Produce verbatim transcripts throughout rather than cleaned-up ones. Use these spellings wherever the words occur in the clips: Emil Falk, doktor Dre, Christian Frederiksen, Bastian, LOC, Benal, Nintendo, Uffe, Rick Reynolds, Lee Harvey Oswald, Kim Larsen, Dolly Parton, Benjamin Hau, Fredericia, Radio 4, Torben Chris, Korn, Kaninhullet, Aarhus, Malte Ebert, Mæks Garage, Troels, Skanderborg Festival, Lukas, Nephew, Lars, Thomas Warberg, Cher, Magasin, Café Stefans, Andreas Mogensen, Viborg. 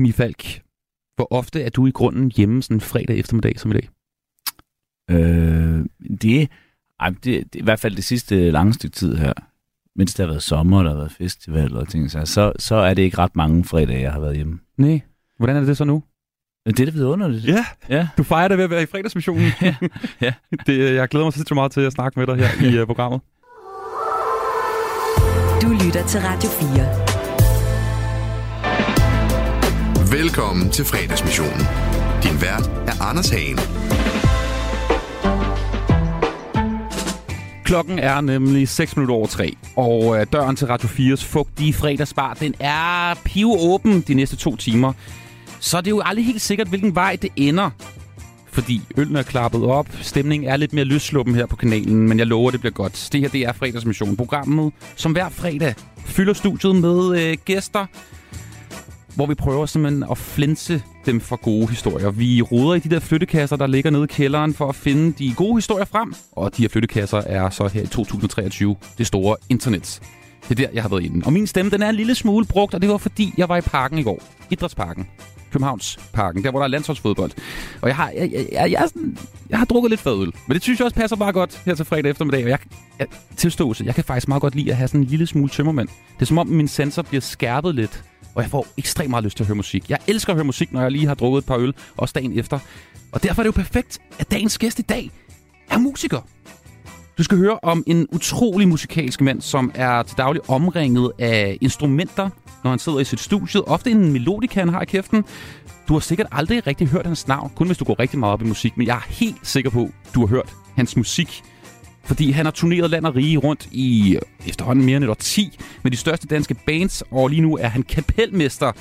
Emil Falk, hvor ofte er du i grunden hjemme sådan fredag eftermiddag som i dag? Øh, det, ej, det, det er i hvert fald det sidste lange stykke tid her. Mens der har været sommer, der har været festival og ting, så, så er det ikke ret mange fredage, jeg har været hjemme. Nej. Hvordan er det så nu? Det er det vidunderligt. Ja, ja. Du fejrer det ved at være i fredagsmissionen. Ja. Ja. Det, jeg glæder mig så meget til at snakke med dig her i uh, programmet. Du lytter til Radio fire. Velkommen til fredagsmissionen. Din vært er Anders Hagen. Klokken er nemlig seks minutter over tre, og døren til Radio fires fugtige fredagsbar, den er pivåben de næste to timer. Så det er jo aldrig helt sikkert, hvilken vej det ender, fordi øllen er klappet op, stemningen er lidt mere løsluppen her på kanalen, men jeg lover, det bliver godt. Det her, det er fredagsmissionen, programmet, som hver fredag fylder studiet med øh, gæster, hvor vi prøver simpelthen at flænse dem for gode historier. Vi roder i de der flyttekasser, der ligger nede i kælderen, for at finde de gode historier frem. Og de her flyttekasser er så her i to tusind treogtyve det store internet. Det er der, jeg har været inde. Og min stemme, den er en lille smule brugt, og det var fordi, jeg var i parken i går. Idrætsparken. Københavnsparken, der hvor der er landsholdsfodbold. Og jeg har, jeg, jeg, jeg, jeg, sådan, jeg har drukket lidt fadøl, men det synes jeg også passer meget godt her til fredag eftermiddag. Og jeg, jeg, tilståelse, jeg kan faktisk meget godt lide at have sådan en lille smule tømmermand. Det er som om, min sensor bliver skærpet lidt. Og jeg får ekstremt meget lyst til at høre musik. Jeg elsker at høre musik, når jeg lige har drukket et par øl, også dagen efter. Og derfor er det jo perfekt, at dagens gæst i dag er musiker. Du skal høre om en utrolig musikalsk mand, som er til daglig omringet af instrumenter, når han sidder i sit studie. Ofte en melodika, han har i kæften. Du har sikkert aldrig rigtig hørt hans navn, kun hvis du går rigtig meget op i musik. Men jeg er helt sikker på, at du har hørt hans musik. Fordi han har turneret land og rige rundt i efterhånden mere end et årti med de største danske bands. Og lige nu er han kapelmester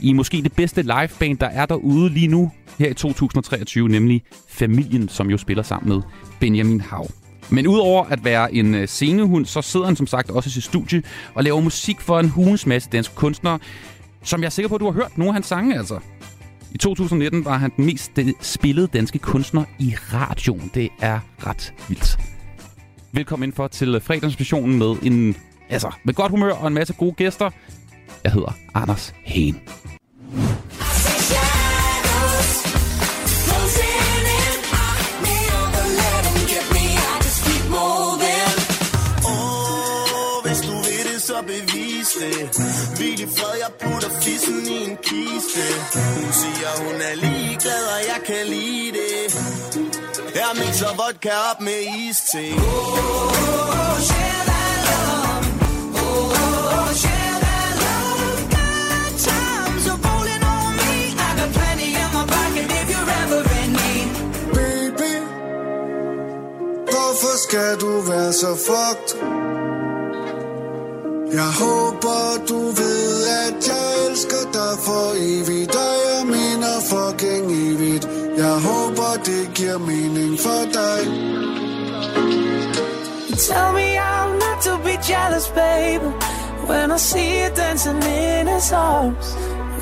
i måske det bedste liveband, der er derude lige nu her i to tusind treogtyve. Nemlig Familien, som jo spiller sammen med Benjamin Hau. Men udover at være en scenehund, så sidder han som sagt også i sit studie og laver musik for en hulens masse danske kunstnere, som jeg er sikker på, at du har hørt nogle af hans sange altså. I to tusind nitten var han den mest spillede danske kunstner i radioen. Det er ret vildt. Velkommen indenfor til fredagsmissionen med en altså med godt humør og en masse gode gæster. Jeg hedder Anders Hagen. Vildt i fred, jeg putter fissen i en kiste. Hun siger, hun er ligeglad, og jeg kan lide det. Jeg mixer vodka op med is til. Oh, oh, oh, shit alone. Oh, oh, oh, shit alone. Good times are rolling on me. I got plenty in my pocket if you're ever in need. Baby, hvorfor skal du være så fucked? Jeg håber, du ved, at jeg elsker dig for evigt, og jeg mener fucking evigt. Jeg håber, det giver mening for dig. You tell me I'm not to be jealous, baby, when I see you dancing in his arms.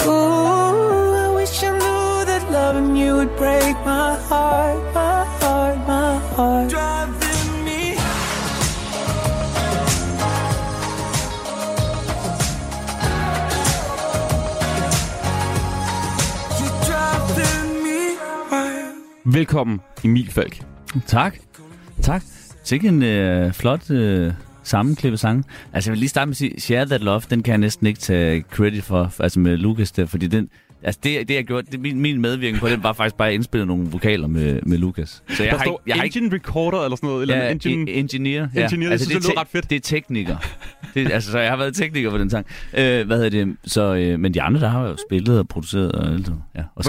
Ooh, I wish I knew that loving you would break my heart, my heart, my heart. Drive Velkommen, Emil Falk. Tak. Tak. Sikke en øh, flot øh, sammenklippet sang. Altså, jeg vil lige starte med at sige, Share That Love, den kan jeg næsten ikke tage credit for, altså med Lukas der, fordi den, altså det, det jeg gjorde, det, min, min medvirkning på den var faktisk bare at indspille nogle vokaler med, med Lukas. Så jeg der har står ikke, jeg engine har ikke, recorder eller sådan noget? Eller ja, engine, engineer. Ja. Engineer, ja. Altså, det synes jeg ret fedt. Det er tekniker. det, altså, så jeg har været tekniker på den sang. Øh, hvad hedder det? Så, øh, men de andre, der har jo spillet og produceret og, ja, og hvordan,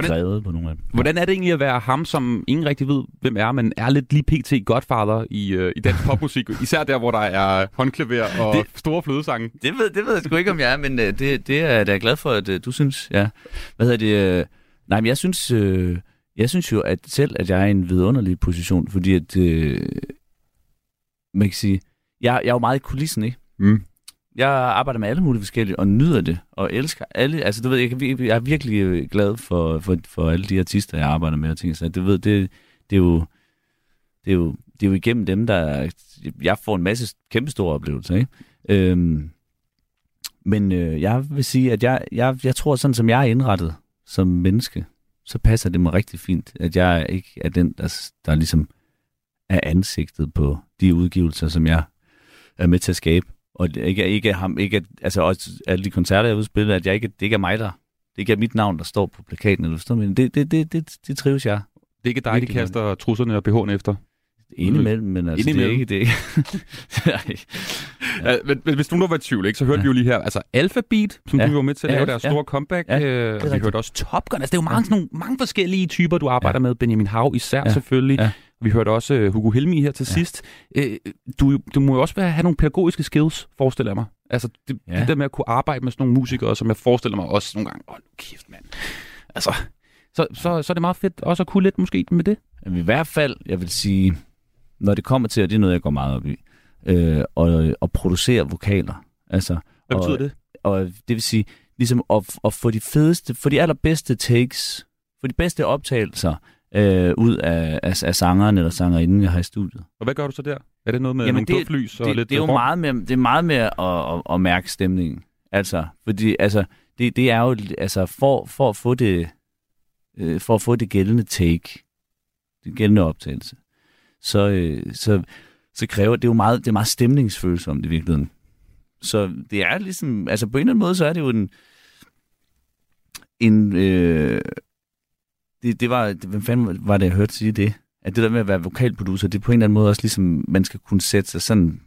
skrevet på nogle af dem. Hvordan er det egentlig at være ham, som ingen rigtig ved, hvem er, men er lidt lige pt. Godfather i, øh, i dansk popmusik? Især der, hvor der er håndklaver og det, store flødesange. Det ved, det ved jeg sgu ikke, om jeg er, men øh, det, det er jeg da glad for, at øh, du synes, ja. Hvad hedder det? Nej, men jeg synes, øh, jeg synes jo at selv, at jeg er i en vidunderlig position, fordi at, øh, man kan sige, jeg, jeg er jo meget i kulissen, ikke? Mm. Jeg arbejder med alle mulige forskellige, og nyder det, og elsker alle, altså du ved, jeg, jeg er virkelig glad for, for, for alle de artister, jeg arbejder med, og ting, så du ved, det, det er jo, det er jo, det er jo igennem dem, der, jeg får en masse kæmpestore oplevelser, ikke? Øhm, Men øh, jeg vil sige, at jeg, jeg, jeg tror, sådan som jeg er indrettet, som menneske, så passer det mig rigtig fint, at jeg ikke er den, der, der ligesom er ansigtet på de udgivelser, som jeg er med til at skabe. Og ikke, ikke ham, ikke, altså også alle de koncerter, jeg udspiller, at jeg ikke, det ikke er mig, der, det ikke er mit navn, der står på plakaten, eller forstår mig. Det, det, det, det, det trives jeg. Det er ikke dig, virkelig, de kaster man... trusserne og B H'en efter? Indimellem, men altså Indimellem. det er ikke det. Ja. Ja, men, men hvis nogen var i tvivl, ikke, så hørte ja. vi jo lige her, altså Alphabeat, som ja. du var med til at lave ja, deres ja. store comeback, ja, øh, og vi rigtigt. hørte også Top Gun. Altså det er jo mange, ja. nogle, mange forskellige typer, du arbejder ja. med, Benjamin Hau især ja. selvfølgelig. Ja. Vi hørte også uh, Hugo Helmig her til ja. sidst. Øh, du, du må jo også have nogle pædagogiske skills, forestiller jeg mig. Altså det, ja. det der med at kunne arbejde med sådan nogle musikere, som jeg forestiller mig også nogle gange, åh, oh, kæft mand, altså... Så, så, så er det meget fedt også at kunne lidt måske med det? Jamen, i hvert fald, jeg vil sige, når det kommer til, og det er noget, jeg går meget op i, øh, og, og producere vokaler. Altså, Hvad betyder og, det? Og det vil sige, ligesom at, at få de fedeste, få de allerbedste takes, få de bedste optagelser øh, ud af, af, af sangeren eller sangerinden, jeg har i studiet. Og hvad gør du så der? Er det noget med Jamen, nogle duftlys? Det, det, det er jo meget med, det er meget med at, at, at mærke stemningen. Altså, fordi, altså, det, det er jo, altså, for, for at få det... for at få det gældende take, det gældende optagelse, så, øh, så, så kræver det jo meget, det er meget stemningsfølsomt i virkeligheden. Så det er ligesom, altså på en eller anden måde, så er det jo en, en øh, det, det var, hvem fanden var det, jeg hørte sige det? At det der med at være vokalproducer, det er på en eller anden måde også ligesom, man skal kunne sætte sig sådan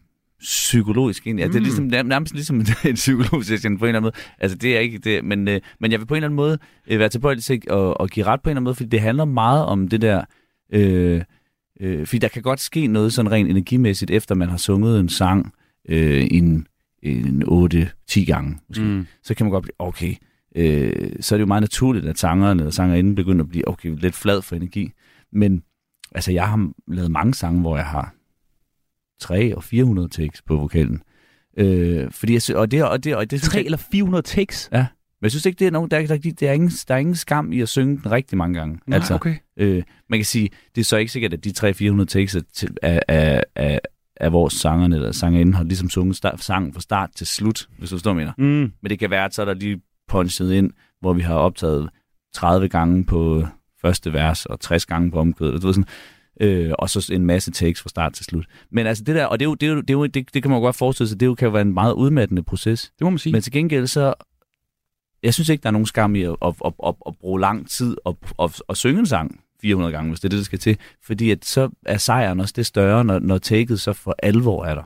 psykologisk egentlig. Altså, mm. Det er ligesom, nærmest ligesom en psykologsession på en eller anden måde. Altså det er ikke det, men, øh, men jeg vil på en eller anden måde øh, være tilbøjelig til og, og give ret på en eller anden måde, fordi det handler meget om det der, øh, øh, fordi der kan godt ske noget sådan rent energimæssigt, efter man har sunget en sang øh, en, en otte til ti gange. Måske. Mm. Så kan man godt blive, okay, øh, så er det jo meget naturligt, at sangerne eller sangerinden begynder at blive okay, lidt flad for energi. Men altså, jeg har lavet mange sange, hvor jeg har tre og fire hundrede takes på vokalen. Øh, fordi jeg synes, og det og det og det tre eller fire hundrede takes. Ja. Men jeg synes ikke, det er nogen, der, der, der, der er ingen der er ingen skam i at synge den rigtig mange gange. Nej, altså, okay. øh, man kan sige, det er så ikke sikkert, at de tre til fire hundrede takes af af af af vores sangerne eller sangerinde har ligesom sunget start, sangen fra start til slut, hvis du forstår mener. Mm. Men det kan være, at så er der lige punchet ind, hvor vi har optaget tredive gange på første vers og tres gange på omkødet. Du ved sådan. Øh, og så en masse takes fra start til slut. Men altså det der, og det, er jo, det, er jo, det, er jo, det, det kan man jo godt forestille sig, det jo, kan jo være en meget udmattende proces. Det må man sige. Men til gengæld så, jeg synes ikke, der er nogen skam i at, at, at, at, at bruge lang tid og at, at synge en sang fire hundrede gange, hvis det er det, der skal til. Fordi at så er sejren også det større, når, når taket så for alvor er der.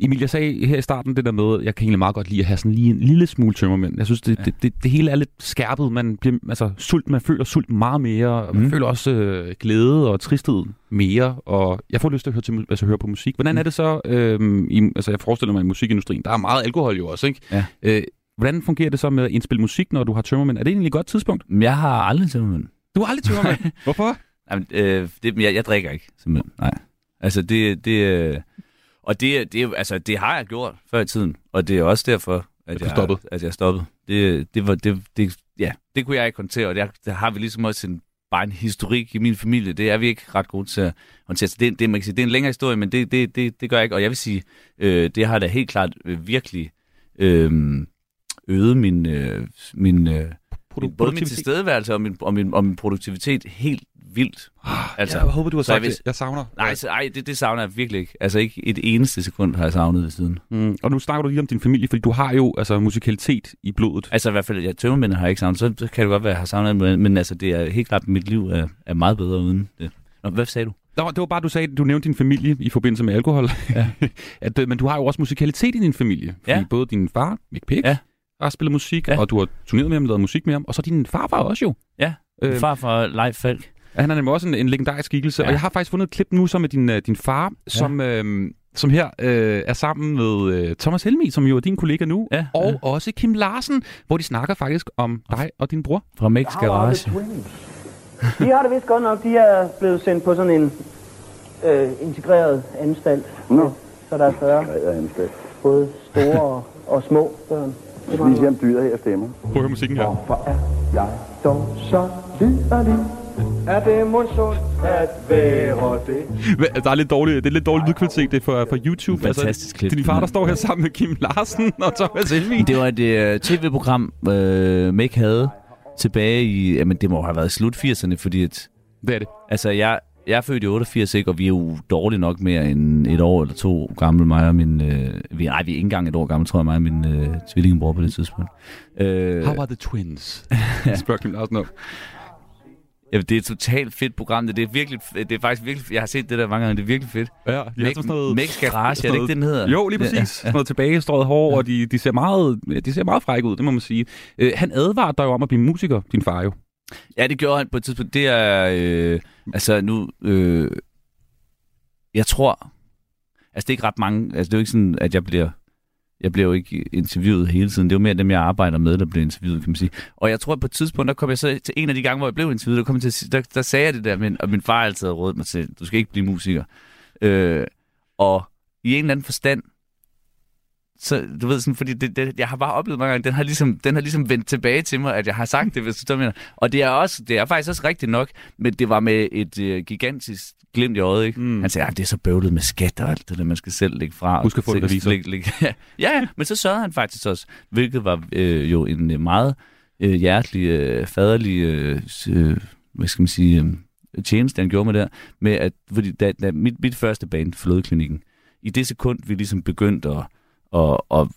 Emil, jeg sagde her i starten det der med, jeg kan egentlig meget godt lide at have sådan lige en lille smule tømmermænd. Jeg synes, det, ja. det, det, det hele er lidt skærpet. Man bliver, altså, sult, man føler sult meget mere, og man mm. føler også øh, glæde og tristhed mere, og jeg får lyst til at høre, til, altså, høre på musik. Hvordan mm. er det så, øh, i, altså jeg forestiller mig i musikindustrien, der er meget alkohol jo også, ikke? Ja. Øh, hvordan fungerer det så med at indspille musik, når du har tømmermænd? Er det egentlig et godt tidspunkt? Jeg har aldrig tømmermænd. Du har aldrig tømmermænd? Hvorfor? Jamen, øh, det, jeg, jeg drikker ikke, simpelthen. Nej. Altså det... det øh... Og det, det, altså, det har jeg gjort før i tiden, og det er også derfor, at jeg stoppede. At jeg stoppede. Det, det var, det, det, ja, det kunne jeg ikke håndtere, og det, det har vi ligesom også en, bare en historik i min familie. Det er vi ikke ret gode til at håndtere. Så det, det, man kan sige, det er en længere historie, men det, det, det, det gør jeg ikke. Og jeg vil sige, øh, det har da helt klart øh, virkelig øh, øget min, øh, min, øh, min, både min tilstedeværelse og min, og, min, og min produktivitet helt vildt. Altså, jeg håber, du har sagt det. Jeg savner. Nej, så, ej, det, det savner jeg virkelig ikke. Altså ikke et eneste sekund har jeg savnet ved siden. Mm. Og nu snakker du lige om din familie, fordi du har jo altså musikalitet i blodet. Altså i hvert fald, jeg tømmermænd har jeg ikke savnet, så, så kan det godt være, jeg har savnet, men altså det er helt klart, at mit liv er, er meget bedre uden det. Nå, hvad sagde du? Nå, det var bare, du sagde, du nævnte din familie i forbindelse med alkohol. Ja. at, men du har jo også musikalitet i din familie. Fordi ja. både din far, Mick Pick, ja. har spillet musik, ja. og du har turneret med ham, lavet musik med ham, og så din farfar også jo. Ja, øh, farfar Leif Falk. Han er nemlig også en, en legendarisk skikkelse, ja. og jeg har faktisk fundet et klip nu så med din, din far, som, ja. øh, som her øh, er sammen med øh, Thomas Helmig, som jo er din kollega nu, ja, og ja. også Kim Larsen, hvor de snakker faktisk om dig og din bror. Fra Mæks Garage. De har det vist godt nok, de er blevet sendt på sådan en øh, integreret anstalt, no. så der er fyrre både store og, og små børn. Jeg skal lige se, om dyder her stemmer. Prøv at høre musikken her. Hvorfor er jeg dog så lyderlig? Er det monsundt at være det? Der er lidt dårlig, det er lidt dårlig lydkvalitet, det er fra YouTube. Fantastisk klip. Altså, det er din far, der står her sammen med Kim Larsen og Thomas Helmig. Det var et uh, tv-program, uh, Mick havde, tilbage i... Jamen, det må have været slut firserne, fordi... Et, det er det. Altså, jeg, jeg er født i otteogfirs, ikke? Og vi er jo dårligt nok mere end et år eller to gammel, mig og min... Øh, vi, nej, vi er ikke engang et år gammel, tror jeg, mig og min øh, tvillingebror på det tidspunkt. Øh, How are the twins? Spørg Kim Larsen om. Ja, det er et totalt fedt program. Det er virkelig, det er faktisk virkelig. Jeg har set det der mange gange. Det er virkelig fedt. Ja, Mæks Garage, er det ikke det, den hedder? Jo, lige præcis. Ja, ja. Sådan noget tilbagestrøget hår, ja. Og de, de ser meget, de ser meget frække ud. Det må man sige. Øh, han advarede dig jo om at blive musiker, din far jo. Ja, det gjorde han på et tidspunkt. Det er øh, altså nu. Øh, jeg tror, altså det er ikke ret mange. Altså det er jo ikke sådan, at jeg bliver. Jeg blev jo ikke interviewet hele tiden. Det var mere dem, jeg arbejder med, der blev interviewet, kan man sige. Og jeg tror, at på et tidspunkt, der kom jeg så til en af de gange, hvor jeg blev interviewet, der, kom jeg til, der, der sagde jeg det der, men, og min far altid havde rådet mig til, du skal ikke blive musiker. Øh, og i en eller anden forstand, så du ved sådan, fordi det, det, jeg har bare oplevet mange gange, den har, ligesom, den har ligesom vendt tilbage til mig, at jeg har sagt det, hvis du står med. Og det er, også, det er faktisk også rigtigt nok, men det var med et øh, gigantisk glimt i øjet, ikke? Mm. Han sagde, det er så bøvlet med skat og alt det der, man skal selv lægge fra. Husk at få det reviser. Ja, ja, men så sørgede han faktisk også, hvilket var øh, jo en meget øh, hjertelig, øh, faderlig, øh, hvad skal man sige, øh, tjeneste, han gjorde mig der, med at, fordi da, da mit, mit første band, Flødeklinikken, i det sekund, vi ligesom begyndte at Og, og,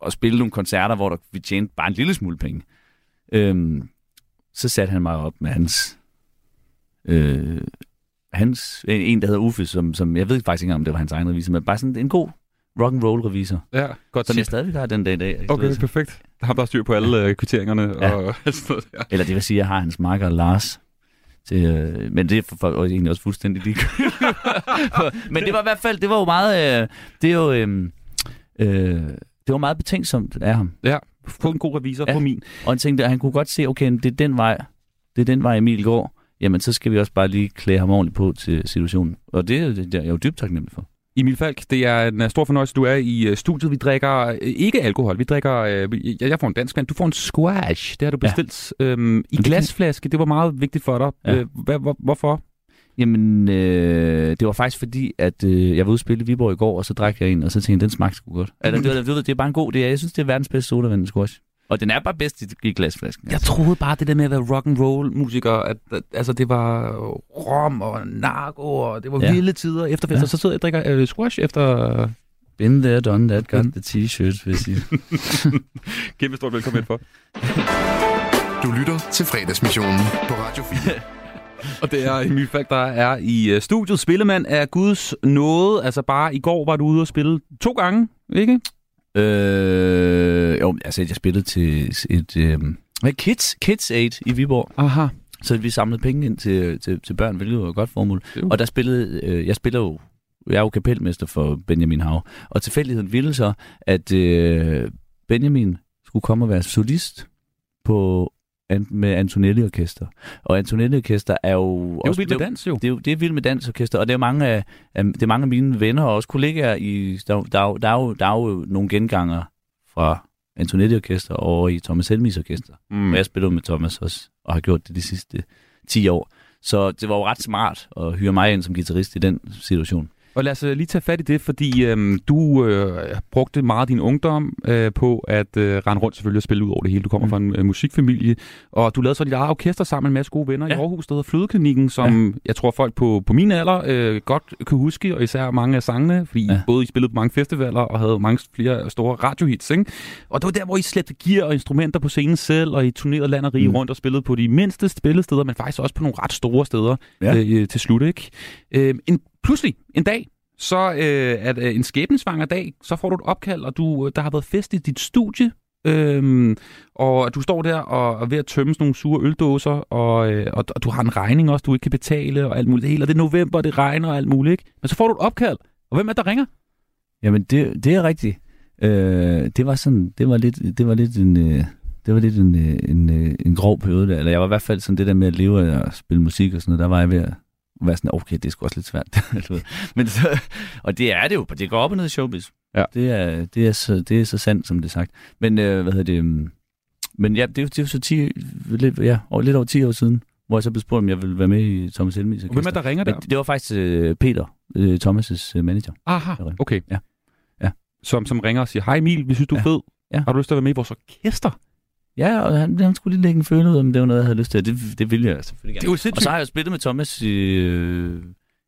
og spille nogle koncerter, hvor der, vi tjente bare en lille smule penge. Øhm, så satte han mig op med hans... Øh, hans en, der hedder Uffe, som, som jeg ved faktisk ikke engang, om det var hans egen revisor, men bare sådan en god rock'n'roll-revisor. Ja, godt. Som jeg stadigvæk har den dag i dag. Okay, så. Perfekt. Der har bare styr på alle øh, kvitteringerne. Ja. Og sådan der. Eller det vil sige, at jeg har hans makker, Lars... Til, øh, men det er for, for, og egentlig også fuldstændig ligegyldigt. Men det var i hvert fald... Det var jo meget... Øh, det er jo... Øh, Øh, det var meget betænksomt af ham. Ja, få en god revisor, ja. På min. Og han tænkte, at han kunne godt se, okay, det er den vej, det er den vej Emil går. Jamen, så skal vi også bare lige klæde ham ordentligt på til situationen. Og det, det er jeg jo dybt taknemmelig for. Emil Falk, det er en stor fornøjelse, du er i studiet. Vi drikker ikke alkohol. Vi drikker... Jeg får en dansk vand. Du får en squash. Det har du bestilt, ja. øhm, i glasflaske. Det var meget vigtigt for dig. Ja. Hvor, hvorfor? Jamen, øh, det var faktisk fordi, at øh, jeg var ude at spille i Viborg i går, og så drak jeg en, og så tænkte jeg, den smagte sgu godt. Altså, du, du ved, det er bare en god, det er, jeg synes, det er verdens bedste sodavand, squash. Og den er bare bedst i, i glasflasken. Altså. Jeg troede bare, det der med at være rock'n'roll-musiker, at, at, at altså, det var rom og narko, og det var ja. Vilde tider efterfester. Ja. Så sidder jeg og drikker øh, squash efter... Been there, done that, got the t-shirt, vil jeg sige. Kæmpe stort velkommen ind for. Du lytter til Fredagsmissionen på Radio fire. Og det er Emil Falk, der er i studiet. Spillemand af Guds nåde. Altså bare i går var du ude og spille to gange, ikke? Øh, jo, altså jeg spillede til et øh, Kids, Kids Aid i Viborg. Aha. Så vi samlede penge ind til, til, til børn, hvilket var et godt formål. Jo. Og der spillede, øh, jeg spiller jo, jeg er jo kapelmester for Benjamin Hau. Og tilfældigheden ville så, at øh, Benjamin skulle komme og være solist på... med Antonelli orkester. Og Antonelli orkester er jo... Det er vild med dans, jo. Det er, det er vild med dansorkester, og det er mange af, det er mange af mine venner og også kollegaer i... Der, der, der, er, jo, der er jo nogle genganger fra Antonelli orkester over i Thomas Helmigs orkester. Mm. Og jeg spiller med Thomas også, og har gjort det de sidste ti år. Så det var jo ret smart at hyre mig ind som guitarist i den situation. Og lad os lige tage fat i det, fordi øhm, du øh, brugte meget din ungdom øh, på at øh, rende rundt selvfølgelig og spille ud over det hele. Du kommer mm. fra en øh, musikfamilie, og du lavede så dit eget orkester sammen med en masse gode venner, ja. I Aarhus, der hedder Flødeklinikken, som ja. Jeg tror folk på, på min alder øh, godt kunne huske, og især mange af sangene, fordi ja. Både I spillede på mange festivaler og havde mange flere store radiohits, ikke? Og det var der, hvor I slæbte gear og instrumenter på scenen selv, og I turnerede land og rige mm. rundt og spillede på de mindste spillesteder, men faktisk også på nogle ret store steder ja. øh, til slut, ikke? Øh, en Pludselig en dag, så øh, at øh, en skæbnesvanger dag, så får du et opkald, og du, der har været fest i dit studie, øhm, og du står der og er ved at tømme sådan nogle sure øldåser, og, øh, og, og du har en regning også, du ikke kan betale, og alt muligt. Hele, og det er november, det regner og alt muligt, ikke? Men så får du et opkald, og hvem er der ringer? Jamen, det, det er rigtigt. Øh, det var sådan, det var lidt, det var lidt en... Øh... Det var lidt en, en, en, en grov periode der. Eller jeg var i hvert fald sådan det der med at leve og spille musik og sådan noget. Der var jeg ved at være sådan, okay, det er sgu også lidt svært. Men så, og det er det jo. Det går op og ned i showbiz. Ja. Det, er, det, er så, det er så sandt, som det er sagt. Men øh, hvad hedder det? Men ja, det er jo, det er så ti, lidt, ja, over, lidt over ti år siden, hvor jeg så blev spurgt, om jeg ville være med i Thomas Helmigs orkester. Hvem er der ringer der? Det var faktisk øh, Peter, øh, Thomas' manager. Aha, okay. Ja. Ja. Som, som ringer og siger, hej Emil, vi synes, du er ja. Fed. Ja. Har du lyst til at være med i vores orkester? Ja, og han, han skulle lige lægge en følelse ud, om det var noget, jeg havde lyst til. Det, det ville jeg selvfølgelig gerne. Det er og så har jeg spillet med Thomas i... Øh,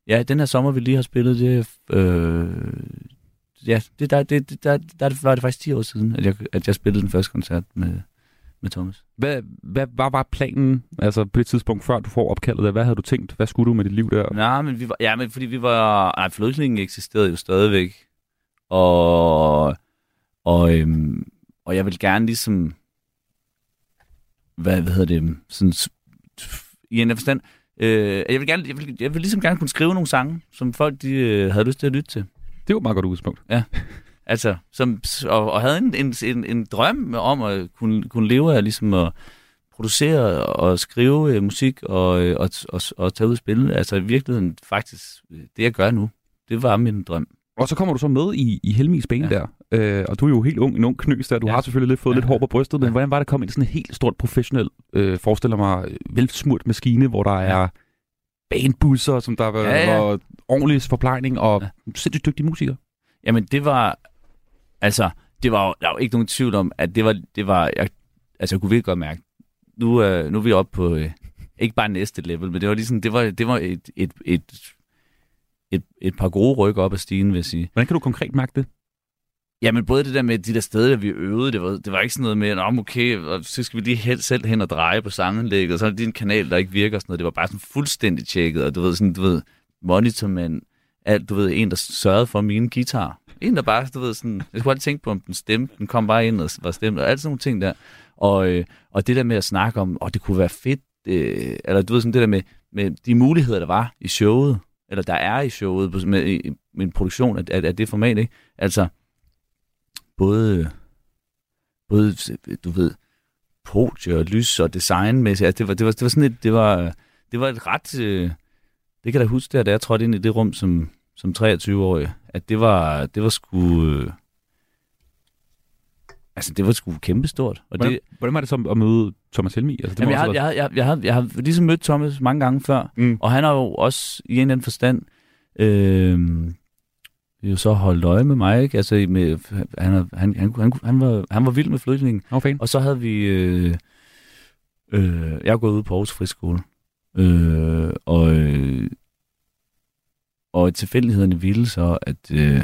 ja, den her sommer, vi lige har spillet, det... Øh, ja, det, der, det, der, der var det faktisk ti år siden, at jeg, at jeg spillede den første koncert med, med Thomas. Hvad, hvad, hvad var planen, altså på det tidspunkt, før du får opkaldet? Hvad havde du tænkt? Hvad skulle du med dit liv der? Nej, men vi var... Ja, men fordi vi var... Nej, Flødeklinikken eksisterede jo stadigvæk. Og... Og, øhm, og jeg vil gerne ligesom... Hvad, hvad hedder det, sådan, i en forstand, øh, jeg, vil gerne, jeg, vil, jeg vil ligesom gerne kunne skrive nogle sange, som folk de, øh, havde lyst til at lytte til. Det var meget godt udgangspunkt. Ja, altså, som, og, og havde en, en, en, en drøm om at kunne, kunne leve af ligesom at producere og skrive øh, musik og, øh, og, og, og tage ud og spille. Altså i virkeligheden faktisk, det jeg gør nu, det var min drøm. Og så kommer du så med i, i Helmigs bane, ja, der, øh, og du er jo helt ung, en ung knøs der. Du ja. har selvfølgelig lidt fået ja. lidt hår på brystet, men ja. hvordan var det at komme ind i sådan en helt stort professionel, øh, forestiller mig, velsmurt maskine, hvor der er banebusser, som der var, ja, ja. var ordentlig forplejning og ja. sindssygt dygtige musikere? Jamen det var, altså, det var jo, der var ikke nogen tvivl om, at det var, det var jeg, altså jeg kunne virkelig godt mærke, nu, øh, nu er vi oppe på, øh, ikke bare næste level, men det var ligesom, det var, det var et, et, et Et, et par gode ryk op ad stigen, vil jeg sige. Hvordan kan du konkret mærke det? Jamen, både det der med de der steder, vi øvede, det var, det var ikke sådan noget med, nå, okay, så skal vi lige helt, selv hen og dreje på sanganlægget, og så er det en kanal, der ikke virker og sådan noget. Det var bare sådan fuldstændig tjekket, og du ved, sådan, du ved, monitormand, alt, du ved, en, der sørgede for mine guitar. En, der bare, du ved, sådan, jeg skulle aldrig tænke på, om den stemte, den kom bare ind og var stemt, og alt sådan nogle ting der. Og, øh, og det der med at snakke om, åh, oh, det kunne være fedt, øh, eller du ved, sådan det der med, med de muligheder, der var i showet, eller der er i showet med, i, med en produktion af, af, af det format, ikke? Altså, både, både du ved, podier og lys og designmæssigt, altså det var, det var, det var sådan et, det var, det var et ret, øh, det kan jeg da huske der, da jeg trådte ind i det rum som, som treogtyve-årig, at det var, det var sgu, øh, altså det var sgu kæmpestort. Og hvordan, det, hvordan var det så at møde Thomas Helmig? Altså, jeg, jeg, jeg, jeg, jeg, har, jeg har ligesom mødt Thomas mange gange før, mm. og han har jo også i en eller anden forstand øh, jo så holdt øje med mig, ikke? Altså, med, han, han, han, han, var, han var vild med Flødeklinikken. Okay. Og så havde vi... Øh, øh, jeg er gået ud på Aarhus Friskole, øh, og, øh, og tilfældighederne ville så, at, øh,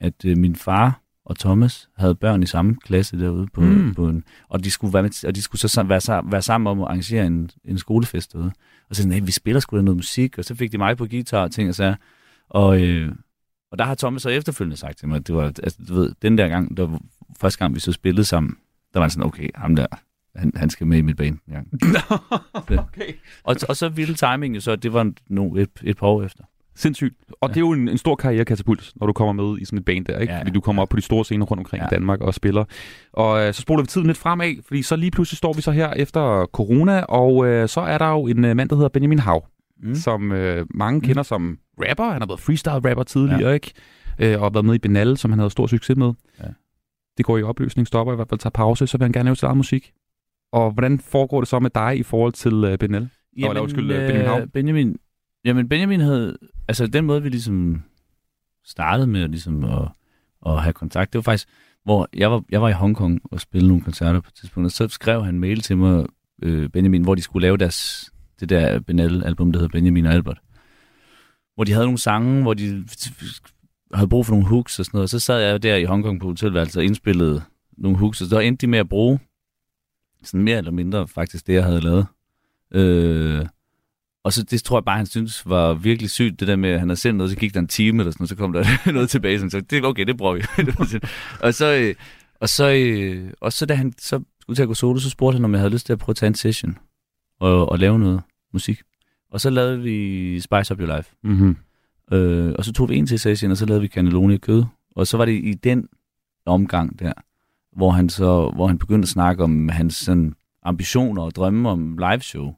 at øh, min far og Thomas havde børn i samme klasse derude på, mm. på en, og de skulle være med, og de skulle så være, være sammen om at arrangere en, en skolefest derude. Og så sådan, hey, vi spiller sgu da noget musik, og så fik de mig på guitar og ting og så. Og, øh, og der har Thomas så efterfølgende sagt til mig, at det var, altså, du ved, den der gang, der var, første gang vi så spillede sammen, der var sådan, okay, ham der, han, han skal med i mit band. Ja. Okay. og, og så ville timingen så, det var nu et, et par år efter. Sindssygt. Og ja. det er jo en, en stor karrierekatapult, når du kommer med i sådan et band der, ikke? Ja, ja. Fordi du kommer op på de store scener rundt omkring ja. i Danmark og spiller. Og øh, så spoler vi tiden lidt fremad, fordi så lige pludselig står vi så her efter corona, og øh, så er der jo en øh, mand, der hedder Benjamin Hau, mm. som øh, mange mm. kender som rapper. Han har været freestyle-rapper tidligere, ja. ikke? Øh, og været med i Benal, som han havde stor succes med. Ja. Det går i opløsning, stopper i hvert fald, tager pause, så vil han gerne lave sit eget musik. Og hvordan foregår det så med dig i forhold til øh, Benal? Jamen, og, undskyld, øh, Benjamin Hau. Benjamin... Jamen Benjamin havde, altså den måde vi ligesom startede med ligesom at, at have kontakt, det var faktisk, hvor jeg var, jeg var i Hongkong og spillede nogle koncerter på et tidspunkt, og så skrev han mail til mig, øh, Benjamin, hvor de skulle lave deres, det der Benal-album, der hedder Benjamin og Albert, hvor de havde nogle sange, hvor de havde brug for nogle hooks og sådan noget, og så sad jeg der i Hongkong på hotelværelset og indspillede nogle hooks, og så endte de med at bruge sådan mere eller mindre faktisk det, jeg havde lavet. Øh... Og så det tror jeg bare, han synes var virkelig sygt, det der med, at han havde sendt noget, så gik der en time eller sådan, og så kom der noget tilbage, som sagde, det, okay, det bruger vi. og, så, og, så, og så da han så skulle til at gå solo, så spurgte han, om jeg havde lyst til at prøve at tage en session og, og lave noget musik. Og så lavede vi Spice Up Your Life. Mm-hmm. Øh, og så tog vi en til session, og så lavede vi Cannelloni og kød. Og så var det i den omgang der, hvor han, så, hvor han begyndte at snakke om hans sådan, ambitioner og drømme om liveshow.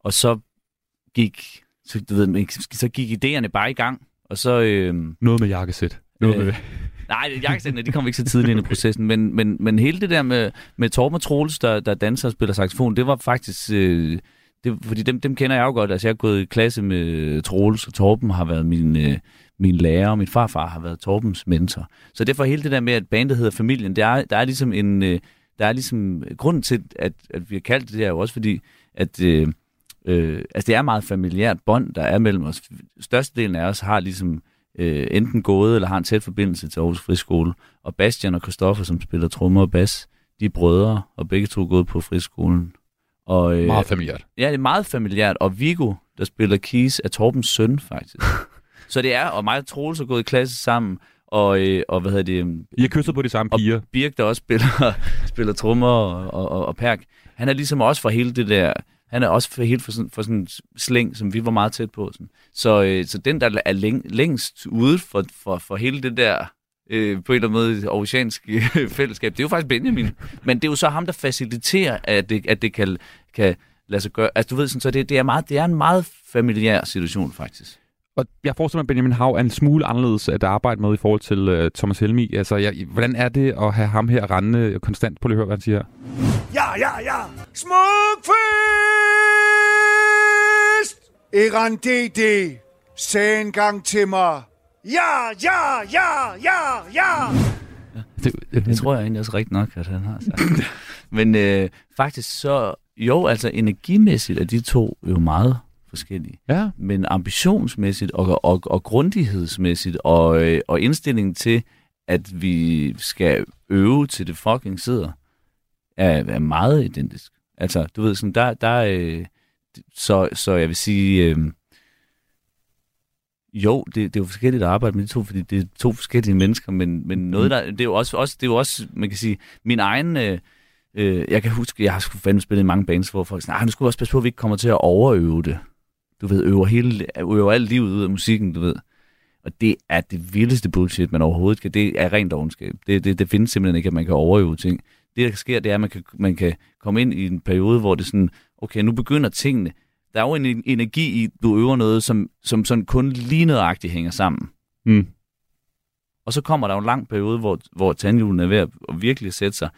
Og så gik så, du ved, så gik idéerne bare i gang, og så øh, noget med jakkesæt. Noget øh, med nej, jakkesættene, de kom ikke så tidligt ind i processen, men men men hele det der med med Torben og Troels, der der danser og spiller saxofon, det var faktisk øh, det, fordi dem dem kender jeg jo godt. Altså jeg er gået i klasse med Troels, og Torben har været min øh, min lærer, og min farfar har været Torbens mentor. Så derfor hele det der med at bandet hedder Familien, der er der er ligesom en øh, der er ligesom grunden til, at, at vi har kaldt det, det er jo også fordi, at øh, øh, altså det er meget familiært bånd, der er mellem os. Størstedelen af os har ligesom øh, enten gået eller har en tæt forbindelse til Aarhus Friskole. Og Bastian og Kristoffer, som spiller trommer og bas, de er brødre, og begge to er gået på friskolen. Og, øh, meget familiært. Ja, det er meget familiært. Og Viggo, der spiller keys, er Torbens søn, faktisk. Så det er, og mig og Troels er gået i klasse sammen, og, øh, og hvad hedder det... I har kysset på de samme piger. Og Birk, der også spiller, spiller trommer og, og, og Perk. Han er ligesom også for hele det der... Han er også for helt for sådan, for sådan en slæng, som vi var meget tæt på. Sådan. Så, øh, så den, der er læng, længst ude for, for, for hele det der... Øh, på en eller anden måde aarhusianske fællesskab, det er jo faktisk Benjamin. Men det er jo så ham, der faciliterer, at det, at det kan, kan lade sig gøre. Altså du ved, sådan, så det, det, er meget, det er en meget familiær situation faktisk. Og jeg forestiller mig, at Benjamin Hau er en smule anderledes at arbejde med i forhold til uh, Thomas Helmig. Altså, jeg, hvordan er det at have ham her rendende konstant? På lige at høre, hvad han siger her. Ja, ja, ja! Smukfest! Erandede! Se en gang til mig! Ja, ja, ja, ja, ja! Det, det, det tror jeg egentlig også rigtig nok, at han har sagt. Men øh, faktisk så, jo, altså energimæssigt er de to jo meget forskellige. Ja. Men ambitionsmæssigt og, og, og grundighedsmæssigt og, øh, og indstillingen til, at vi skal øve til det fucking sidder, er, er meget identisk. Altså, du ved, sådan, der, der øh, så, så jeg vil sige... Øh, Jo, det, det er jo forskelligt at arbejde med de to, fordi det er to forskellige mennesker, men, men noget der, det er jo også, også, det er jo også, man kan sige, min egen, øh, jeg kan huske, jeg har sgu fandme spillet i mange bands, hvor folk siger, nej, nu skal vi også passe på, at vi ikke kommer til at overøve det. Du ved, øver hele, øver alt livet ud af musikken, du ved. Og det er det vildeste bullshit, man overhovedet kan, det er rent ovenskab. Det, det, det findes simpelthen ikke, at man kan overøve ting. Det, der sker, det er, at man kan, man kan komme ind i en periode, hvor det er sådan, okay, nu begynder tingene. Der er jo en energi i, du øver noget, som, som sådan kun lignedagtigt hænger sammen. Mm. Og så kommer der jo en lang periode, hvor, hvor tandhjulene er ved at virkelig sætte sig.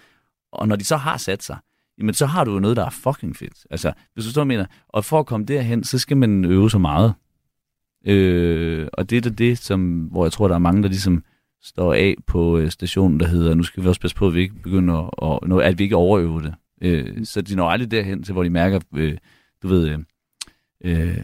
Og når de så har sat sig, jamen så har du jo noget, der er fucking fedt. Altså, hvis du så mener, og for at komme derhen, så skal man øve så meget. Øh, og det er det, som, hvor jeg tror, der er mange, der ligesom står af på stationen, der hedder, nu skal vi også passe på, at vi ikke begynder at, at vi ikke overøver det. Øh, så de når aldrig derhen til, hvor de mærker, øh, du ved... Øh,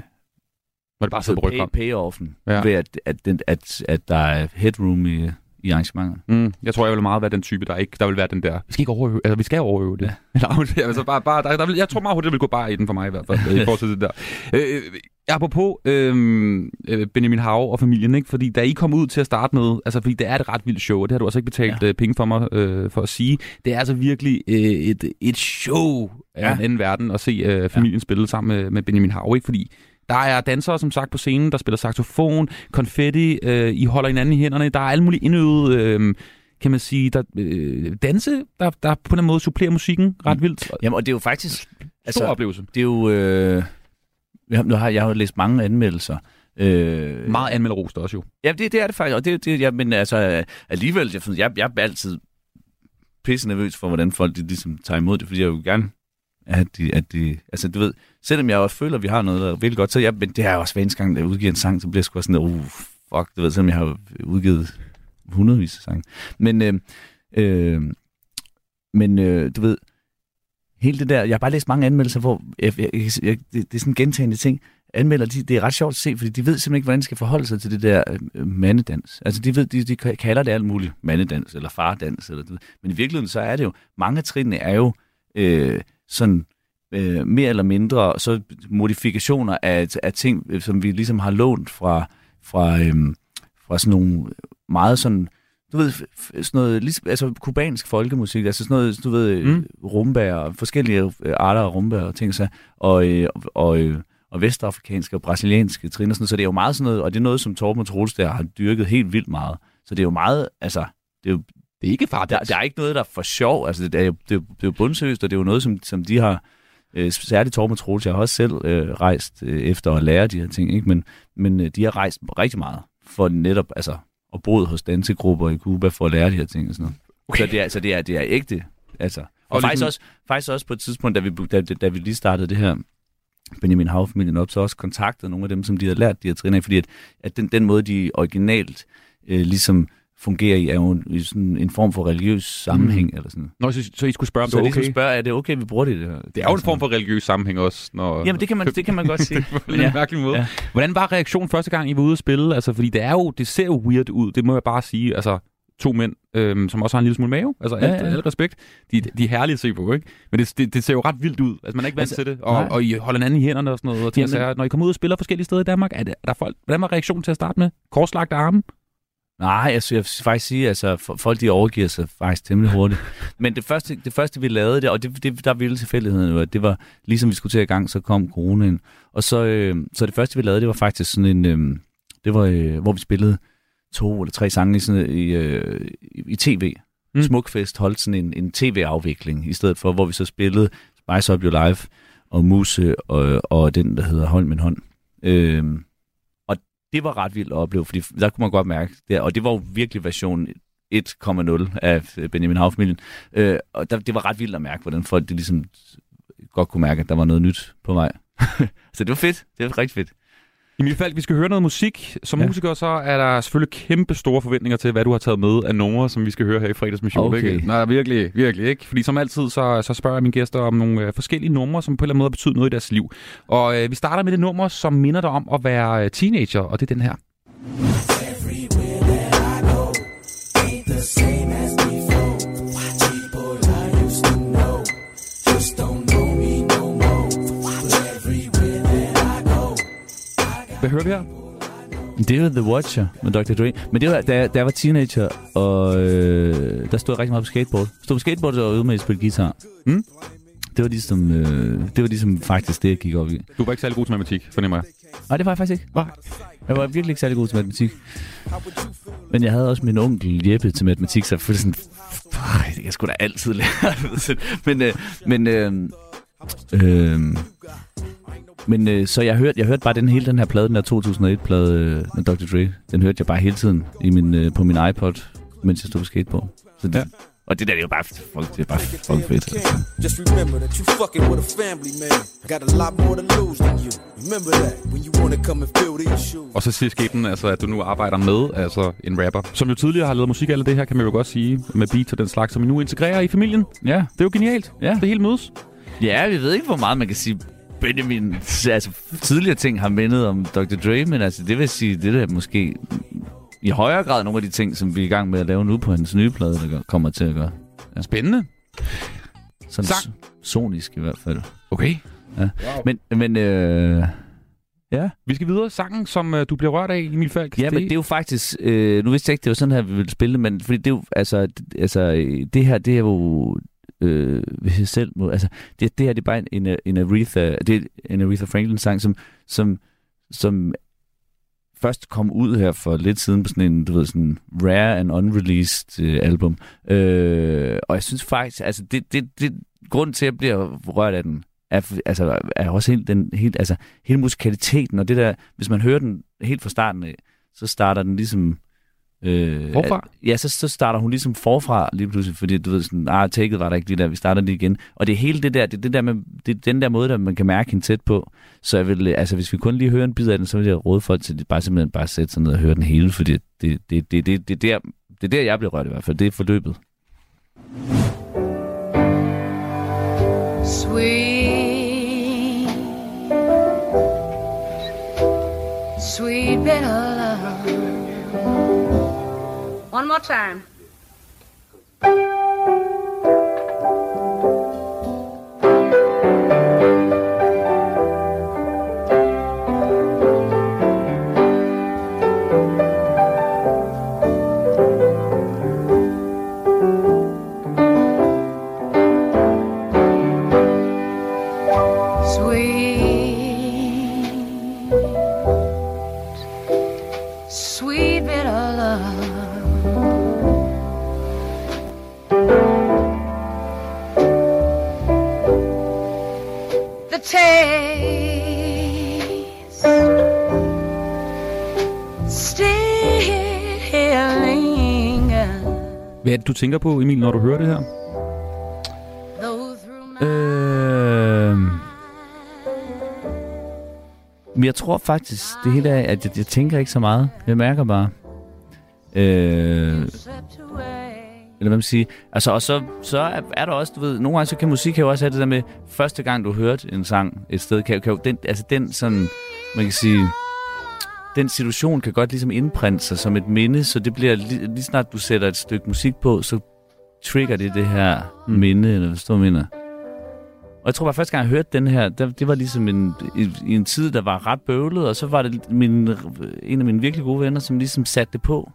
var det bare så pay, payoffen ja. Ved at, at, den, at, at der er headroom i, i arrangementerne. Mm, jeg tror, jeg vil meget være den type, der ikke der vil være den der. Vi skal ikke overøve, altså vi skal overøve det. Ja. Eller, altså, bare, bare, der, der vil, jeg tror meget hurtigt, det vil gå bare i den for mig i hvert fald. I forhold til det der. Øh, apropos øh, Benjamin Hau og familien, ikke? Fordi da I kom ud til at starte med, altså fordi det er et ret vildt show, og det har du også ikke betalt ja. Penge for mig øh, for at sige. Det er altså virkelig øh, et, et show. Ja. En anden verden at se øh, familien ja. Spille sammen med, med Benjamin Hau, ikke? Fordi der er dansere, som sagt, på scenen, der spiller saxofon, konfetti, øh, I holder hinanden i hænderne, der er alle mulige indøvede, øh, kan man sige, der, øh, danse, der, der på en måde supplerer musikken ret vildt. Jamen, og det er jo faktisk... Altså, stor oplevelse. Det er jo... Øh, jeg, har, jeg har læst mange anmeldelser. Øh, Meget anmelderost også jo. Ja, det, det er det faktisk, og det, det, ja, men altså alligevel, jeg, jeg, jeg er altid pisse nervøs for, hvordan folk de ligesom tager imod det, fordi jeg jo gerne... At de, at de, altså du ved, selvom jeg også føler, at vi har noget, der vil godt, så ja, men det er jo også hver eneste gang, der udgiver en sang, så bliver jeg sgu sådan, uh, fuck, du ved, selvom jeg har udgivet hundredvis af sange. Men, øh, øh, men øh, du ved, hele det der, jeg har bare læst mange anmeldelser, hvor jeg, jeg, jeg, det, det er sådan gentagende ting, anmelder, de, det er ret sjovt at se, fordi de ved simpelthen ikke, hvordan de skal forholde sig til det der øh, mandedans. Altså de ved, de, de kalder det alt muligt, mandedans eller fardans, eller, du ved. Men i virkeligheden, så er det jo, mange af trinene er jo, øh, sådan øh, mere eller mindre så modifikationer af, af ting, som vi ligesom har lånt fra, fra, øhm, fra sådan nogle meget sådan, du ved, sådan noget, ligesom, altså kubansk folkemusik, altså sådan noget, du ved, mm. rumba og forskellige arter af rumba og ting, så, og, øh, og, øh, og vestafrikanske og brasilianske trin og sådan, så det er jo meget sådan noget, og det er noget, som Torben og Troels der har dyrket helt vildt meget, så det er jo meget, altså, det er jo Det er ikke far, der, der er ikke noget, der er for sjov. Altså, det, er jo, det, er jo, det er jo bundsøst, og det er jo noget, som, som de har... Øh, særligt Torben og Troels, jeg har også selv øh, rejst øh, efter at lære de her ting, ikke? Men, men øh, de har rejst rigtig meget for netop... Altså, og boet hos dansegrupper i Cuba for at lære de her ting og sådan noget. Okay. Så det er, altså, det er, det er ægte. Altså. Og, og faktisk, ligesom... også, faktisk også på et tidspunkt, da vi, da, da vi lige startede det her Benjamin Hau-familien op, så også kontaktede nogle af dem, som de havde lært de her trin af, fordi at, at den, den måde, de originalt øh, ligesom... fungerer i, er jo i sådan en form for religiøs sammenhæng. Mm. Eller sådan. Nå, så, så I skulle spørge, om så det er okay? Så I skulle spørge, er det okay, vi bruger det? Det, her? Det er jo en form for religiøs sammenhæng også. Når... Jamen, det kan man, det kan man godt sige. Det er ja. En mærkelig måde. Ja. Hvordan var reaktionen første gang, I var ude at spille? Altså, fordi det, er jo, det ser jo weird ud, det må jeg bare sige. Altså, to mænd, øhm, som også har en lille smule mave. Altså, alt, ja, ja. alt respekt. De, de er herlige at se på, ikke? Men det, det, det ser jo ret vildt ud. Altså, man er ikke vant altså, til det. Og, og I holder hinanden i hænderne og sådan noget. Og ting, altså, når I kommer ud og spiller forskellige steder i Danmark, er, det, er der folk... Hvordan var reaktionen til at starte med? Korslagte arme? Nej, altså, jeg vil faktisk sige, at altså, folk de overgiver sig faktisk temmelig hurtigt. Men det første, det første vi lavede det, og det, det, der ville tilfældigheden jo, det var ligesom vi skulle til i gang, så kom coronaen. Og så, øh, så det første vi lavede, det var faktisk sådan en, øh, det var, øh, hvor vi spillede to eller tre sange i, sådan, i, øh, i tv. Mm. Smukfest holdt sådan en, en tv-afvikling, i stedet for, hvor vi så spillede Spice Up Your Life og Muse og, og den, der hedder Hold Min Hånd. Øh, Det var ret vildt at opleve, fordi der kunne man godt mærke det, og det var jo virkelig version en komma nul af Benjamin Hau-familien. Øh, og der, det var ret vildt at mærke, hvordan folk de ligesom godt kunne mærke, at der var noget nyt på vej. Så det var fedt. Det var rigtig fedt. I mit fald, vi skal høre noget musik. Som ja. musiker, så er der selvfølgelig kæmpe store forventninger til, hvad du har taget med af numre, som vi skal høre her i fredagsmission. Okay. Nej, virkelig, virkelig ikke. Fordi som altid, så, så spørger jeg mine gæster om nogle øh, forskellige numre, som på en eller anden måde betyder noget i deres liv. Og øh, vi starter med det nummer, som minder dig om at være øh, teenager, og det er den her. Hvad hører vi her? Det var The Watcher med doktor Dre. Men det var, da, da jeg var teenager, og øh, der stod jeg rigtig meget på skateboard. Stod på skateboard og øvede med at spille guitar. Mm? Det var ligesom, øh, det var ligesom faktisk det, jeg gik op i. Du var ikke særlig god til matematik, fornemmer jeg. Nej, det var jeg faktisk ikke. Nej. Jeg var virkelig ikke særlig god til matematik. Men jeg havde også min onkel Jeppe til matematik, så jeg følte sådan, det kan sgu da altid lære. men, øh, men, øh, øh, Men øh, så jeg hørte, jeg hørte bare den hele den her plade, den her to tusind og et-plade øh, med doktor Dre. Den hørte jeg bare hele tiden i min, øh, på min iPod, mens jeg stod på skateboard. Så det, ja. Og det der, det er jo bare fuck, det er bare fuck fedt. Just remember that you fucking with a family, man. Got a lot more to lose than you. Remember that when you want to come and fill these shoes. Og så siger skæbnen, altså, at du nu arbejder med altså en rapper, som jo tidligere har lavet musik, alt det her, kan man jo godt sige, med beats og den slags, som I nu integrerer i familien. Ja. Det er jo genialt. Ja. Det hele mødes. Ja, vi ved ikke, hvor meget man kan sige. Benjamin, altså tidligere ting har mindet om doktor Dre, men altså det vil sige, det der måske i højere grad nogle af de ting, som vi er i gang med at lave nu på hans nye plade, der kommer til at gøre. Ja. Spændende. Sådan Sang. sonisk i hvert fald. Okay. Ja. Wow. Men, men øh, ja. Vi skal videre. Sangen, som øh, du bliver rørt af, Emil Falk. Ja, det... men det er jo faktisk, øh, nu vidste jeg ikke, det var sådan her, vi ville spille, men fordi det er jo, altså, altså det her, det er jo... Øh, selv må, altså det, det her det er bare en, en, en Aretha det er en Aretha Franklin sang som, som, som først kom ud her for lidt siden på sådan en du ved, sådan rare and unreleased øh, album øh, og jeg synes faktisk altså det, det, det, grunden til at jeg bliver rørt af den er, altså, er også helt, den, helt, altså, hele musikaliteten og det der, hvis man hører den helt fra starten af, så starter den ligesom Øh, forfra? At, ja, så, så starter hun ligesom forfra lige pludselig, fordi du ved sådan, ah, taket var der ikke lige der, vi starter lige igen. Og det er hele det der, det, det der med, det er den der måde, der man kan mærke hende tæt på. Så jeg vil, altså hvis vi kun lige hører en bid af den, så vil jeg råde folk til, at de bare simpelthen bare sætter sig ned og hører den hele, fordi det, det, det, det, det, det, der, det er der, jeg bliver rørt i hvert fald, det er forløbet. Sweet, sweet little love. One more time. Hvad er det, du tænker på, Emil, når du hører det her? Øh... Jeg tror faktisk, det hele er, at jeg, jeg tænker ikke så meget. Jeg mærker bare. Øh, eller hvad man siger. Altså, og så, så er, er der også, du ved, nogle gange så kan musik jo også have det der med, første gang du hørte en sang et sted, kan, kan jo, den, altså den sådan, man kan sige, den situation kan godt ligesom indprinte sig som et minde, så det bliver, lige, lige snart du sætter et stykke musik på, så trigger det det her minde, eller hvad du mener. Og jeg tror bare, første gang jeg hørte den her, der, det var ligesom en, i, i en tid, der var ret bøvlet, og så var det min, en af mine virkelig gode venner, som ligesom satte det på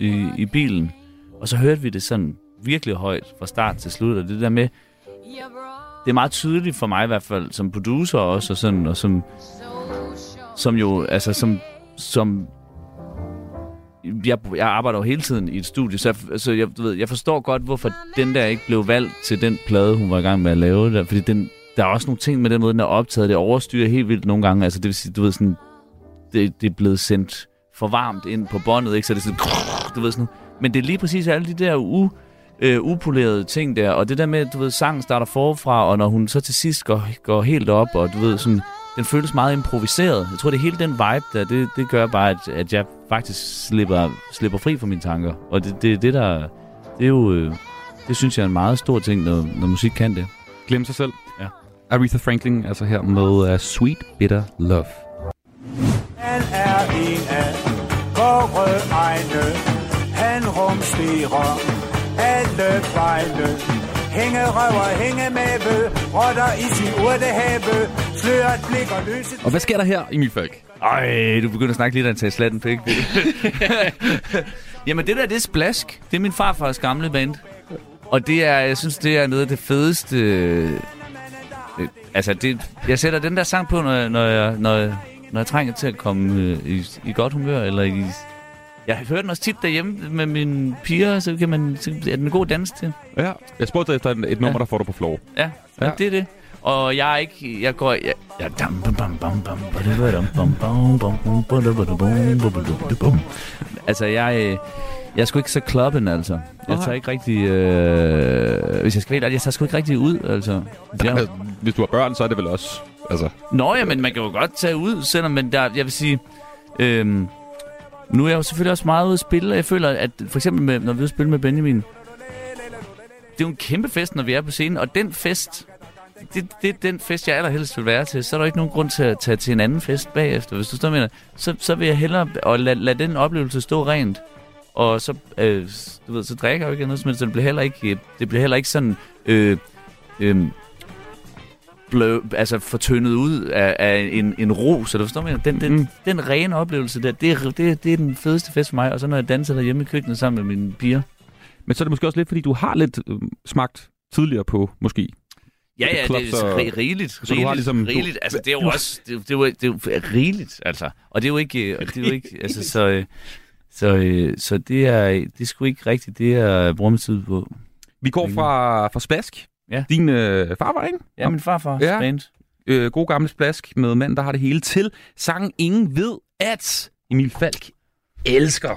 i, i bilen. Og så hørte vi det sådan virkelig højt fra start til slut, og det der med, det er meget tydeligt for mig i hvert fald, som producer også, og sådan, og som, som jo, altså som, som jeg, jeg arbejder jo hele tiden i et studie, så, jeg, så jeg, du ved, jeg forstår godt, hvorfor den der ikke blev valgt til den plade, hun var i gang med at lave der, fordi den, der er også nogle ting med den måde, den er optaget, det overstyrer helt vildt nogle gange, altså det vil sige, du ved sådan, det, det er blevet sendt for varmt ind på båndet, ikke, så det er sådan, du ved sådan, men det er lige præcis alle de der u, øh, upolerede ting der, og det der med, du ved, sangen starter forfra, og når hun så til sidst går, går helt op, og du ved sådan, den føles meget improviseret. Jeg tror, det hele den vibe der, det, det gør bare, at, at jeg faktisk slipper, slipper fri fra mine tanker. Og det, det, det der, det er jo, det synes jeg er en meget stor ting, når, når musik kan det. Glem sig selv. Ja. Aretha Franklin, altså her med uh, Sweet Bitter Love. Han er en af vore egne. Han rumsterer alle fejle. Hænge røver, hænge mæbe, rotter i sin urtehæbe. Og hvad sker der her, Emil Falk? Ej, du begynder at snakke lidt af en tage slatten pæk. Jamen det der, det er Spask. Det er min farfars gamle band. Og det er, jeg synes, det er noget af det fedeste. Øh, altså, det, jeg sætter den der sang på, når, når, jeg, når, jeg, når jeg trænger til at komme øh, i, i godt humør. Eller i, jeg hører den også tit derhjemme med mine piger, så kan man, så er den en god dans til. Ja, jeg spurgte efter et, et nummer, ja. Der får du på floor. Ja, ja. Det er det. Og jeg er ikke, jeg går, jeg, jeg altså jeg, jeg er sgu ikke så klubben, altså. Jeg tager ikke rigtig, øh, hvis jeg skal være, jeg tager sgu ikke rigtig ud, altså. Jeg, hvis du har børn, så er det vel også, altså. Nå ja, men man kan jo godt tage ud, selvom man der, jeg vil sige, øh, nu er jeg jo selvfølgelig også meget ude at spille, og jeg føler, at for eksempel med, når vi er spille med Benjamin, det er jo en kæmpe fest, når vi er på scenen, og den fest, Det, det er den fest, jeg allerhelst vil være til. Så er der ikke nogen grund til at tage til en anden fest bagefter. Hvis du står med dig, så, så vil jeg hellere og lad, lad den oplevelse stå rent. Og så, øh, du ved, så drikker jeg jo ikke noget som helst. Det bliver heller ikke, det bliver heller ikke sådan øh, øh, blø, altså fortyndet ud af, af en, en ro. Så du forstår med dig, den, den, mm. den rene oplevelse der, det er, det, det er den fedeste fest for mig. Og så når jeg danser derhjemme i køkkenet sammen med mine piger. Men så er det måske også lidt, fordi du har lidt øh, smagt tidligere på, måske. Ja, ja, det er så rigeligt, rigeligt, ligesom, rigeligt. Altså, det er jo også, det er, det er, det er, det er rigeligt, altså. Og det er jo ikke, det er jo ikke, altså, så, så, så det er, det er sgu ikke rigtigt, det er brummetid på. Vi går fra, fra Splask. Ja. Din øh, farfar, ikke? Ja, min farfar. Ja. Band. Øh, god gamle Splask med mand, der har det hele til. Sangen Ingen ved, at Emil Falk elsker.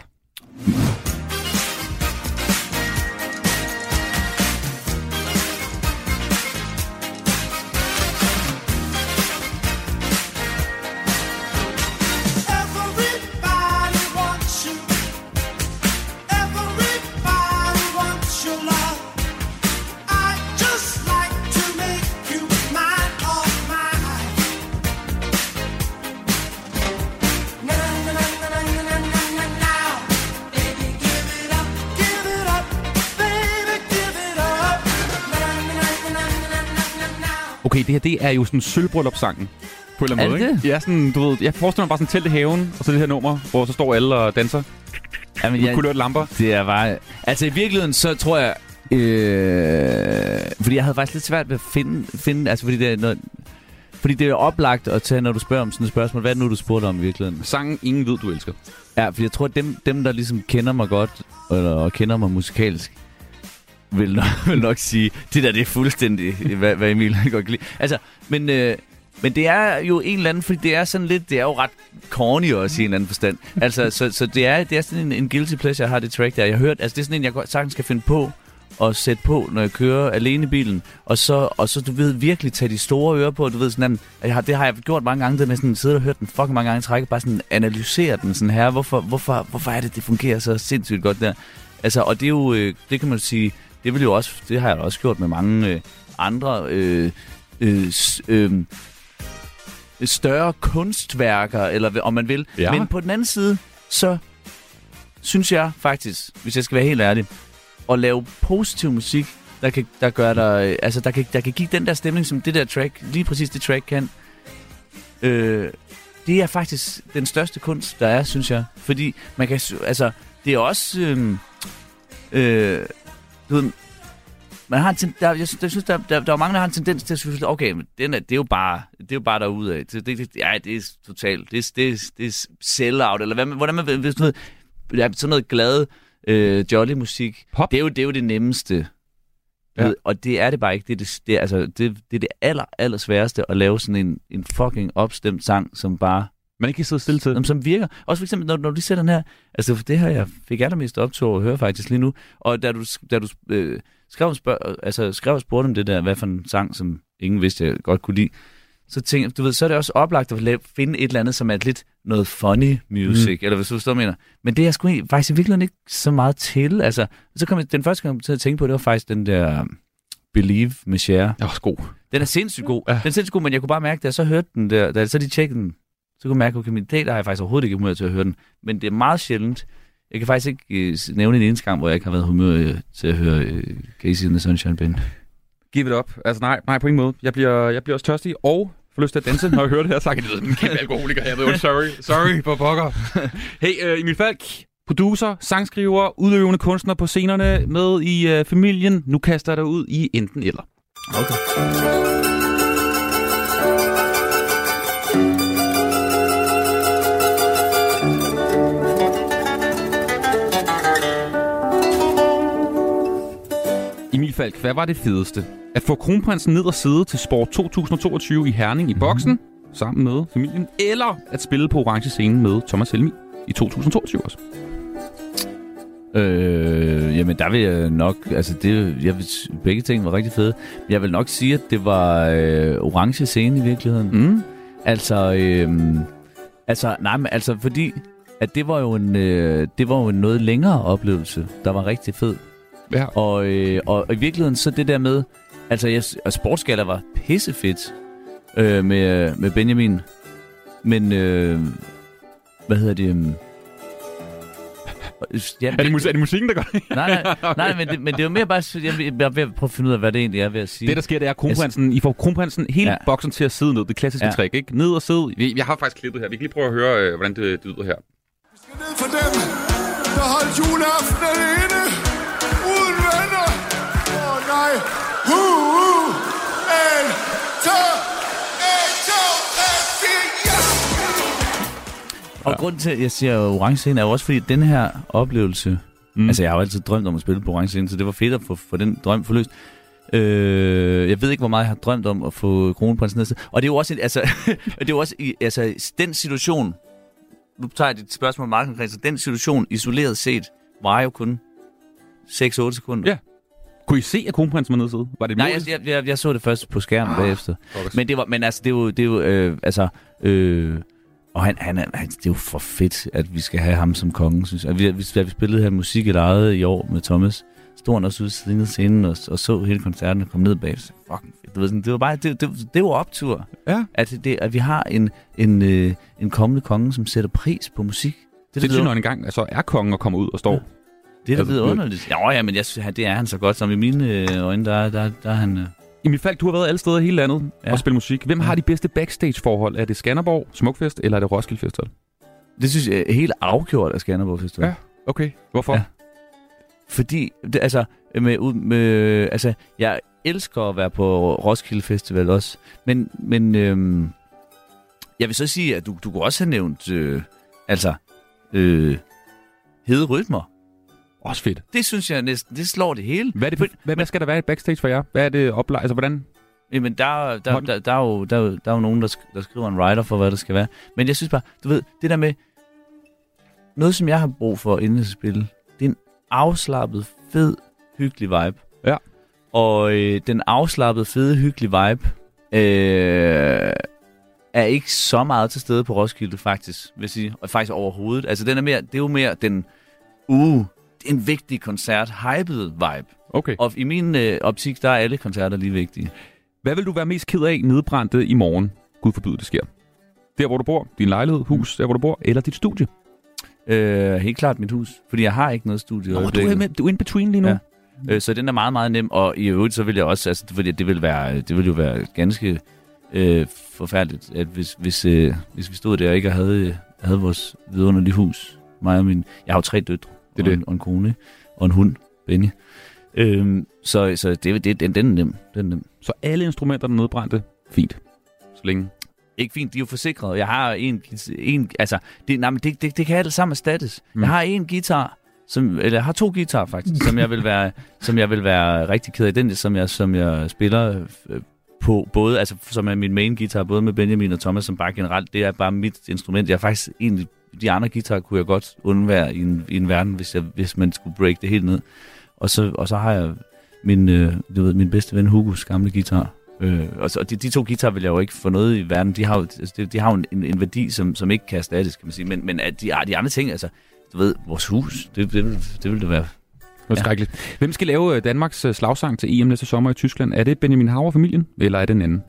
Okay, det her, det er jo sådan sølvbryllup-sangen på en eller anden måde, ikke? Ja, sådan, du ved, jeg forestiller mig bare sådan telt i haven, og så det her nummer, hvor så står alle og danser. Jamen, jeg, kulørte lamper. Det er bare... Altså, i virkeligheden, så tror jeg... Øh, fordi jeg havde faktisk lidt svært ved at finde... finde altså, fordi det er noget... Fordi det er oplagt at tage, når du spørger om sådan et spørgsmål. Hvad er det nu, du spurgte om i virkeligheden? Sangen Ingen ved, du elsker. Ja, for jeg tror, at dem, dem der ligesom kender mig godt, eller, og kender mig musikalsk, vil nok, vil nok sige, det der, det er fuldstændig, hvad, hvad Emil godt kan lide. Altså, men, øh, men det er jo en eller anden, fordi det er sådan lidt, det er jo ret corny også i en eller anden forstand. Altså, så, så det, er, det er sådan en, en guilty pleasure, jeg har det track der. Jeg har hørt, altså det er sådan en, jeg sagtens skal finde på og sætte på, når jeg kører alene i bilen. Og så, og så du ved, virkelig tage de store ører på, og du ved sådan, at jeg har, det har jeg gjort mange gange, det med sådan, sidder og hørt den fucking mange gange trække, bare sådan analysere den sådan her, hvorfor, hvorfor, hvorfor er det, det fungerer så sindssygt godt der. Altså, og det er jo, det kan man sige, det vil jo også, det har jeg også gjort med mange øh, andre øh, øh, øh, større kunstværker, eller om man vil. Ja. Men på den anden side, så synes jeg faktisk, hvis jeg skal være helt ærlig, at lave positiv musik, der kan, der gør der, altså der kan, der kan give den der stemning, som det der track, lige præcis det track kan. Øh, det er faktisk den største kunst, der er, synes jeg, fordi man kan, altså det er også, øh, øh, du ved, man har en tendens, der, jeg synes, der, der, der er mange, der har en tendens til at synes, okay, men den er, det er jo bare, det er jo bare derudad. Det, det, det, ja, det er totalt, det, det, det er sell-out, eller hvad, hvordan man, hvis du ved, sådan noget glad, øh, jolly musik. Det er, jo, det er jo det nemmeste. Ja. Og det er det bare ikke. Det er det, det, er, altså, det, det, er det aller, aller sværeste at lave sådan en, en fucking opstemt sang, som bare... Man ikke kan sidde stille til. Som, som virker. Også for eksempel, når, når du lige sætter den her... Altså, det her, jeg fik allermest optog at høre faktisk lige nu. Og da du, da du øh, skrev, spørg, altså, skrev og spurgte om det der, hvad for en sang, som ingen vidste, jeg godt kunne lide, så tænkte du ved, så er det også oplagt at finde et eller andet, som er lidt noget funny music, mm. eller hvad så du mener. Men det er jeg sgu faktisk virkelig ikke så meget til. Altså, så kom jeg, den første gang, jeg kom til at tænke på, det var faktisk den der Believe med Cher. Den var god. Den er sindssygt god. Ja. Den er sindssygt god, men jeg kunne bare mærke, da jeg så hørte den der, da så de tjekkede den, så kunne jeg mærke, okay, min dag, der har jeg faktisk overhovedet ikke humør til at høre den. Men det er meget sjældent. Jeg kan faktisk ikke øh, nævne en eneste gang, hvor jeg ikke har været humør øh, til at høre øh, Casey and the Sunshine Band. Give it up. Altså nej, nej på ingen måde. Jeg bliver, jeg bliver også tørstig, og får lyst til at danse, når jeg hører det her sagt. Det er en kæmpe alkoholiker, jeg ved jo, sorry, sorry for pokker. Hey, uh, Emil Falk, producer, sangskriver, udøvende kunstner på scenerne, med i uh, familien. Nu kaster jeg dig ud i enten eller. Okay. Emil Falk, hvad var det fedeste? At få kronprinsen ned og sidde til Sport to tusind toogtyve i Herning i boksen, mm-hmm. sammen med familien, eller at spille på orange scenen med Thomas Helmig i to tusind toogtyve også? Øh, jamen der vil jeg nok, altså det, jeg, begge ting var rigtig fede. Jeg vil nok sige, at det var øh, orange scenen i virkeligheden. Mm. Altså, øh, altså, nej, men altså fordi, at det var jo en, øh, det var jo en noget længere oplevelse, der var rigtig fed. Ja. Og, øh, og, og i virkeligheden så det der med, altså, jeg, og sportsgaller var pissefedt øh, med, med Benjamin. Men, øh, hvad hedder det? Um... Jamen, er, det mus- er det musikken, der gør det? nej, nej, nej men, det, men det er jo mere bare... Jeg er ved at prøve at finde ud af, hvad det egentlig er ved at sige. Det, der sker, det er, kronprinsen, altså, I får kronprinsen hele ja. boksen til at sidde ned. Det klassiske ja. trick, ikke? Ned og sidde. Vi, jeg har faktisk klippet her. Vi kan lige prøve at høre, øh, hvordan det lyder her. Vi skal ned for dem, der holdt juleaften alene, uden venner. Åh, oh, nej. Woo, woo, en, to, en, to, en, fire, yes! Og grunden til, at jeg siger orange scene, er jo også fordi, at den her oplevelse... Mm. Altså, jeg har jo altid drømt om at spille på orange scene, så det var fedt at få, få den drøm forløst. Øh, jeg ved ikke, hvor meget jeg har drømt om at få kronprinsen ned. Og det er jo også, altså, det er også altså, den situation... Nu tager jeg dit spørgsmål meget konkret. Så den situation, isoleret set, var jo kun seks otte sekunder. Ja. Yeah. Kunne I se, at kronprinsen var nede og sidde? Var det Nej, jeg, jeg, jeg, jeg så det først på skærmen ah, bagefter. Torres. Men det var, men altså, det er jo, det er jo øh, altså, øh, og han, han, han, det er jo for fedt, at vi skal have ham som kongen, synes jeg. Vi, vi, vi spillede her musik i lejet i år med Thomas. Stod han også ude siden scenen og, og så hele koncerten og kom ned bagefter. Fucking fedt. Det var, sådan, det var bare, det, det, det var optur. Ja. At, det, at vi har en, en, øh, en kommende konge, som sætter pris på musik. Det, det synes jeg engang, altså er kongen og kommer ud og står... Ja. Det er da blevet underligt. Nå ja, men jeg synes, det er han så godt, som i mine øjne, der, der, der er han... Øh... Emil Falk, du har været alle steder i hele landet ja. og spillet musik. Hvem har de bedste backstage-forhold? Er det Skanderborg, Smukfest, eller er det Roskilde Festival? Det synes jeg er helt afgjort af Skanderborg Festival. Ja, okay. Hvorfor? Ja. Fordi, det, altså, med, med, altså, jeg elsker at være på Roskilde Festival også, men, men øhm, jeg vil så sige, at du, du kunne også have nævnt, øh, altså, øh, hede rytmer. Også fedt. Det synes jeg næsten, det slår det hele. Hvad, det, hvad, men, hvad skal der være i backstage for jer? Hvad er det opleje? Altså, hvordan? Jamen, der, der, der, der, er jo, der, der er jo nogen, der, sk- der skriver en writer for, hvad der skal være. Men jeg synes bare, du ved, det der med... Noget, som jeg har brug for inden at spille, det er en afslappet, fed, hyggelig vibe. Ja. Og øh, den afslappede, fede, hyggelige vibe øh, er ikke så meget til stede på Roskilde, faktisk, vil jeg sige. Og faktisk overhovedet. Altså, den er mere, det er jo mere den uge. Uh, en vigtig koncert, hyped vibe. Okay. Og i min øh, optik, der er alle koncerter lige vigtige. Hvad vil du være mest ked af nedbrændte i morgen? Gud forbyde, det sker. Der, hvor du bor, din lejlighed, hus, der, hvor du bor, eller dit studie? Øh, helt klart mit hus, fordi jeg har ikke noget studie. Nå, du, er med, du er in between lige nu? Ja. Øh, så den er meget, meget nem, og i øvrigt, så vil jeg også, altså, fordi det vil være, det vil jo være ganske øh, forfærdeligt, at hvis, hvis, øh, hvis vi stod der og ikke havde, havde vores vidunderlige hus. Mig og min, jeg har jo tre døtre, det og, en, det. og en kone, og en hund, Benny. Øhm, så så det, det, den, den, er nem, den er nem. Så alle instrumenter, der nedbrændte, fint? Så længe? Ikke fint, de er jo forsikrede. Jeg har en, en altså, det, nej, men det, det, det kan alt sammen erstattes. Mm. Jeg har en guitar, som, eller jeg har to guitarer faktisk, som jeg vil være, som jeg vil være rigtig ked af. Den, som jeg, som jeg spiller øh, på, både, altså, som er min main guitar, både med Benjamin og Thomas, som bare generelt, det er bare mit instrument. Jeg er faktisk egentlig, de andre guitarer kunne jeg godt undvære i en, i en verden, hvis, jeg, hvis man skulle break det helt ned. Og så, og så har jeg min, øh, du ved, min bedste ven Hugos gamle guitar. Øh, og så, de, de to guitarer vil jeg jo ikke få noget i verden. De har jo, de, de har jo en, en værdi, som, som ikke kan erstattes, kan man sige. Men, men at de, de andre ting, altså, du ved, vores hus, det, det, det vil det være. Det er skrækkeligt. Hvem skal lave Danmarks slagsang til E M næste sommer i Tyskland? Er det Benjamin Hau og familien, eller er det en anden?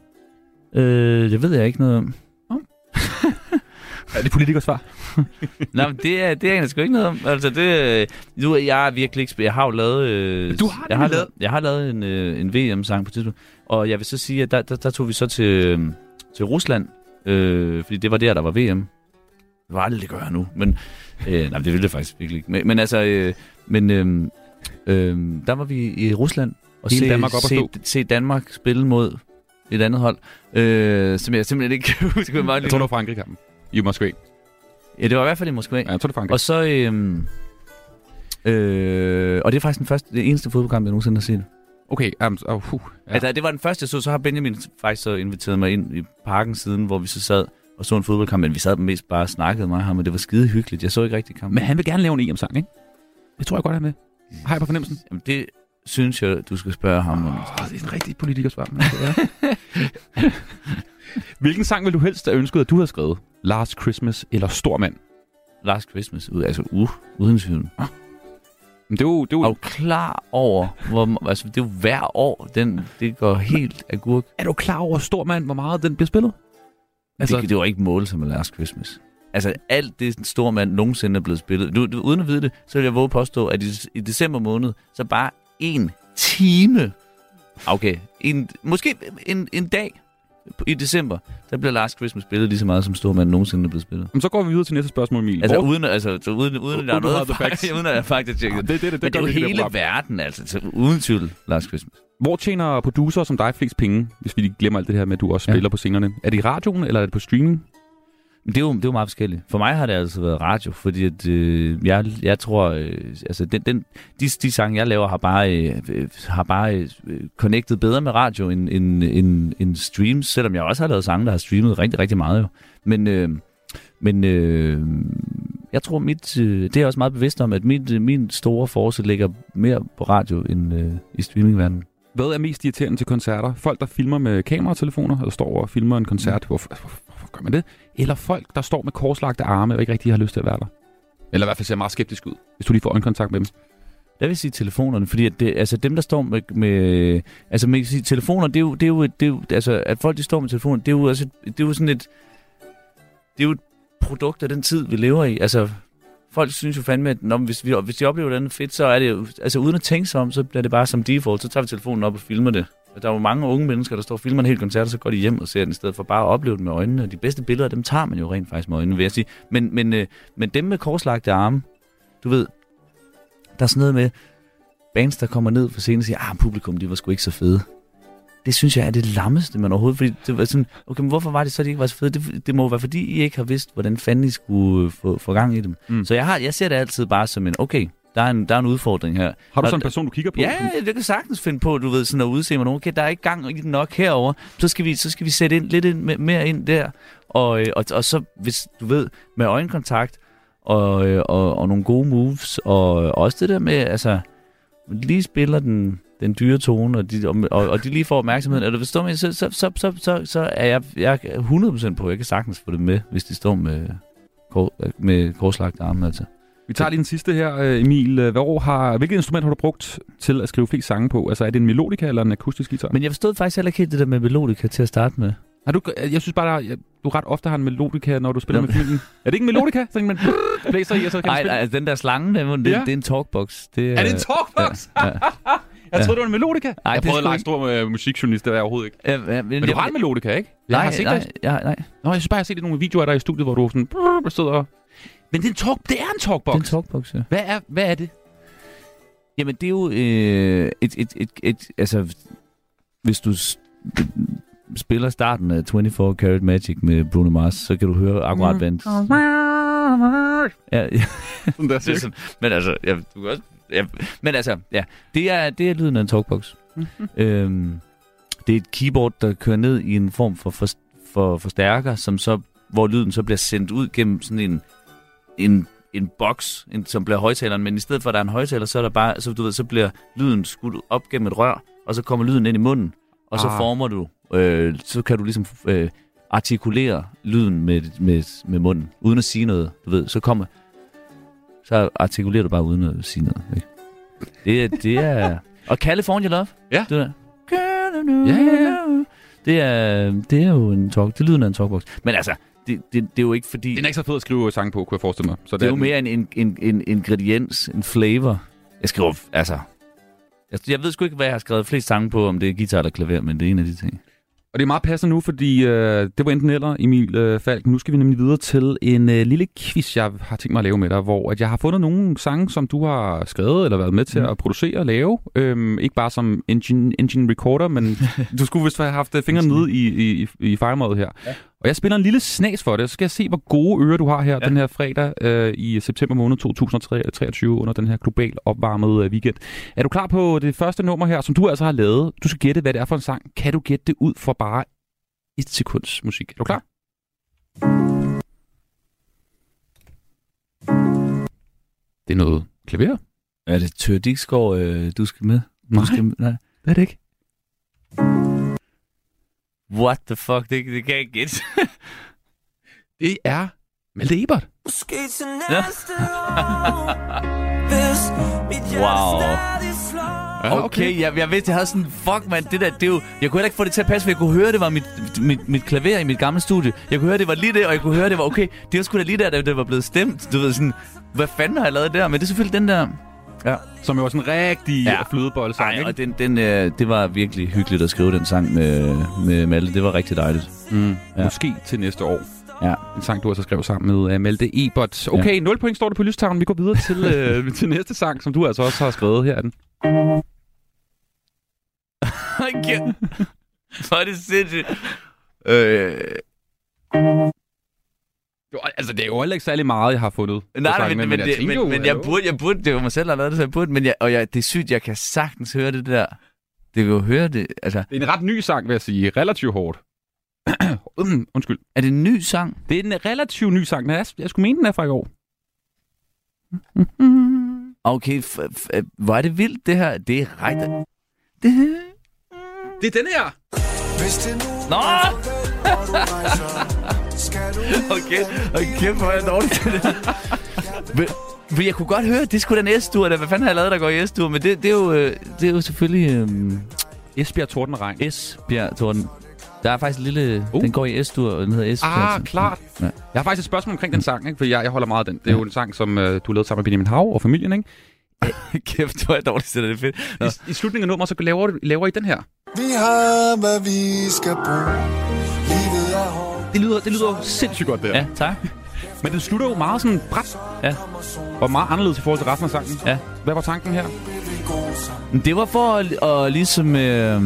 Øh, det ved jeg ikke noget om. Er det politikers svar? Nej, men det er, det er egentlig sgu ikke noget om. Altså, det... Nu, jeg er virkelig ikke... Jeg har jo lavet... Øh, du har jeg har lavet? Jeg har lavet en, øh, en V M-sang på tidspunkt. Og jeg vil så sige, at der, der, der tog vi så til, øh, til Rusland. Øh, fordi det var der, der var V M. Det var aldrig det gør nu, men... Øh, nej, det ville det faktisk virkelig ikke. Men, men altså... Øh, men øh, øh, der var vi i Rusland. Og se Danmark, op se, se Danmark spille mod et andet hold. Øh, som jeg simpelthen ikke kan huske. Jeg tror, det var Frankrig-kampen. I Moskva. Ja, det var i hvert fald i Moskva. Ja, jeg tror, det var Frankrig. Og så... Øhm, øh, og det er faktisk den, første, den eneste fodboldkamp, jeg nogensinde har set. Okay, um, oh, uh, ja. Altså, det var den første, jeg så. Så har Benjamin faktisk så inviteret mig ind i parken siden, hvor vi så sad og så en fodboldkamp. Men vi sad mest bare og snakkede med ham, og det var skide hyggeligt. Jeg så ikke rigtig kampen. Men han vil gerne lave en E M-sang, ikke? Det tror jeg godt, han vil. Har jeg på fornemmelsen? Jamen, det synes jeg, du skal spørge ham om. Oh, det er en rigtig politikersvar. Hvilken sang vil du helst have ønsket, at du havde skrevet? Last Christmas eller Stormand? Last Christmas, altså uh, uden tvivl. Ah. Men det er jo, det er jo... Er du klar over, hvor, altså det er jo hver år, den, det går helt agurk. Er du klar over Stormand, hvor meget den bliver spillet? Altså... Det, det var ikke målet som med Last Christmas. Altså alt det Stormand nogensinde er blevet spillet. Du, du, uden at vide det, så vil jeg våge påstå, at i, i december måned, så bare en time, okay, en, måske en, en dag, i december, der bliver Last Christmas spillet lige så meget, som Stormand nogensinde er blevet spillet. Men så går vi videre til næste spørgsmål, Emil. Altså, uden, altså uden, uden, uden, uden, der er noget faktisk, uden at jeg faktisk tjekker. Ja, det, det, det, det, det er jo hele det verden, altså. Så uden tvivl, Last Christmas. Hvor tjener producerer som dig flest penge, hvis vi glemmer alt det her med, at du også spiller ja. På scenerne? Er det i radioen, eller er det på streaming? Det er jo, det er jo meget forskelligt. For mig har det altså været radio, fordi at, øh, jeg, jeg tror, øh, altså den, den, de, de sange, jeg laver, har bare, øh, har bare øh, connectet bedre med radio end, end, end, end streams, selvom jeg også har lavet sange, der har streamet rigtig, rigtig meget jo. Men, øh, men øh, jeg tror, mit, øh, det er også meget bevidst om, at mit, øh, min store force ligger mere på radio end øh, i streamingverdenen. Hvad er mest irriterende til koncerter? Folk, der filmer med kameratelefoner, eller står og filmer en koncert, hvorfor, hvorfor gør man det? Eller folk, der står med korslagte arme og ikke rigtig har lyst til at være der? Eller i hvert fald ser meget skeptisk ud, hvis du lige får øjenkontakt med dem. Jeg vil sige telefonerne, fordi at det, altså dem, der står med... med altså man kan sige, telefoner, det er jo... Det er jo, det er jo altså, at folk, der står med telefoner, det er jo, altså, det er jo sådan et... Det er jo et produkt af den tid, vi lever i. Altså... Folk synes jo fandme, at når, hvis, vi, hvis de oplever et andet fedt, så er det jo... Altså uden at tænke sig om, så bliver det bare som default. Så tager vi telefonen op og filmer det. Og der er jo mange unge mennesker, der står og filmer en hel koncert, og så går de hjem og ser den i stedet for bare at opleve den med øjnene. Og de bedste billeder, dem tager man jo rent faktisk med øjnene, vil jeg sige. Men, men, øh, men dem med korslagte arme, du ved, der er sådan noget med bands, der kommer ned fra scenen og siger, ah, publikum, de var sgu ikke så fede. Det synes jeg er det lammeste, man overhovedet... Fordi det var sådan, okay, men hvorfor var det så, de ikke var så fede? Det, det må være, fordi I ikke har vidst, hvordan fanden I skulle få, få gang i dem. Mm. Så jeg, har, jeg ser det altid bare som en, okay, der er en, der er en udfordring her. Har du sådan en person, du kigger på? Ja, det kan sagtens finde på, du ved, sådan at udse mig nogen. Okay, der er ikke gang i den nok herover, så skal vi, så skal vi sætte ind, lidt ind, mere ind der. Og, og, og så, hvis du ved, med øjenkontakt og, og, og nogle gode moves, og også det der med, altså, lige spiller den... den dyre tone, og de, og, og de lige får opmærksomheden, eller hvis de står med, så, så, så, så, så, så er jeg, jeg er hundrede procent på, jeg kan sagtens få det med, hvis de står med, med korslagt arme, altså. Vi tager lige den sidste her, Emil. Hvad år har, hvilket instrument har du brugt til at skrive flest sange på? Altså, er det en melodika eller en akustisk guitar? Men jeg forstod faktisk heller ikke helt det der med melodika til at starte med. Har du, jeg synes bare, der, du ret ofte har en melodika, når du spiller Jamen. med filmen. Er det ikke en melodika? Så man blæser i, og så kan Ej, altså, den der slange, den, det, ja. det er en talkbox. Det er, er det en talkbox? Ja, ja. Jeg troede, ja. det var en melodika. Ej, jeg prøvede at lage stor musikjournalist, det var jeg overhovedet ikke. Ja, men, men du jeg, har en melodika, ikke? Jeg nej, har set nej, det. Ja, nej. Nå, jeg synes bare, jeg har set det nogle videoer der i studiet, hvor du sådan brrr, sidder og... Men det er en, talk, det er en talkbox. Det er en talkbox, ja. Hvad er, hvad er det? Jamen, det er jo øh, et, et, et, et... Altså, hvis du... spiller starten af twenty-four Karat Magic med Bruno Mars, så kan du høre akkurat hvad. Ja, ja. Det er sådan. Men altså, ja, du kan også, ja. Men altså, ja, det er det er lyden af en talkbox. Mm-hmm. Øhm, det er et keyboard der kører ned i en form for for, for forstærker, som så hvor lyden så bliver sendt ud gennem sådan en en en boks, en, som bliver højttaleren, men i stedet for at der er en højttaler, så er der bare så du ved, så bliver lyden skudt op gennem et rør, og så kommer lyden ind i munden, og så ah. former du Øh, så kan du ligesom øh, artikulere lyden med, med, med munden, uden at sige noget, du ved. Så kommer, så artikulerer du bare uden at sige noget, ikke? Det, det er... Og California Love, ja. Det der. Ja, ja, ja. Det er, det er jo en talk, det lyder af en talkbox. Men altså, det, det, det er jo ikke fordi... Det er ikke så fedt at skrive sang på, kunne jeg forestille mig. Så det, det er jo den... mere en, en, en, en ingrediens, en flavor. Jeg skriver, altså... Jeg, jeg ved sgu ikke, hvad jeg har skrevet flest sange på, om det er guitar eller klaver, men det er en af de ting. Og det er meget passende nu, fordi øh, det var enten eller, Emil øh, Falk. Nu skal vi nemlig videre til en øh, lille quiz, jeg har tænkt mig at lave med dig, hvor at jeg har fundet nogle sange, som du har skrevet eller været med til mm. at producere og lave. Øhm, ikke bare som engine, engine recorder, men du skulle vist have haft fingrene nede i, i, i fejremådet her. Ja. Og jeg spiller en lille snas for det, så skal jeg se, hvor gode ører du har her ja. den her fredag øh, i september måned to tusind treogtyve under den her global opvarmede øh, weekend. Er du klar på det første nummer her, som du altså har lavet? Du skal gætte, hvad det er for en sang. Kan du gætte det ud for bare et sekunds musik? Er du klar? Det er noget klaver. Er det Tør Diksgaard, øh, du skal med? Du nej. Skal med? Nej, det er det ikke. What the fuck, det, det kan jeg ikke gætte. Det er Malte Ebert. Ja. Wow. Okay, okay. Jeg, jeg ved, jeg havde sådan, fuck mand, det der, det er jo, jeg kunne heller ikke få det til at passe, for jeg kunne høre, det var mit, mit, mit klaver i mit gamle studie. Jeg kunne høre, det var lige det, og jeg kunne høre, det var okay. Det var sgu da lige der, da det var blevet stemt. Du ved sådan, hvad fanden har jeg lavet der? Men det er selvfølgelig den der... Ja. Som jo var sådan en rigtig ja. flødebollesang. Ej, og den, den, øh, det var virkelig hyggeligt at skrive den sang med, med Malte. Det var rigtig dejligt. Mm. Ja. Måske til næste år. Ja. En sang, du også har skrevet sammen med uh, Malte Ebert. Okay, ja. nul point står det på lystavlen. Vi går videre til, øh, til næste sang, som du altså også har skrevet. Her er den. Hvor er det sindssygt. Øh... Jo, altså, det er jo heller ikke særlig meget, jeg har fundet. Nej, sangen, men, men, men, jeg det, men, jo, men jeg burde, jeg burde, det var mig selv, der lavede det, så jeg burde, men jeg, og jeg, det er sygt, jeg kan sagtens høre det der. Det kan jo høre det, altså. Det er en ret ny sang, vil jeg sige, relativt hårdt. Undskyld. Er det en ny sang? Det er en relativt ny sang, men jeg, jeg skulle mene, den er fra i går. Okay, f- f- hvor er det vildt, det her. Det er ret... Det, her. Det er den her! Nå! Okay, okay, kæft, hvor er jeg dårlig til det. men, men jeg kunne godt høre, det skulle sgu da en S-dur, hvad fanden har jeg lavet, der går i S-dur? Men det, det, er, jo, det er jo selvfølgelig... Um... Esbjerg Thornton Regn. Esbjerg Thornton. Der er faktisk en lille... Uh. Den går i S-dur, og den hedder Esbjerg. Ah, klart. Ja. Jeg har faktisk et spørgsmål omkring den sang, ikke? For jeg, jeg holder meget af den. Det er jo en sang, som uh, du lavede sammen med Benjamin Hau og familien, ikke? Kæft, hvor er jeg dårlig til det, det er fedt. I, I slutningen af nummeret, så laver, laver I den her. Vi har, hvad vi skal bruge. Det lyder, det lyder sindssygt godt, der. Ja, tak. Men det slutter jo meget sådan bræt. Ja. Og meget anderledes i forhold til resten af sangen. Ja. Hvad var tanken her? Det var for at, at ligesom, øh,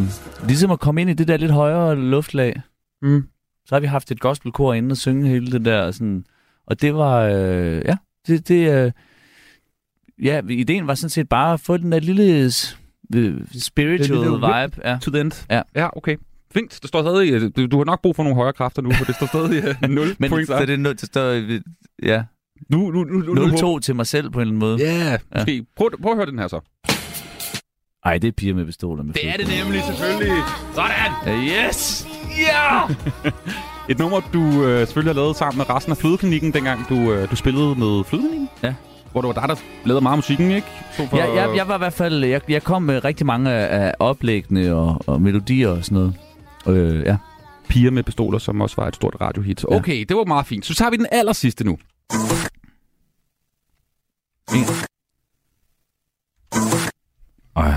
ligesom at komme ind i det der lidt højere luftlag. Mm. Så har vi haft et gospelkor inde og synge hele det der. Sådan. Og det var... Øh, ja, det... det øh, ja, ideen var sådan set bare at få den der lille øh, spiritual lille vibe. Ja. To the end. Ja, ja okay. Fint, det står stadig... Du, du har nok brug for nogle højere kræfter nu, for det står stadig nul men point. Men det er nul, det står... Ja. Nu, nu, nu, nu, nul to til mig selv på en eller anden måde. Yeah, ja, måske. Prøv, prøv at høre den her så. Ej, det er piger med pistoler. Med det fløde. Er det nemlig, selvfølgelig. Sådan. Yes! Ja! Yeah! Et nummer, du øh, selvfølgelig har lavet sammen med resten af Flødeklinikken, dengang du, øh, du spillede med Flødeklinikken. Ja. Hvor det var dig, der lavede meget musikken, ikke? For... Ja, jeg, jeg var i hvert fald... Jeg, jeg kom med rigtig mange af oplæggene og, og melodier og sådan noget. Øh, ja. Piger med pistoler, som også var et stort radiohit. Okay, ja. Det var meget fint. Så tager vi den allersidste nu. Øj.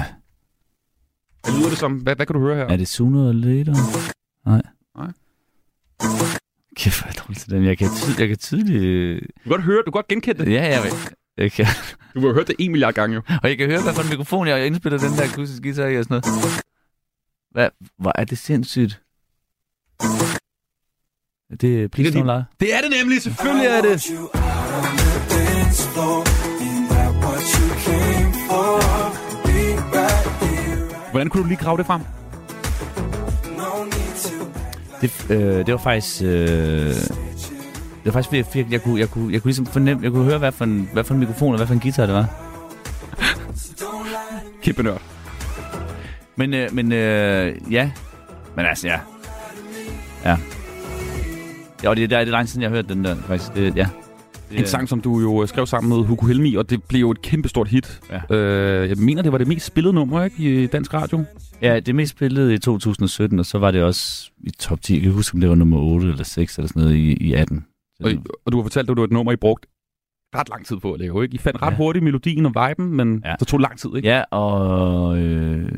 Hvad lyder det som? Hvad, hvad kan du høre her? Er det sooner or later? Nej. Nej. Kæft, hvor er dårlig til den. Jeg kan, ty- jeg kan tydeligt... Du kan godt høre, du kan godt genkende det. Ja, jeg ved. Jeg kan. Du har hørt det en milliard gange jo. Og jeg kan høre, hvad for en mikrofon jeg indspiller den der akustisk guitar i og sådan noget. Hvad? Hvor er det sindssygt. Det er Please Don't Lie. Det er det nemlig, selvfølgelig er det. Hvordan kunne du lige grave det frem? Det, øh, det var faktisk, øh, det var faktisk, jeg, jeg, jeg kunne, jeg kunne, jeg kunne ligesom fornemme, jeg kunne høre hvad for en, hvad for en mikrofon og hvad for en guitar det var. Kæmpe nørd. Men, øh, men øh, ja, men altså ja, ja. Ja, og det, det, er, det er lang siden jeg har hørt den der. Faktisk, det, ja. En sang, som du jo skrev sammen med Hugo Helmig, og det blev jo et kæmpestort hit. Ja. Øh, jeg mener, det var det mest spillede nummer, ikke, i dansk radio? Ja, det mest spillede i to tusind sytten, og så var det også i top ti. Jeg kan huske, om det var nummer otte eller seks eller sådan noget i, i atten. Og, og du har fortalt, at det var et nummer, I brugte ret lang tid på at lave, ikke? I fandt ret ja. hurtigt melodien og viben, men ja. det tog lang tid, ikke? Ja, og... Øh,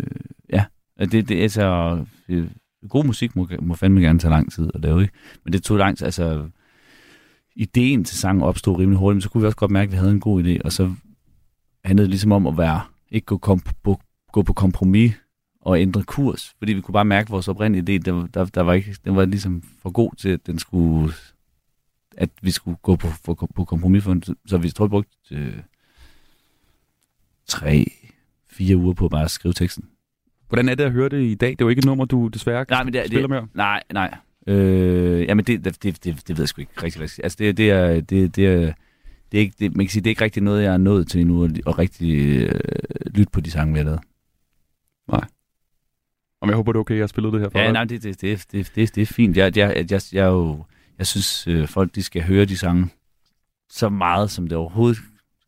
ja, det, det er så... Øh, god musik må, må fandme gerne tage lang tid at lave, ikke? Men det tog lang tid, altså... Ideen til sangen opstod rimelig hurtigt, men så kunne vi også godt mærke, at vi havde en god idé, og så handlede det ligesom om at være, ikke gå, komp- gå på kompromis og ændre kurs, fordi vi kunne bare mærke, at vores oprindelige idé, der, der, der var ikke, den var ligesom for god til, at den skulle, at vi skulle gå på, for, på kompromis for en tid. Så vi tror, vi brugte øh, tre, fire uger på bare at skrive teksten. Hvordan er det at høre det i dag? Det er jo ikke et nummer, du desværre nej, men det, spiller det, mere. Nej, nej. Øh, jamen det, det, det, det ved jeg sgu ikke rigtig, rigtig. Altså det, det er, det, det er, det er ikke, det, man kan sige, det er ikke rigtig noget, jeg er nået til endnu, og, og rigtig øh, lytte på de sange, vi har lavet. Nej. Om jeg håber, det er okay, jeg har spillet det her for ja, dig. Nej, det, det, det, det, det, det er fint. Jeg, jeg, jeg, jeg, jeg, jo, jeg synes, øh, folk de skal høre de sange så meget, som det overhovedet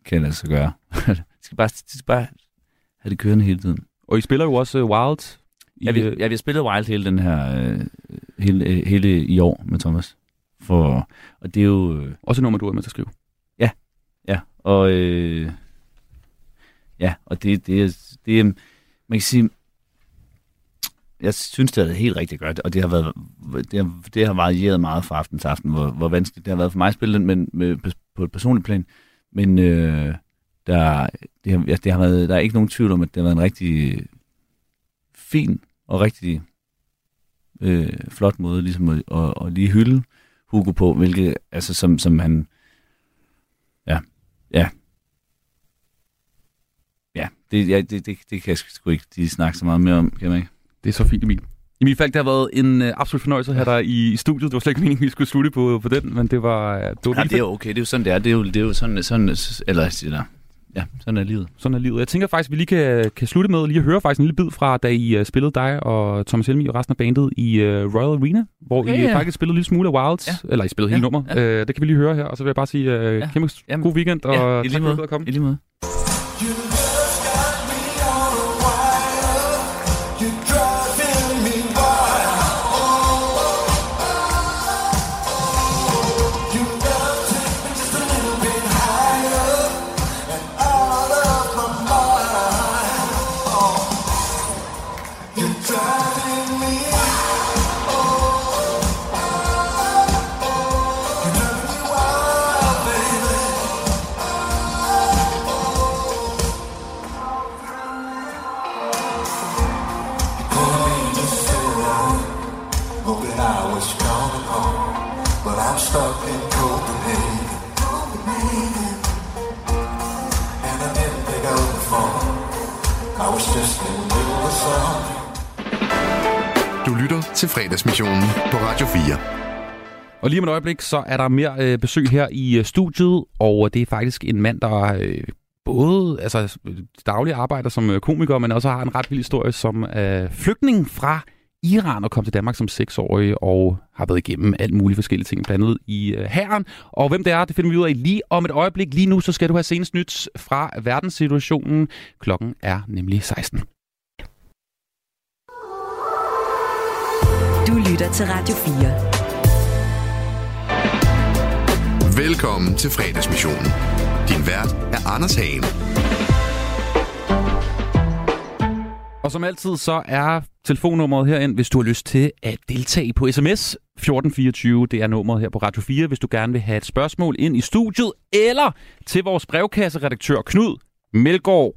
kan lade sig gøre. de, skal bare, de skal bare have det kørende hele tiden. Og I spiller jo også uh, Wild. Ja, vi, ja, vi har spillet Wild hele den her øh, hele, øh, hele i år med Thomas. For og det er jo øh, også et nummer, du er med til at skrive. Ja, ja og øh, ja og det det er det man kan sige. Jeg synes det er helt rigtig godt, og det har været det har, det har varieret meget fra aften til aften, hvor, hvor vanskeligt det har været for mig at spille den, men med, på et personligt plan. Men øh, der det har, det har været, der er ikke nogen tvivl om, at det har været en rigtig fin og rigtig øh, flot måde ligesom at, at, at lige hylde Hugo på, hvilket altså som, som han ja ja ja det, ja, det, det, det kan jeg sgu ikke de snakke så meget mere om, kan man ikke? Det er så fint, Emil. Emil Falk, det har været en øh, absolut fornøjelse at have dig i, i studiet. Det var slet ikke meningen, vi skulle slutte på, på den, men det var... Det, var ja, det er jo okay, det er jo sådan, det er. Det er jo, det er jo sådan, sådan, eller... eller Ja, sådan er livet. Sådan er livet. Jeg tænker faktisk, at vi lige kan, kan slutte med lige at høre faktisk en lille bid fra, da I uh, spillede dig og Thomas Helmig og resten af bandet i uh, Royal Arena, hvor ja, I ja. faktisk spillede lidt smule af Wilds, ja. eller I spillede ja, hele nummer. Ja. Uh, det kan vi lige høre her, og så vil jeg bare sige uh, ja. kæmpe ja. god weekend, og ja, tak for at komme. I lige måde. Du lytter til Fredagsmissionen på Radio fire. Og lige om et øjeblik, så er der mere øh, besøg her i øh, studiet, og det er faktisk en mand, der øh, både altså, daglig arbejder som komiker, men også har en ret vild historie som øh, flygtning fra Iran og kom til Danmark som seksårig og har været igennem alt muligt forskellige ting, blandt andet i øh, hæren. Og hvem det er, det finder vi ud af lige om et øjeblik. Lige nu så skal du have senest nyt fra verdenssituationen. Klokken er nemlig seksten. Du lytter til Radio fire. Velkommen til Fredagsmissionen. Din vært er Anders Hagen. Og som altid, så er telefonnummeret herind, hvis du har lyst til at deltage på sms. fjorten fireogtyve, det er nummeret her på Radio fire, hvis du gerne vil have et spørgsmål ind i studiet. Eller til vores brevkasseredaktør Knud Meldgaard,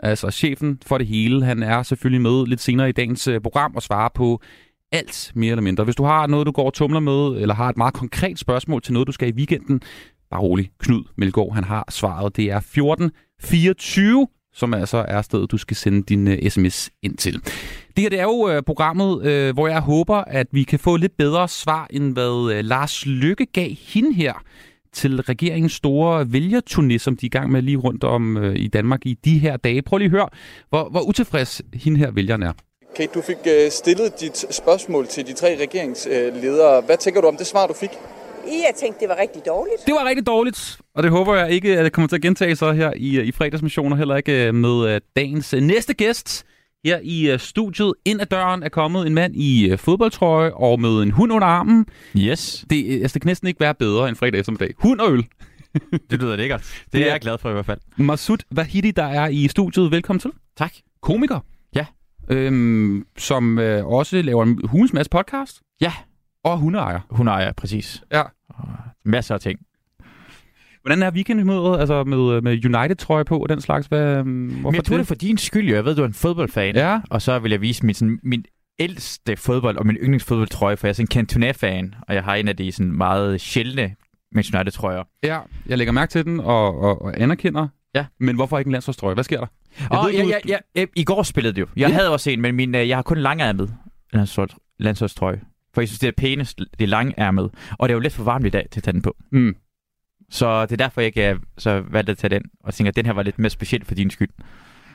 altså chefen for det hele. Han er selvfølgelig med lidt senere i dagens program og svarer på alt, mere eller mindre. Hvis du har noget, du går og tumler med, eller har et meget konkret spørgsmål til noget, du skal i weekenden, bare rolig. Knud Meldgaard, han har svaret. Det er fjorten fireogtyve, som altså er stedet, du skal sende din uh, sms ind til. Det her det er jo uh, programmet, uh, hvor jeg håber, at vi kan få lidt bedre svar, end hvad uh, Lars Løkke gav hende her til regeringens store vælgerturné, som de er i gang med lige rundt om uh, i Danmark i de her dage. Prøv lige at høre, hvor, hvor utilfreds hende her vælgeren er. Kate, du fik stillet dit spørgsmål til de tre regeringsledere. Hvad tænker du om det svar, du fik? Jeg tænkte, det var rigtig dårligt. Det var rigtig dårligt, og det håber jeg ikke, at det kommer til at gentage sig her i, i fredagsmissioner, heller ikke med dagens næste gæst. Her i studiet, ind ad døren, er kommet en mand i fodboldtrøje og med en hund under armen. Yes. Det, altså, det kan næsten ikke være bedre end fredag eftermiddag. Hund og øl. Det lyder lækkert. Det, det er jeg glad for i hvert fald. Masoud Vahedi, der er i studiet. Velkommen til. Tak. Komiker. Øhm, som øh, også laver en hulens masse podcast. Ja. Og hundeejer. Hundeejer, præcis. Ja. Og masser af ting. Hvordan er weekendmødet, altså med, med United-trøje på og den slags? Hvad, men jeg tror det er for din skyld, jo. Jeg ved, du er en fodboldfan. Ja. Og så vil jeg vise min, sådan, min ældste fodbold og min yndlingsfodboldtrøje, for jeg er sådan en Cantona-fan, og jeg har en af de sådan, meget sjældne Manchester United-trøjer. Ja, jeg lægger mærke til den og, og, og anerkender. Ja. Men hvorfor ikke en landsholdstrøje? Hvad sker der? Jeg oh, ved, jeg, du... jeg, jeg, I går spillede det jo. Jeg yeah. havde også en, men min, jeg har kun langærmet landsholdstrøje. For jeg synes, det er pænest, det er langærmet. Og det er jo lidt for varmt i dag til at tage den på. Mm. Så det er derfor, jeg så valgte at tage den. Og tænker, at den her var lidt mere speciel for din skyld.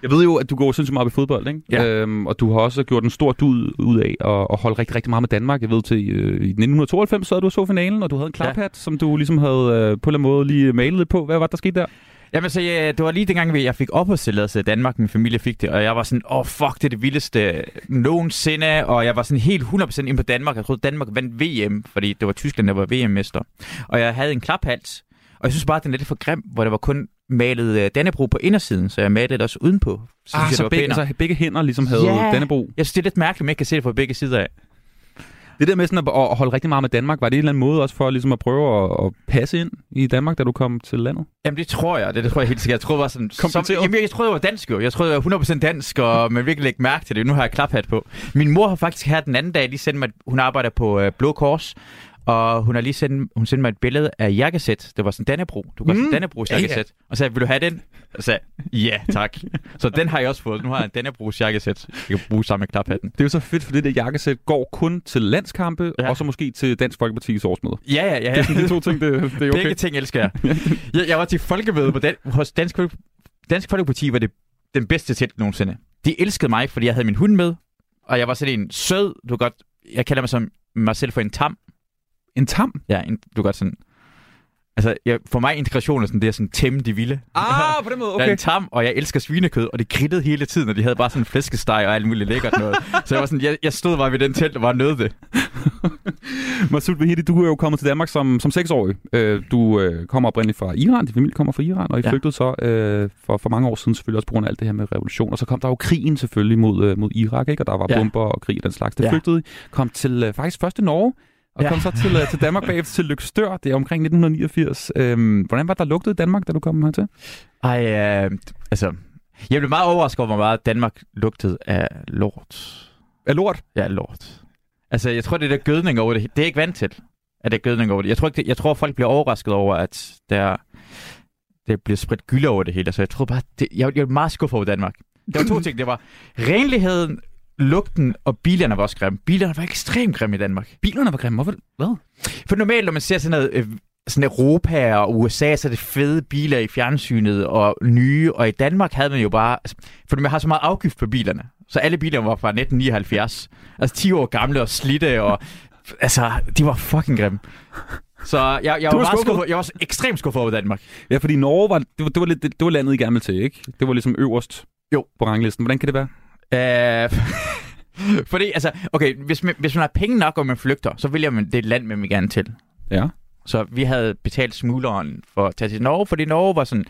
Jeg ved jo, at du går sindssygt meget op i fodbold, ikke? Ja. Øhm, og du har også gjort en stor dud ud af at, at holde rigtig, rigtig meget med Danmark. Jeg ved, til øh, i nitten tooghalvfems sad du og så finalen, og du havde en klaphat, ja. Som du ligesom havde øh, på en måde lige malet på. Hvad var det, der skete der? Jamen så ja, det var lige dengang, jeg fik opholdstilladelse i Danmark, min familie fik det, og jeg var sådan, åh oh, fuck, det er det vildeste nogensinde, og jeg var sådan helt hundrede procent inde på Danmark. Jeg troede, Danmark vandt V M, fordi det var Tyskland, der var V M-mester. Og jeg havde en klaphals, og jeg synes bare, at den er lidt for grim, hvor der var kun malet Dannebrog på indersiden, så jeg malede det også udenpå. Så ah, synes, så, begge, så begge hænder ligesom havde yeah. Dannebrog? Jeg synes, det er lidt mærkeligt, at man ikke kan se det fra begge sider af. Det der med sådan at holde rigtig meget med Danmark, var det en eller anden måde også for ligesom at prøve at, at passe ind i Danmark, da du kom til landet? Jamen det tror jeg, det, det tror jeg helt sikkert. Jeg troede, det var sådan, som, jamen, jeg troede, jeg var dansk jo. Jeg troede, jeg var hundrede procent dansk, og man virkelig lægge mærke til det. Nu har jeg klaphat på. Min mor har faktisk her den anden dag lige sendt mig, hun arbejder på øh, Blå Kors, og hun har lige sendt, hun sendte mig et billede af jakkesæt. Det var sådan Dannebrog. Du kan mm. sådan Dannebrogs jakkesæt. Yeah. Og så vil du have den? Og så ja, tak. Så den har jeg også fået. Nu har jeg en Dannebrogs jakkesæt. Jeg kan bruge sammen med klaphatten. Det er jo så fedt, fordi det jakkesæt går kun til landskampe, ja. Og så måske til Dansk Folkepartis årsmøde. Ja, ja, ja. Det er sådan de to ting, det, det er okay. Begge ting elsker jeg. jeg. Jeg var til folkemøde på Dan- hos Dansk, Folk- Dansk Folkeparti, var det den bedste tæt nogensinde. De elskede mig, fordi jeg havde min hund med, og jeg var sådan en sød, du godt, jeg kalder mig, som, mig selv for en tam. En tam? Ja, en, du godt sådan... Altså, jeg, for mig integration er sådan, det er sådan tæmme de vilde. Ah, på den måde, okay. Jeg er en tam, og jeg elsker svinekød, og det grillede hele tiden, og de havde bare sådan en flæskesteg og alt muligt lækkert noget. Så jeg var sådan, jeg, jeg stod bare ved den telt og var nødt det. Masoud Vahedi, du er jo kommet til Danmark som, som seksårig. Øh, du øh, kommer oprindeligt fra Iran, din familie kommer fra Iran, og I ja. flygtede så øh, for, for mange år siden selvfølgelig også på grund af alt det her med revolution. Og så kom der jo krigen selvfølgelig mod, øh, mod Irak, ikke? Og der var ja. bomber og krig og den slags. Det ja. flygtede kom til øh, faktisk først til Norge. Og ja. kom så til, uh, til Danmark bagefter til Løgstør. Det er omkring nitten niogfirs. Øhm, hvordan var der lugtet i Danmark, da du kom hertil? Ej, øh, altså... Jeg blev meget overrasket over, hvor meget Danmark lugtede af lort. Af lort? Ja, lort. Altså, jeg tror, det er der gødning over det. Det er jeg ikke vant til, at der er gødning over det. Jeg tror, ikke, det, jeg tror folk bliver overrasket over, at der, der bliver spredt gylde over det hele. Så jeg tror bare... Det, jeg, jeg var meget skuffet over Danmark. Der var to ting. Det var renligheden... Lugten og bilerne var også grimme. Bilerne var ekstremt grimme i Danmark. Bilerne var grimme? Hvorfor? Hvad? For normalt, når man ser sådan noget øh, sådan Europa og U S A, så det fede biler i fjernsynet og nye, og i Danmark havde man jo bare, altså, fordi man har så meget afgift på bilerne, så alle bilerne var fra nitten nioghalvfjerds, altså ti år gamle og slidte, og altså, de var fucking grimme. Så jeg, jeg, var, var, meget skuffet. Skuffet. Jeg var ekstremt skuffet over Danmark. Ja, fordi Norge var, det var, det var, lidt, det var landet, I gerne ville til, ikke? Det var ligesom øverst jo. På ranglisten. Hvordan kan det være? Æh... fordi, altså, okay, hvis man, hvis man har penge nok, og man flygter, så vælger man det land, man vil gerne til. Ja. Så vi havde betalt smugleren for at tage til Norge, fordi Norge var sådan,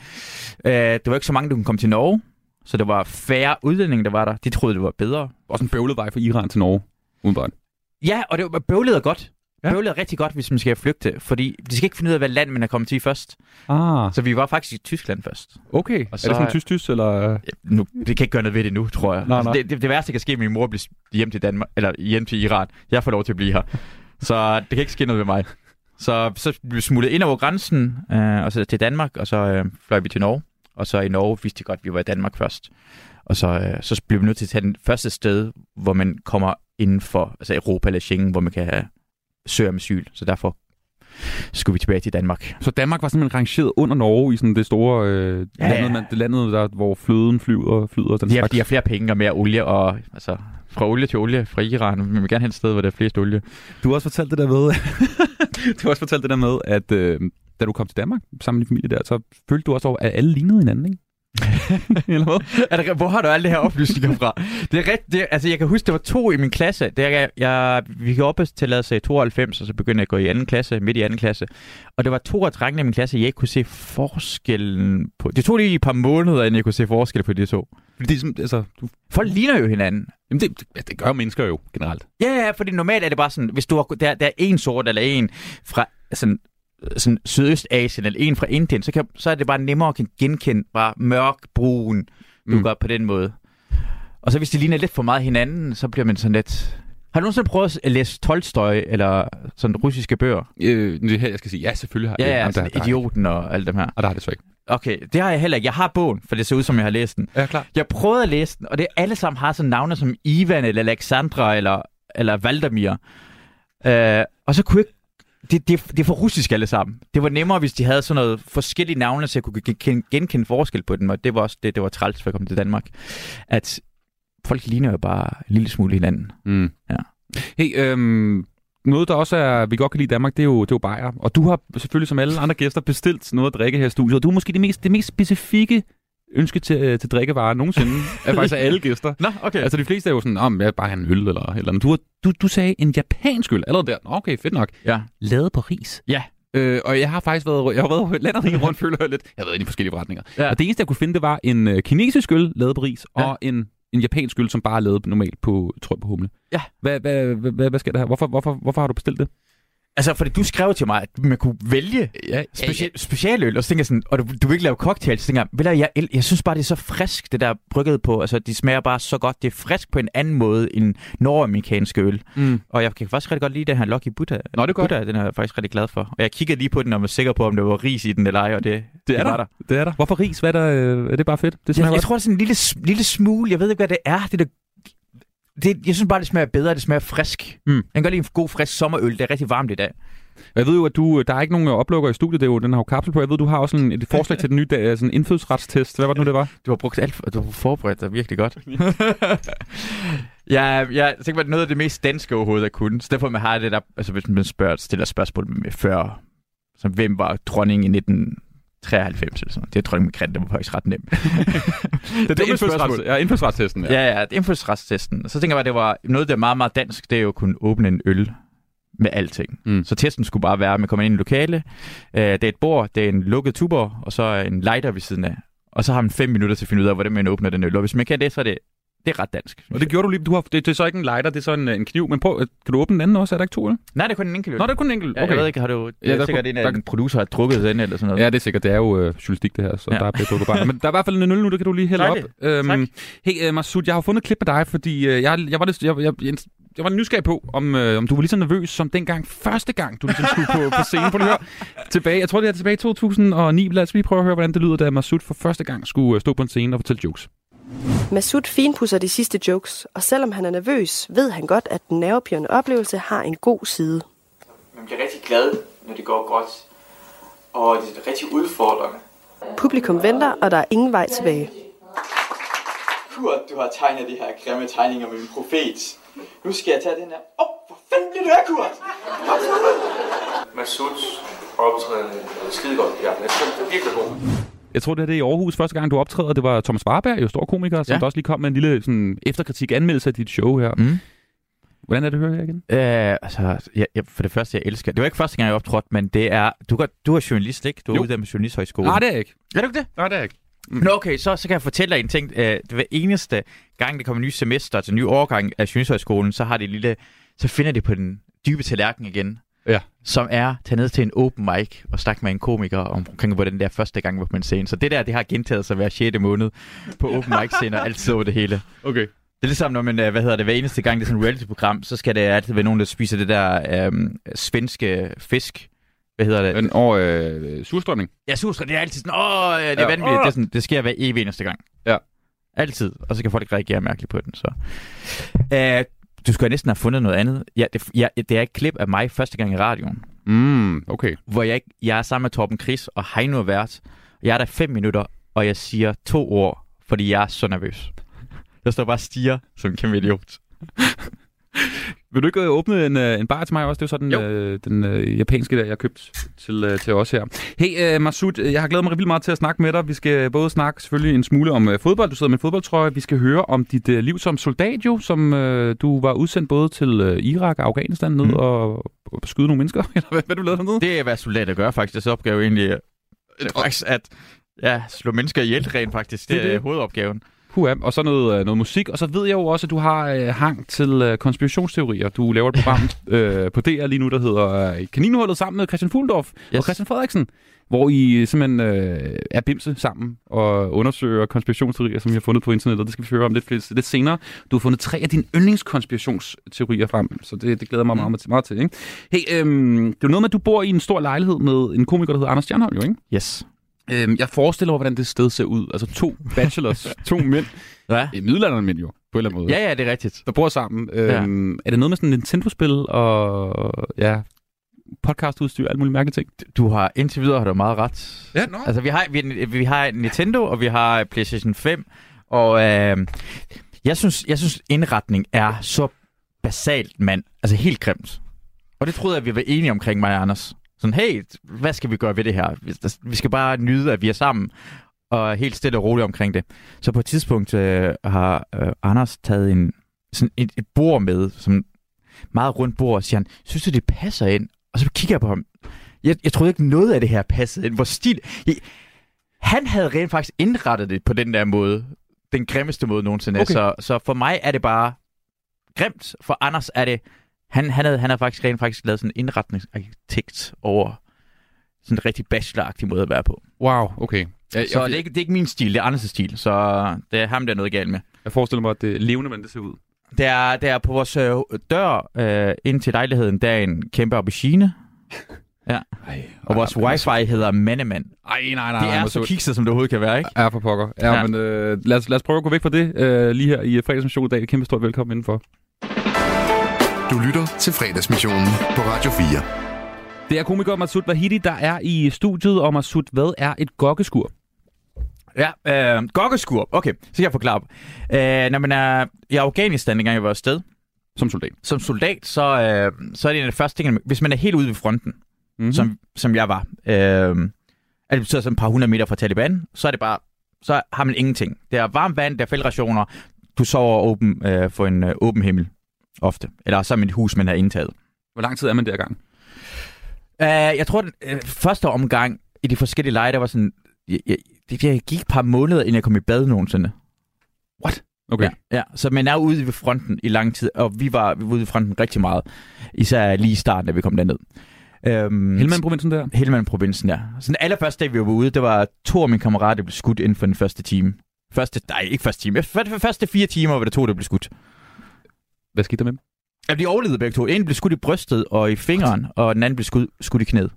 øh, det var ikke så mange, der kunne komme til Norge, så det var færre udlændinge, der var der. De troede, det var bedre. Også en bøvlet vej fra Iran til Norge, udenbart. Ja, og det var bøvlet og godt. Ja. Bøvlet er rigtig godt, hvis man skal flygte, fordi de skal ikke finde ud af, hvad land man er kommet til først. Ah. Så vi var faktisk i Tyskland først. Okay, og så, er det sådan tysk-tysk, eller? Nu, det kan ikke gøre noget ved det nu, tror jeg. Nej, altså, nej. Det, det, det værste, der kan ske, at min mor bliver hjem til Danmark, eller hjem til Iran. Jeg får lov til at blive her. Så det kan ikke ske noget ved mig. Så, så blev vi smuglet ind over grænsen, øh, og så til Danmark, og så øh, fløj vi til Norge. Og så i Norge vidste de godt, at vi var i Danmark først. Og så, øh, så blev vi nødt til at tage den første sted, hvor man kommer inden for altså Europa eller Schengen, hvor man kan have søge om asyl, så derfor skulle vi tilbage til Danmark. Så Danmark var simpelthen rangeret under Norge i sådan det store øh, ja, ja. Landet, man, det landet der, hvor fløden flyder, flyder den de, har, de har flere penge og mere olie, og altså fra olie til olie, fra Iran, men vi vil gerne hen et sted, hvor der er flest olie. Du har også fortalt det der med, du har også fortalt det der med, at øh, da du kom til Danmark sammen med din familie der, så følte du også over, at alle lignede hinanden, ikke? Eller hvad? Er der, hvor har du alle det her oplysninger fra? Det er ret, det, altså jeg kan huske, der var to i min klasse. Der jeg, jeg, vi gik op til at sige tooghalvfems, og så begyndte jeg at gå i anden klasse, midt i anden klasse. Og det var to af drengene i min klasse, jeg ikke kunne se forskellen på. Det tog lige et par måneder, inden jeg kunne se forskellen på de to. Det er som, altså, du... Folk ligner jo hinanden. Jamen det, det gør mennesker jo generelt. Ja, ja, fordi normalt er det bare sådan, hvis du har, der, der er en sort eller en fra sådan... sådan Sydøstasien eller en fra Indien, så, kan, så er det bare nemmere at genkende bare mørk, brun, du mm. gør på den måde. Og så hvis de ligner lidt for meget hinanden, så bliver man sådan lidt... Har du nogensinde prøvet at læse Tolstoj eller sådan russiske bøger? Øh, det her, jeg skal sige, ja, selvfølgelig har jeg. Ja, ja, jamen, der, der Idioten og alt dem her. Og der har det så ikke. Okay, det har jeg heller ikke. Jeg har bogen, for det ser ud som, jeg har læst den. Ja, klar. Jeg prøvede at læse den, og det alle sammen har sådan navne som Ivan eller Alexandra eller, eller Valdemir. Øh, og så kunne jeg Det, det, det er for russisk alle sammen. Det var nemmere, hvis de havde sådan noget forskellige navne, så jeg kunne genkende forskel på dem, og det var også det, det var træls, for at komme til Danmark. At folk ligner jo bare en lille smule hinanden. Mm. Ja. Hey, øhm, noget der også er, vi godt kan lide i Danmark, det er jo, det er jo bajer. Og du har selvfølgelig, som alle andre gæster, bestilt noget at drikke her i studiet, og du er måske det mest, det mest specifikke ønske til, til drikkevarer nogensinde, er faktisk alle gæster. Nå, okay. Altså de fleste er jo sådan, om jeg bare har en øl eller eller andet. Du, du, du sagde en japansk øl allerede der. Nå, okay, fedt nok. Ja. Lavet på ris. Ja. Øh, og jeg har faktisk været, jeg har været landet rundt, føler jeg lidt. Jeg har været i de forskellige forretninger. Ja. Og det eneste, jeg kunne finde, det var en kinesisk øl lavet på ris, og ja. en, en japansk øl, som bare er lavet normalt på, tror jeg, på humle. Ja. Hvad, hvad, hvad, hvad sker der her? Hvorfor, hvorfor, hvorfor har du bestilt det? Altså, fordi du skrev til mig, at man kunne vælge ja, speci- ja, ja. specialøl, og så tænker jeg sådan, og du, du vil ikke lave cocktails, så tænker jeg, jeg, jeg, jeg synes bare, det er så frisk, det der brygget på, altså, de smager bare så godt, det er frisk på en anden måde, end nordamerikansk øl, mm. og jeg kan faktisk rigtig godt lide den her Lucky Buddha. Nå, det er Buddha, den er jeg faktisk rigtig glad for, og jeg kiggede lige på den, og var sikker på, om der var ris i den, eller ej, og det, det, er, det der. var der. Det er der. Hvorfor ris? Hvad er der? Er det bare fedt? Det smager jeg, jeg tror, det er sådan en lille, lille smule, jeg ved ikke, hvad det er, det der. Det, jeg synes bare, det smager bedre, det smager frisk. Mm. Jeg kan godt lide en god, frisk sommerøl. Det er rigtig varmt i dag. Jeg ved jo, at du, der er ikke nogen oplukker i studiet. Det er jo, den har jo kapsel på. Jeg ved, du har også en, et forslag til den nye dag, sådan en indfødsretstest. Hvad var det nu, det var? Du har brugt alt, du har forberedt dig virkelig godt. ja, jeg tænker mig, det er noget af det mest danske overhovedet, jeg kunne. Så derfor man har det der, altså hvis man spørger, stiller spørgsmål med før, som hvem var dronning i nitten treoghalvfems eller sådan. Det er dronning Margrethe, det var faktisk ret nemt. det er indfødsrets, ja, indfødsretstesten. Ja, ja, ja indfødsretstesten. Så tænker jeg bare, det var noget, der er meget, meget dansk, det er jo at kunne åbne en øl med alting. Mm. Så testen skulle bare være, at man kommer ind i en lokale, øh, det er et bord, det er en lukket tuborg, og så en lighter ved siden af. Og så har man fem minutter til at finde ud af, hvordan man åbner den øl. Og hvis man kan det, så er det, det er ret dansk. Og det gjorde du lige, du har, det, det er så ikke en lighter, det er så en, en kniv, men prøv, kan du åbne den anden også? Er der ikke to, eller? Nej, det er kun en enkelt øl. Nå, det er kun en enkelt. Okay. Ja, jeg ved ikke, har du... Det ja, er sikkert, kun, en, der... en producer har drukket den eller sådan noget. Ja, det er sikkert, det er jo øh, journalistik det her, så ja. Der er blevet drukket bare. Men der er i hvert fald en øl nu, der kan du lige hælde op. Øhm, hey, øh, Masoud, jeg har fundet et klip med dig, fordi øh, jeg, jeg var lidt... Jeg, jeg, jeg, Jeg var nysgerrig på, om, øh, om du var lige så nervøs som dengang, første gang, du ligesom skulle på, på scenen. Prøv lige at høre tilbage. Jeg tror, det er tilbage i to tusind og ni. Lad os lige prøve at høre, hvordan det lyder, da Masoud for første gang skulle stå på en scene og fortælle jokes. Masoud finpudser de sidste jokes, og selvom han er nervøs, ved han godt, at den nervepirrende oplevelse har en god side. Man bliver rigtig glad, når det går godt, og det er rigtig udfordrende. Publikum venter, og der er ingen vej tilbage. Gud, du har tegnet de her grimme tegninger med min profet. Nu skal jeg tage den her. Åh, oh, hvor fanden bliver det her, Kurt? Masouds optræden er skide godt i aften. Det er virkelig god. Jeg tror, det er det i Aarhus. Første gang, du optræder, det var Thomas Warberg, jo stor komiker, som ja. også lige kom med en lille sådan, efterkritik anmeldelse af dit show her. Mm. Hvordan er det, du hører her igen? Øh, altså, jeg, jeg, for det første, jeg elsker... Det var ikke første gang, jeg optrådte, men det er... Du, gør, du er journalist, ikke? Du er uddannet på Journalisthøjskolen. Nej, det er jeg ikke. Er du ikke det? Nej, det er jeg ikke. Mm. Nå okay, så, så kan jeg fortælle dig en ting. Øh, hver eneste gang, der kommer en ny semester til en ny årgang af Journalisthøjskolen, så har det lille... Så finder det på den dybe tallerken igen. Ja. Som er tage ned til en open mic og snakke med en komiker omkring, hvordan det er første gang, hvor man ser en. Så det der, det har gentaget sig hver sjette måned på open mic-scener, altid over det hele. Okay. Det er ligesom, når man, hvad hedder det, hver eneste gang, det er sådan et reality-program, så skal det altid være nogen, der spiser det der øhm, svenske fisk. Hvad hedder det? En, og øh, surstrømning. Ja, surstrømning. Det er altid sådan, åh, det er ja. vanvittigt. Det, er sådan, det sker hver evig eneste gang. Ja. Altid. Og så kan folk ikke reagere mærkeligt på den, så... Æh, du skulle næsten have fundet noget andet. Ja, det, ja, det er et klip af mig første gang i radioen. Mm, okay. Hvor jeg, jeg er sammen med Torben Chris og Heino er vært. Jeg er der fem minutter, og jeg siger to ord, fordi jeg er så nervøs. Jeg står bare og stiger som en kæmpe idiot. Vil du ikke åbne en, en bar til mig også? Det er sådan øh, den øh, japanske, der jeg købte til, øh, til os her. Hey øh, Masoud, jeg har glædet mig rigtig meget til at snakke med dig. Vi skal både snakke selvfølgelig en smule om øh, fodbold. Du sidder med en fodboldtrøje. Vi skal høre om dit øh, liv som soldat, jo, som øh, du var udsendt både til øh, Irak og Afghanistan ned mm. og, og skyde nogle mennesker. Eller hvad, hvad du lavede dernede? Det er, hvad soldater gør faktisk. Deres opgave egentlig er faktisk at ja, slå mennesker ihjel rent faktisk. Det, det er det. Hovedopgaven. Puh, og så noget, noget musik, og så ved jeg jo også, at du har øh, hang til øh, konspirationsteorier. Du laver et program øh, på D R lige nu, der hedder øh, Kaninhullet sammen med Christian Fuglendorf yes. og Christian Frederiksen, hvor I simpelthen øh, er bimse sammen og undersøger konspirationsteorier, som I har fundet på internettet. Det skal vi høre om lidt, lidt senere. Du har fundet tre af dine yndlingskonspirationsteorier frem, så det, det glæder mig mm. meget, meget til. Ikke? Hey, øh, det er noget med, at du bor i en stor lejlighed med en komiker, der hedder Anders Stjernholm, jo, ikke? Yes. Jeg forestiller mig, hvordan det sted ser ud. Altså to bachelors, to mænd. Ja. Middelalderen mænd jo, på en eller anden måde. Ja, ja, det er rigtigt. Der bor sammen. Ja. Øhm, er det noget med sådan Nintendo-spil og ja, podcastudstyr og alle mulige mærkelige ting? Du har indtil videre har du meget ret. Ja, no. Altså vi har, vi, vi har Nintendo, og vi har PlayStation fem. Og øh, jeg, synes, jeg synes, indretning er så basalt, mand. Altså helt grimt. Og det troede jeg, vi var enige omkring, mig og Anders. Sådan, hey, hvad skal vi gøre ved det her? Vi skal bare nyde, at vi er sammen, og helt stille og roligt omkring det. Så på et tidspunkt øh, har øh, Anders taget en, sådan et, et bord med, som meget rundt bord, og siger han, synes du, det passer ind? Og så kigger jeg på ham. Jeg, jeg troede ikke noget af det her passede ind. Hvor stil... Jeg, han havde rent faktisk indrettet det på den der måde. Den grimmeste måde nogensinde. Okay. Så, så for mig er det bare grimt. For Anders er det... Han, han, havde, han havde faktisk rent faktisk lavet sådan en indretningsarkitekt over sådan en rigtig bachelor-agtig måde at være på. Wow, okay. Jeg, så jeg, det, er ikke, det er ikke min stil, det er Anders' stil, så det er ham, der er noget galt med. Jeg forestiller mig, at det er levende, men det ser ud. Der, der på vores øh, dør øh, ind til lejligheden, der er en kæmpe aubergine. Ja. Ej, og vores nej, wifi nej. hedder Mandemand. Ej, nej, nej. Det er nej, så kikset, som det overhovedet kan være, ikke? Ja, for pokker. Ja, ja. men øh, lad, os, lad os prøve at gå væk fra det øh, lige her i fredagens show i dag. Kæmpe stort velkommen indenfor. Du lytter til fredagsmissionen på Radio fire. Det er komiker Masoud Vahedi, der er i studiet. Og Masoud, hvad er et gokkeskur? Ja, øh, gokkeskur. Okay, så kan jeg forklare. Øh, når man er i Afghanistan, dengang jeg var afsted. Som soldat. Som soldat, så, øh, så er det en af de første ting. Hvis man er helt ude ved fronten, mm-hmm. som, som jeg var. Øh, altså betyder som et par hundrede meter fra Taliban, så er det bare, så har man ingenting. Det er varmt vand, der er feltrationer. Du sover åben, øh, for en øh, åben himmel. Ofte. Eller så er et hus, man har indtaget. Hvor lang tid er man der gang? Uh, jeg tror, den uh, første omgang i de forskellige lejre, der var sådan... Jeg, jeg, jeg gik et par måneder, inden jeg kom i bad nogensinde. What? Okay. Ja, ja. Så man er ude ved fronten i lang tid, og vi var, vi var ude ved fronten rigtig meget. Især lige i starten, da vi kom derned. Um, Helmand-provinsen der? Helmand-provinsen, ja. Så den allerførste dag, vi var ude, det var to af mine kammerater, der blev skudt inden for den første time. Første... Nej, ikke første time. Efter første fire timer var der to, der blev skudt. Hvad skete der med dem? Ja, de overlevede begge to. En blev skudt i brystet og i fingeren, og den anden blev skudt, skudt i knæet.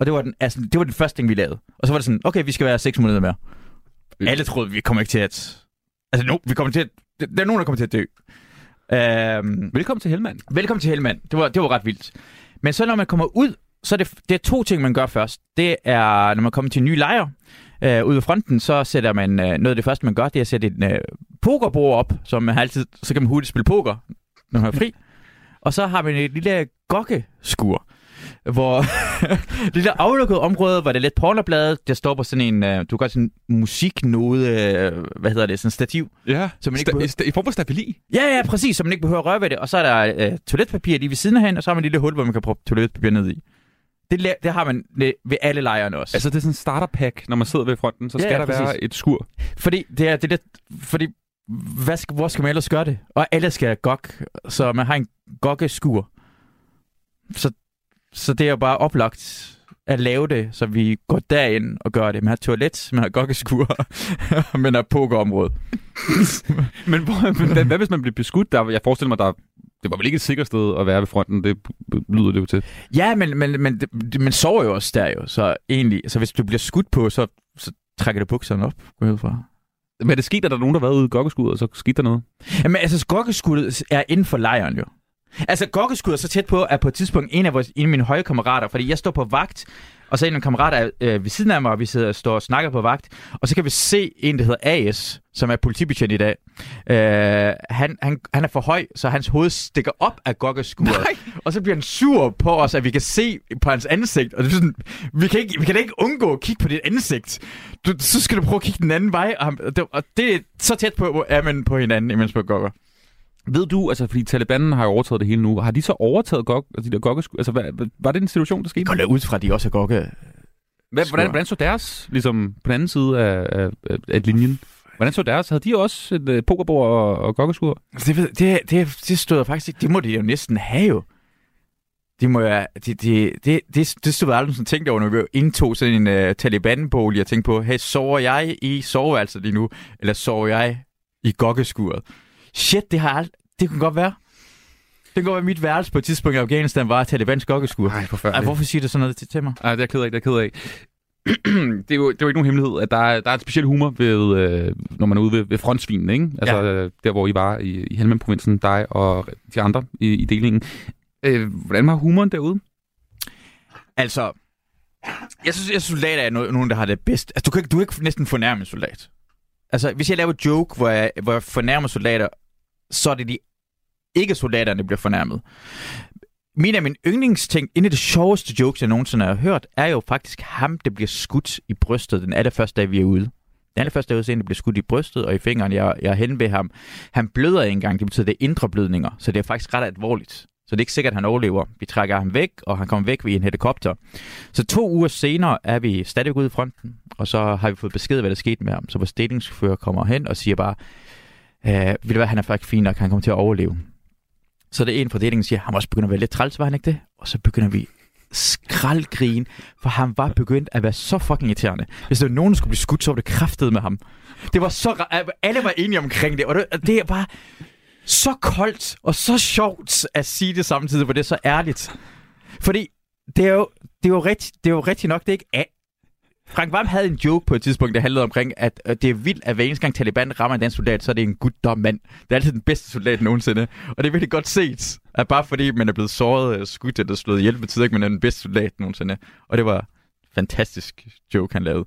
Og det var, den, altså, det var den første ting, vi lavede. Og så var det sådan, okay, vi skal være seks måneder mere. Øh. Alle troede, vi kommer ikke til at... Altså, no, vi kommer til at... Der er nogen, der kommer til at dø. Øhm... Velkommen til Helmand. Velkommen til Helmand. Det var, det var ret vildt. Men så når man kommer ud så er det, det er to ting, man gør først. Det er, når man kommer til nye lejre øh, ude af fronten, så sætter man, øh, noget af det første, man gør, det er at sætte et øh, pokerbord op, som man altid, så kan man hurtigt spille poker, når man er fri. Og så har man et lille gokkeskur, hvor det lille aflukket område, hvor det er lidt pornobladet, der står på sådan en, øh, du gør sådan en musiknode, øh, hvad hedder det, sådan en stativ. Ja, så man ikke Sta- behøver... st- i form for stabili. Ja, ja, præcis, så man ikke behøver at røre ved det. Og så er der øh, toiletpapir lige ved siden af hen, og så har man et lille hul, hvor man kan proppe toiletpapir ned i. Det, det har man ved alle lejrene også. Altså det er sådan en starterpack, når man sidder ved fronten, så skal ja, ja, der være et skur. Fordi, det er, det er, fordi hvad skal, hvor skal man ellers gøre det? Og alle skal gok, så man har en gokkeskur. Så, så det er jo bare oplagt at lave det, så vi går derind og gør det. Man har toilet, man har gokkeskur, og man har pokerområde. men, hvor, men hvad, hvad hvis man bliver beskudt? Der, jeg forestiller mig, der det var vel ikke et sikkert sted at være ved fronten, det lyder det jo til. Ja, men, men, men man sover jo også der jo, så egentlig, så hvis du bliver skudt på, så, så trækker du bukserne op, går jeg ud fra. Men er det sket, at der er nogen, der har været ude i gokkeskuddet, og så skete der noget? Jamen altså, gokkeskuddet er inden for lejren jo. Altså, gokkeskuddet er så tæt på, at på et tidspunkt en af, vores, en af mine høje kammerater, fordi jeg står på vagt, og så en af mine kammerater øh, ved siden af mig, og vi sidder og står og snakker på vagt, og så kan vi se en, der hedder A S, som er politibetjent i dag. Øh, han, han, han er for høj, så hans hoved stikker op af gokkeskuret. Og så bliver han sur på os, at vi kan se på hans ansigt. Og det er sådan, vi kan ikke, vi kan da ikke undgå at kigge på dit ansigt. Du, så skal du prøve at kigge den anden vej. Og, og, det, og det er så tæt på, er man på hinanden, imens man gokker. Ved du, altså fordi Taliban har jo overtaget det hele nu, har de så overtaget gok, de der gokkeskuer? Altså hvad, var det en situation, der skete? Går det ud fra, at de også er gokke? Hvad, hvordan, hvordan så deres, ligesom på den anden side af, af, af linjen? Hvordan så deres? Havde de også et uh, pokerbord og, og gokkeskuer? Det, det, det, det stod faktisk ikke. Det må de jo næsten have jo. Det må jeg, det, det, det, det, det stod jeg aldrig sådan tænkt over, når vi indtog sådan en uh, Taliban-bolig og tænkte på, hey, sover jeg i soveværelset lige nu, eller sover jeg i gokkeskuret? Shit, det har alt. Det kunne godt være. Det kunne godt være, mit værelse på et tidspunkt i Afghanistan var Talibans gokkeskur. Nej, forfærdeligt. Hvorfor siger du sådan noget til mig? Nej, det er ked af, det er ked af. Det er jo ikke nogen hemmelighed, at der er, der er et speciel humor, ved, øh, når man er ude ved, ved frontsvinen, ikke? Altså ja. Der, hvor I var i, i Helmand-provinsen, dig og de andre i, i delingen. Øh, hvordan var humoren derude? Altså, jeg synes, at soldater er nogen, der har det bedst. Altså, du kan, ikke, du kan ikke næsten fornærme en soldat. Altså, hvis jeg laver et joke, hvor jeg, hvor jeg fornærmer soldater, så er det de ikke-soldaterne, der bliver fornærmet. Min af mine yndlingsting, en af de sjoveste jokes, jeg nogensinde har hørt, er jo faktisk ham, der bliver skudt i brystet den allerførste dag, vi er ude. Den allerførste dag, vi er ude, bliver skudt i brystet og i fingeren. Jeg, jeg er henne ved ham. Han bløder ikke engang. Det betyder, det er indre blødninger, så det er faktisk ret alvorligt. Så det er ikke sikkert, at han overlever. Vi trækker ham væk, og han kommer væk ved en helikopter. Så to uger senere er vi stadig ude i fronten, og så har vi fået besked, hvad der skete med ham. Så vores delingsfører kommer hen og siger bare, Øh, vil det være, han er faktisk fin nok, han kommer til at overleve. Så det er en fra delingen, der siger, han også begynder at være lidt træls, var han ikke det? Og så begynder vi skraldgrine, for han var begyndt at være så fucking irriterende. Hvis der var nogen, der skulle blive skudt, så var det kraftede med ham. Det var så ra- alle var enige omkring det, og det, det er bare så koldt og så sjovt at sige det samtidig, hvor det er så ærligt. Fordi det er jo, det er jo, rigtig, det er jo rigtig nok, det er ikke af. Frank Vam havde en joke på et tidspunkt, der handlede omkring, at det er vildt, at hver eneste gang Taliban rammer en dansk soldat, så er det en guddom mand. Det er altid den bedste soldat nogensinde. Og det er virkelig godt set, at bare fordi man er blevet såret, skudt eller slået ihjel, betyder ikke, man er den bedste soldat nogensinde. Og det var en fantastisk joke, han lavede.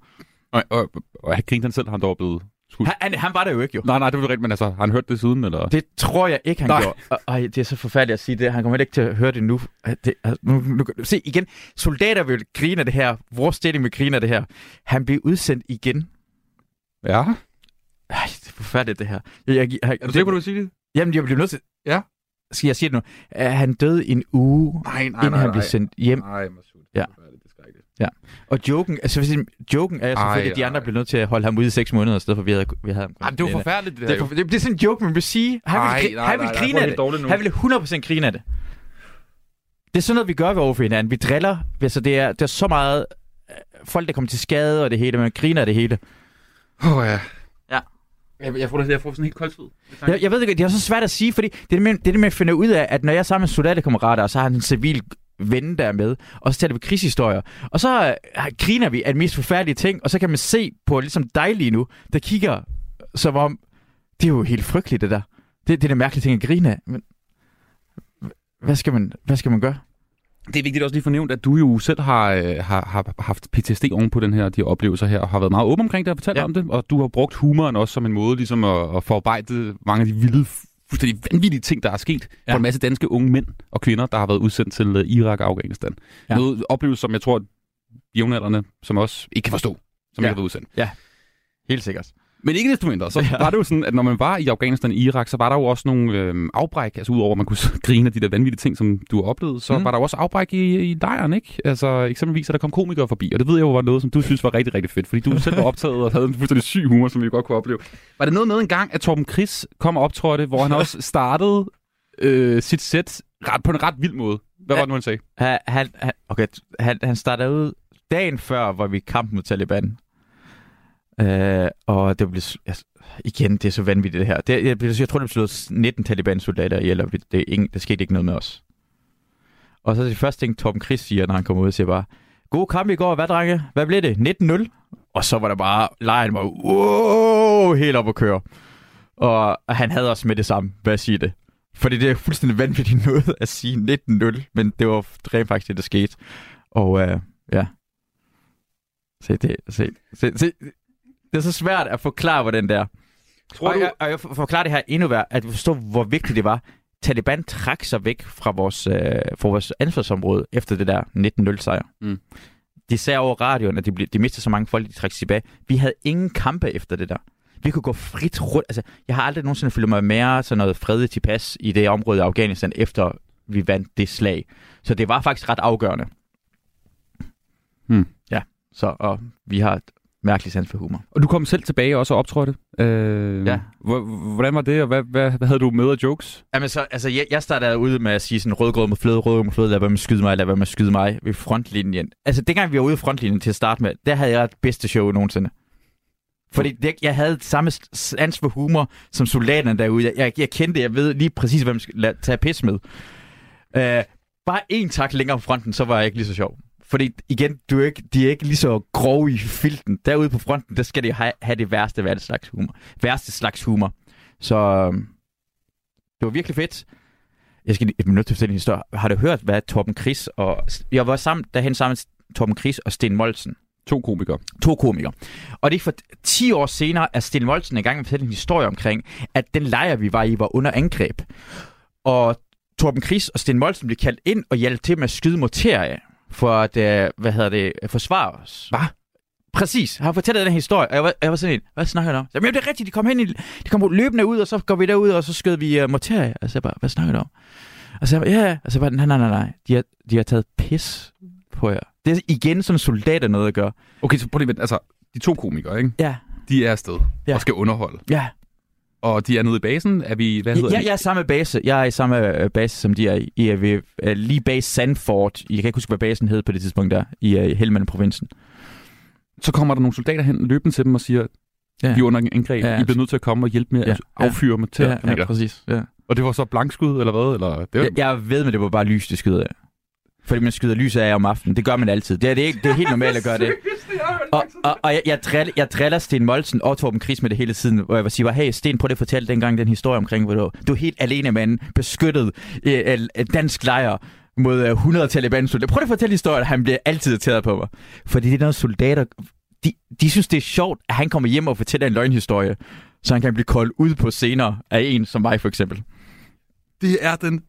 Og, og, og han grinte han selv, han dog blev skudt. Han, han var der jo ikke, jo. Nej, nej, det var rigtigt, men altså, han hørte det siden, eller? Det tror jeg ikke, han nej. gjorde. Og, og det er så forfærdeligt at sige det. Han kommer ikke til at høre det nu. Det, nu, nu, nu. Se igen, soldater vil grine af det her. Vores stilling vil grine af det her. Han bliver udsendt igen. Ja. Ej, det er forfærdeligt, det her. Jeg, jeg, jeg, er du sikker på, du vil sige det? Jamen, jeg bliver nødt til. Ja. Skal jeg sige det nu? Han døde en uge, nej, nej, inden nej, han blev nej. sendt hjem. Nej, Masoud. Ja. Ja, og joken, altså, joken er selvfølgelig, at de andre blev nødt til at holde ham ude i seks måneder, i stedet for vi havde, vi havde ham. Ej, det var forfærdeligt, det der. Det er, for, det er sådan en joke, man vil sige. Han ville, ej, gri- nej, han ville nej, grine nej, af det. Han ville hundrede procent grine af det. Det er sådan noget, vi gør ved overfor hinanden. Vi driller. Altså, det, er, det er så meget folk, der kommer til skade og det hele. Man griner af det hele. Åh oh, ja. Ja. Jeg, jeg, får, jeg får sådan helt koldt ud. Jeg, jeg ved ikke, det er så svært at sige, fordi det er det med, det er det med at finde ud af, at når jeg er sammen med soldaterkammerater, og så har han en civil vende der med, og så tager vi krigshistorier. Og så øh, griner vi af de mest forfærdelige ting, og så kan man se på ligesom dig lige nu, der kigger som om, det er jo helt frygteligt det der. Det, det er den mærkelige ting at grine af. Men hvad skal man, hvad skal man gøre? Det er vigtigt også lige fornævnt, at du jo selv har, har, har haft P T S D oven på den her, de her oplevelser her, og har været meget åben omkring det og fortalt ja. om det, og du har brugt humoren også som en måde ligesom at, at forarbejde mange af de vilde, fuldstændig vanvittige ting, der er sket ja. for en masse danske unge mænd og kvinder, der har været udsendt til Irak og Afghanistan. Ja. Noget oplevelse, som jeg tror, at jævnaldrende, som også ikke kan forstå, som ja. ikke har været udsendt. Ja, helt sikkert. Men ikke desto mindre, så ja. var det jo sådan, at når man var i Afghanistan og Irak, så var der jo også nogle øh, afbræk, altså udover at man kunne grine af de der vanvittige ting, som du oplevede, så mm. var der også afbræk i, i lejren, ikke? Altså eksempelvis, at der kom komikere forbi, og det ved jeg jo var noget, som du synes var rigtig, rigtig fedt, fordi du selv var optaget og havde en fuldstændig syg humor, som vi godt kunne opleve. Var det noget med en gang, at Torben Chris kom og optrådte, hvor han også startede øh, sit sæt på en ret vild måde? Hvad var det nu, han sagde? Han, han, okay, han, han startede ud dagen før, hvor vi kampede mod Taliban. Øh, og det blev altså, igen, det er så vanvittigt det her. Det, jeg, jeg tror, det blev slået nitten Taliban-soldater i, eller det, det skete ikke noget med os. Og så er det første ting, Torben Chris siger, når han kommer ud og siger bare, god kamp i går, hvad drenge? Hvad blev det? nitten nul? Og så var der bare, lejen var wow, helt op at køre. Og han havde også med det samme, hvad siger det? Fordi det er fuldstændig vanvittigt noget at sige nitten nul, men det var rent faktisk det, der skete. Og øh, ja, se det, se, se, se. Det er så svært at forklare, hvordan det er. Tror og, du... jeg, og jeg forklarer det her endnu værre, at forstå, hvor vigtigt det var. Taliban trak sig væk fra vores, øh, fra vores ansvarsområde efter det der nitten nul-sejr. Mm. De sagde over radioen, at de, ble, de mistede så mange folk, de trak sig tilbage. Vi havde ingen kampe efter det der. Vi kunne gå frit rundt. Altså, jeg har aldrig nogensinde følt mig mere sådan noget fredet tilpas i det område af Afghanistan, efter vi vandt det slag. Så det var faktisk ret afgørende. Mm. Ja, så og vi har... mærkelig sans for humor. Og du kom selv tilbage også og optrådte. Øh, ja. Hvordan var det, og hvad, hvad, hvad havde du med af jokes? Jamen så, altså, jeg, jeg startede ud med at sige sådan, rødgrød mod fløde, rødgrød mod fløde, lad være med at skyde mig, lad være med at skyde mig ved frontlinjen. Altså, dengang vi var ude i frontlinjen til at starte med, der havde jeg det bedste show nogensinde. Fordi det, jeg havde samme sans for humor som soldaterne derude. Jeg, jeg, jeg kendte, jeg ved lige præcis, hvad man skal lade, tage pis med. Øh, bare én tak længere om fronten, så var jeg ikke lige så sjov. Fordi igen, du er ikke, de er ikke lige så grove i filten. Derude på fronten, der skal de ha- have det værste, værste slags humor. Værste slags humor. Så øh, det var virkelig fedt. Jeg skal lige et minut til at fortælle en historie. Har du hørt, hvad Torben Chris og... Jeg var sammen, derhen sammen med Torben Chris og Sten Moldsen. To komikere. To komikere. Og det er for ti år senere, at Sten Moldsen er i gang med at fortælle en historie omkring, at den lejr, vi var i, var under angreb. Og Torben Chris og Sten Moldsen blev kaldt ind og hjalp til med at skyde mod terror. For at, hvad hedder det, forsvare os. Hvad? Præcis. Jeg har fortalt den her historie, og jeg var, jeg var sådan en, hvad snakker du om? Jamen, jamen, det er rigtigt, de kom hen i, de kom løbende ud, og så går vi derud, og så skød vi uh, morterie. Og så bare, hvad snakker du om? Og så jeg bare, ja, ja. Og så bare, nej, nej, nej, nej. De har, de har taget pis på jer. Det er igen sådan soldater noget at gøre. Okay, så prøv lige, altså, de to komikere, ikke? Ja. De er afsted ja. og skal underholde. Ja. Og de er nede i basen? Er vi, hvad hedder ja, jeg er samme base. Jeg er i samme base, som de er i. I er ved, uh, lige bag Sandford. Jeg kan ikke huske, hvad basen hed på det tidspunkt der, i uh, Helmand-provinsen. Så kommer der nogle soldater hen, løbende til dem og siger, ja. vi er under angreb. Ja, I bliver nødt til at komme og hjælpe med ja. at affyre med tæer. Ja, ja, ja, præcis. Ja. Og det var så blankskud, eller hvad? Eller, det var... jeg, jeg ved, men det var bare lys, det skyder af. Fordi man skyder lys af om aftenen. Det gør man altid. Det er, det er, det er helt normalt at gøre det. Og, og, og jeg, jeg, driller, jeg driller Sten Moldsen og Torben Chris med det hele tiden, hvor jeg vil sige, hey Sten, prøv at fortælle dengang den historie omkring, hvor du, du er helt alene manden, beskyttet øh, øh, dansk lejr mod øh, hundrede taliban-soldater. Prøv at fortælle historien, han bliver altid irriteret på mig. Fordi det er noget soldater, de, de synes det er sjovt, at han kommer hjem og fortæller en løgnhistorie, så han kan blive koldt ud på senere af en som mig for eksempel. Det er den...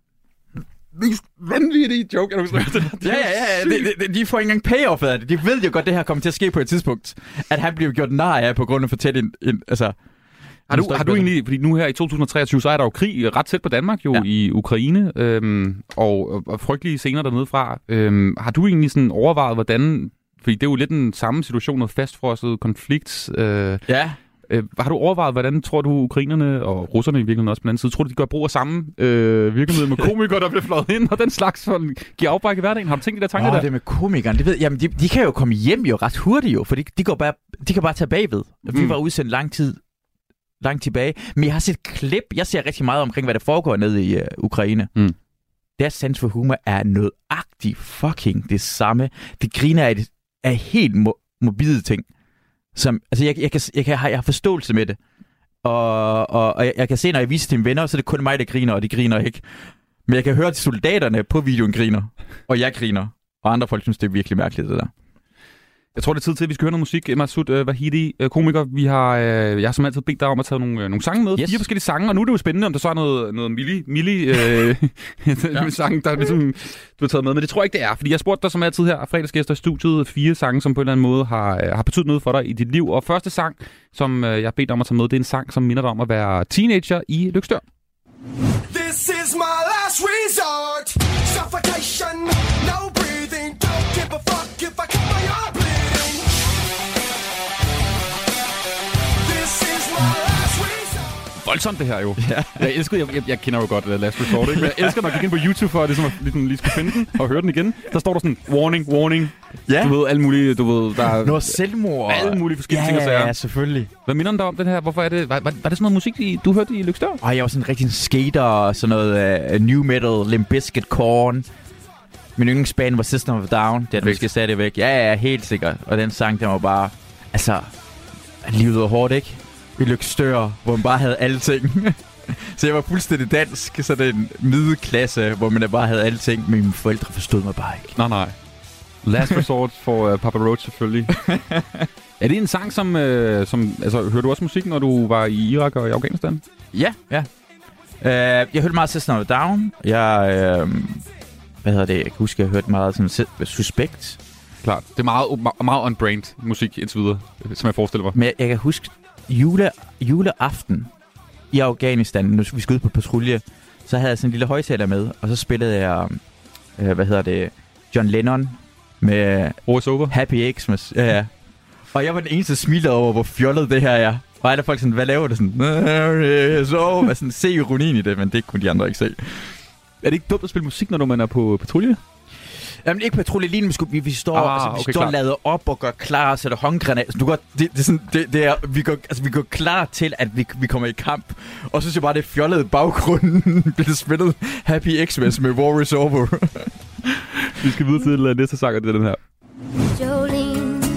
mest vanvittige joke, jeg har ja, ja, ja. De, de, de får ikke engang payoff af det. De ved jo godt, det her kommer til at ske på et tidspunkt. At han bliver gjort nar af på grund af at fortælle en... en altså, har du, har du egentlig... Fordi nu her i to tusind treogtyve, så er der jo krig ret tæt på Danmark jo, ja. i Ukraine. Øhm, og, og frygtelige scener dernede fra. Øhm, har du egentlig sådan overvejet, hvordan... Fordi det er jo lidt den samme situation, noget fastfrosset konflikt. Øh, ja. Øh, har du overvejet, hvordan tror du, ukrainerne og russerne i virkeligheden også på den anden side, tror du, de gør brug af samme øh, virkelighed med komikere, der bliver fløjet ind, og den slags sådan, giver afbræk i hverdagen? Har du tænkt de der tanker oh, der? Det med komikerne, det ved, jamen, de, de kan jo komme hjem jo ret hurtigt jo, for de, de, går bare, de kan bare tage bagved. Vi mm. var udsendt lang tid, langt tilbage, men jeg har set klip, jeg ser rigtig meget omkring, hvad der foregår nede i uh, Ukraine. Mm. Deres sans for humor er nødagtigt fucking det samme. Det griner af, af helt mo- morbide ting. Som, altså jeg, jeg, kan, jeg, kan, jeg har forståelse med det, og, og, og jeg, jeg kan se, når jeg viser til mine venner, så er det kun mig, der griner, og de griner ikke. Men jeg kan høre, at soldaterne på videoen griner, og jeg griner, og andre folk synes, det er virkelig mærkeligt, det der. Jeg tror, det er tid til, at vi skal høre noget musik. Masoud Vahedi, komiker. Vi har, jeg har som altid bedt dig om at tage nogle, nogle sange med. Yes. Fire forskellige sange, og nu er det jo spændende, om der så er noget, noget milli, milli øh, ja. Sange, der ligesom, du har taget med. Men det tror jeg ikke, det er, fordi jeg spurgte dig som altid her, fredagsgæster i studiet, fire sange, som på en eller anden måde har, har betydet noget for dig i dit liv. Og første sang, som jeg har bedt dig om at tage med, det er en sang, som minder dig om at være teenager i Løgstør. This is my last resort. Suffocation, no breathing. Don't give a fuck if I cut my arm bleeding. This is my last resort. Voldsomt det her jo. Ja. Jeg elsker, jeg, jeg, jeg kender jo godt uh, Last Resort, ikke? Men jeg elsker, når jeg gik ind på YouTube for at ligesom, ligesom, lige skulle finde den og høre den igen. Der står der sådan, warning, warning. Ja. Du ved, alle mulige, du ved, der er... Noget selvmord. Alle mulige forskellige ja, ting og sager. Ja, selvfølgelig. Hvad minder dig om den her? Hvorfor er det... Var, var, var det sådan noget musik, du hørte i Løgstør? Ej, jeg var sådan en rigtig skater og sådan noget uh, new metal, Limp Bizkit, Korn. Min yndlingsband var System of Down. Det er, du skal sætte det væk. Ja, ja, helt sikkert. Og den sang, der var bare... Altså, livet var hårdt, ikke? I Løgstør, hvor man bare havde alting. Så jeg var fuldstændig dansk. Så det er en middelklasse, hvor man bare havde alting. Men mine forældre forstod mig bare ikke. Nej, nej. Last Resort for uh, Papa Roach, selvfølgelig. Er det en sang, som... Øh, som altså, hørte du også musik, når du var i Irak og i Afghanistan? Ja, ja. Uh, jeg hørte meget System of Down. Jeg... Øh, hvad hedder det? Jeg kan huske, jeg hørte meget sådan... Suspekt. Klart. Det er meget, meget on-brand musik, indtil videre, som jeg forestiller mig. Men jeg, jeg kan huske jule, juleaften i Afghanistan, når vi skulle ud på patrulje, så havde jeg sådan en lille højtaler med, og så spillede jeg... Øh, hvad hedder det? John Lennon... med over. Happy Xmas. Ja, ja. Og jeg var den eneste, smiler over, hvor fjollet det her er. Og alle folk sådan, hvad laver du? Sådan, så, sådan, se ironien i det, men det kunne de andre ikke se. Er det ikke dumt at spille musik, når man er på patrulje? Jamen ikke patrulje, lige nu vi, vi står, ah, altså, vi okay, står og lader op og gør klar og sætter håndgranat. Altså, du gør, det, det er sådan, det, det er, vi, går, altså, vi går klar til, at vi, vi kommer i kamp. Og så synes jeg bare, det fjollede baggrunden blev spillet Happy Xmas med War is Over. Vi skal videre til uh, næste sang, og det er den her. Jolene,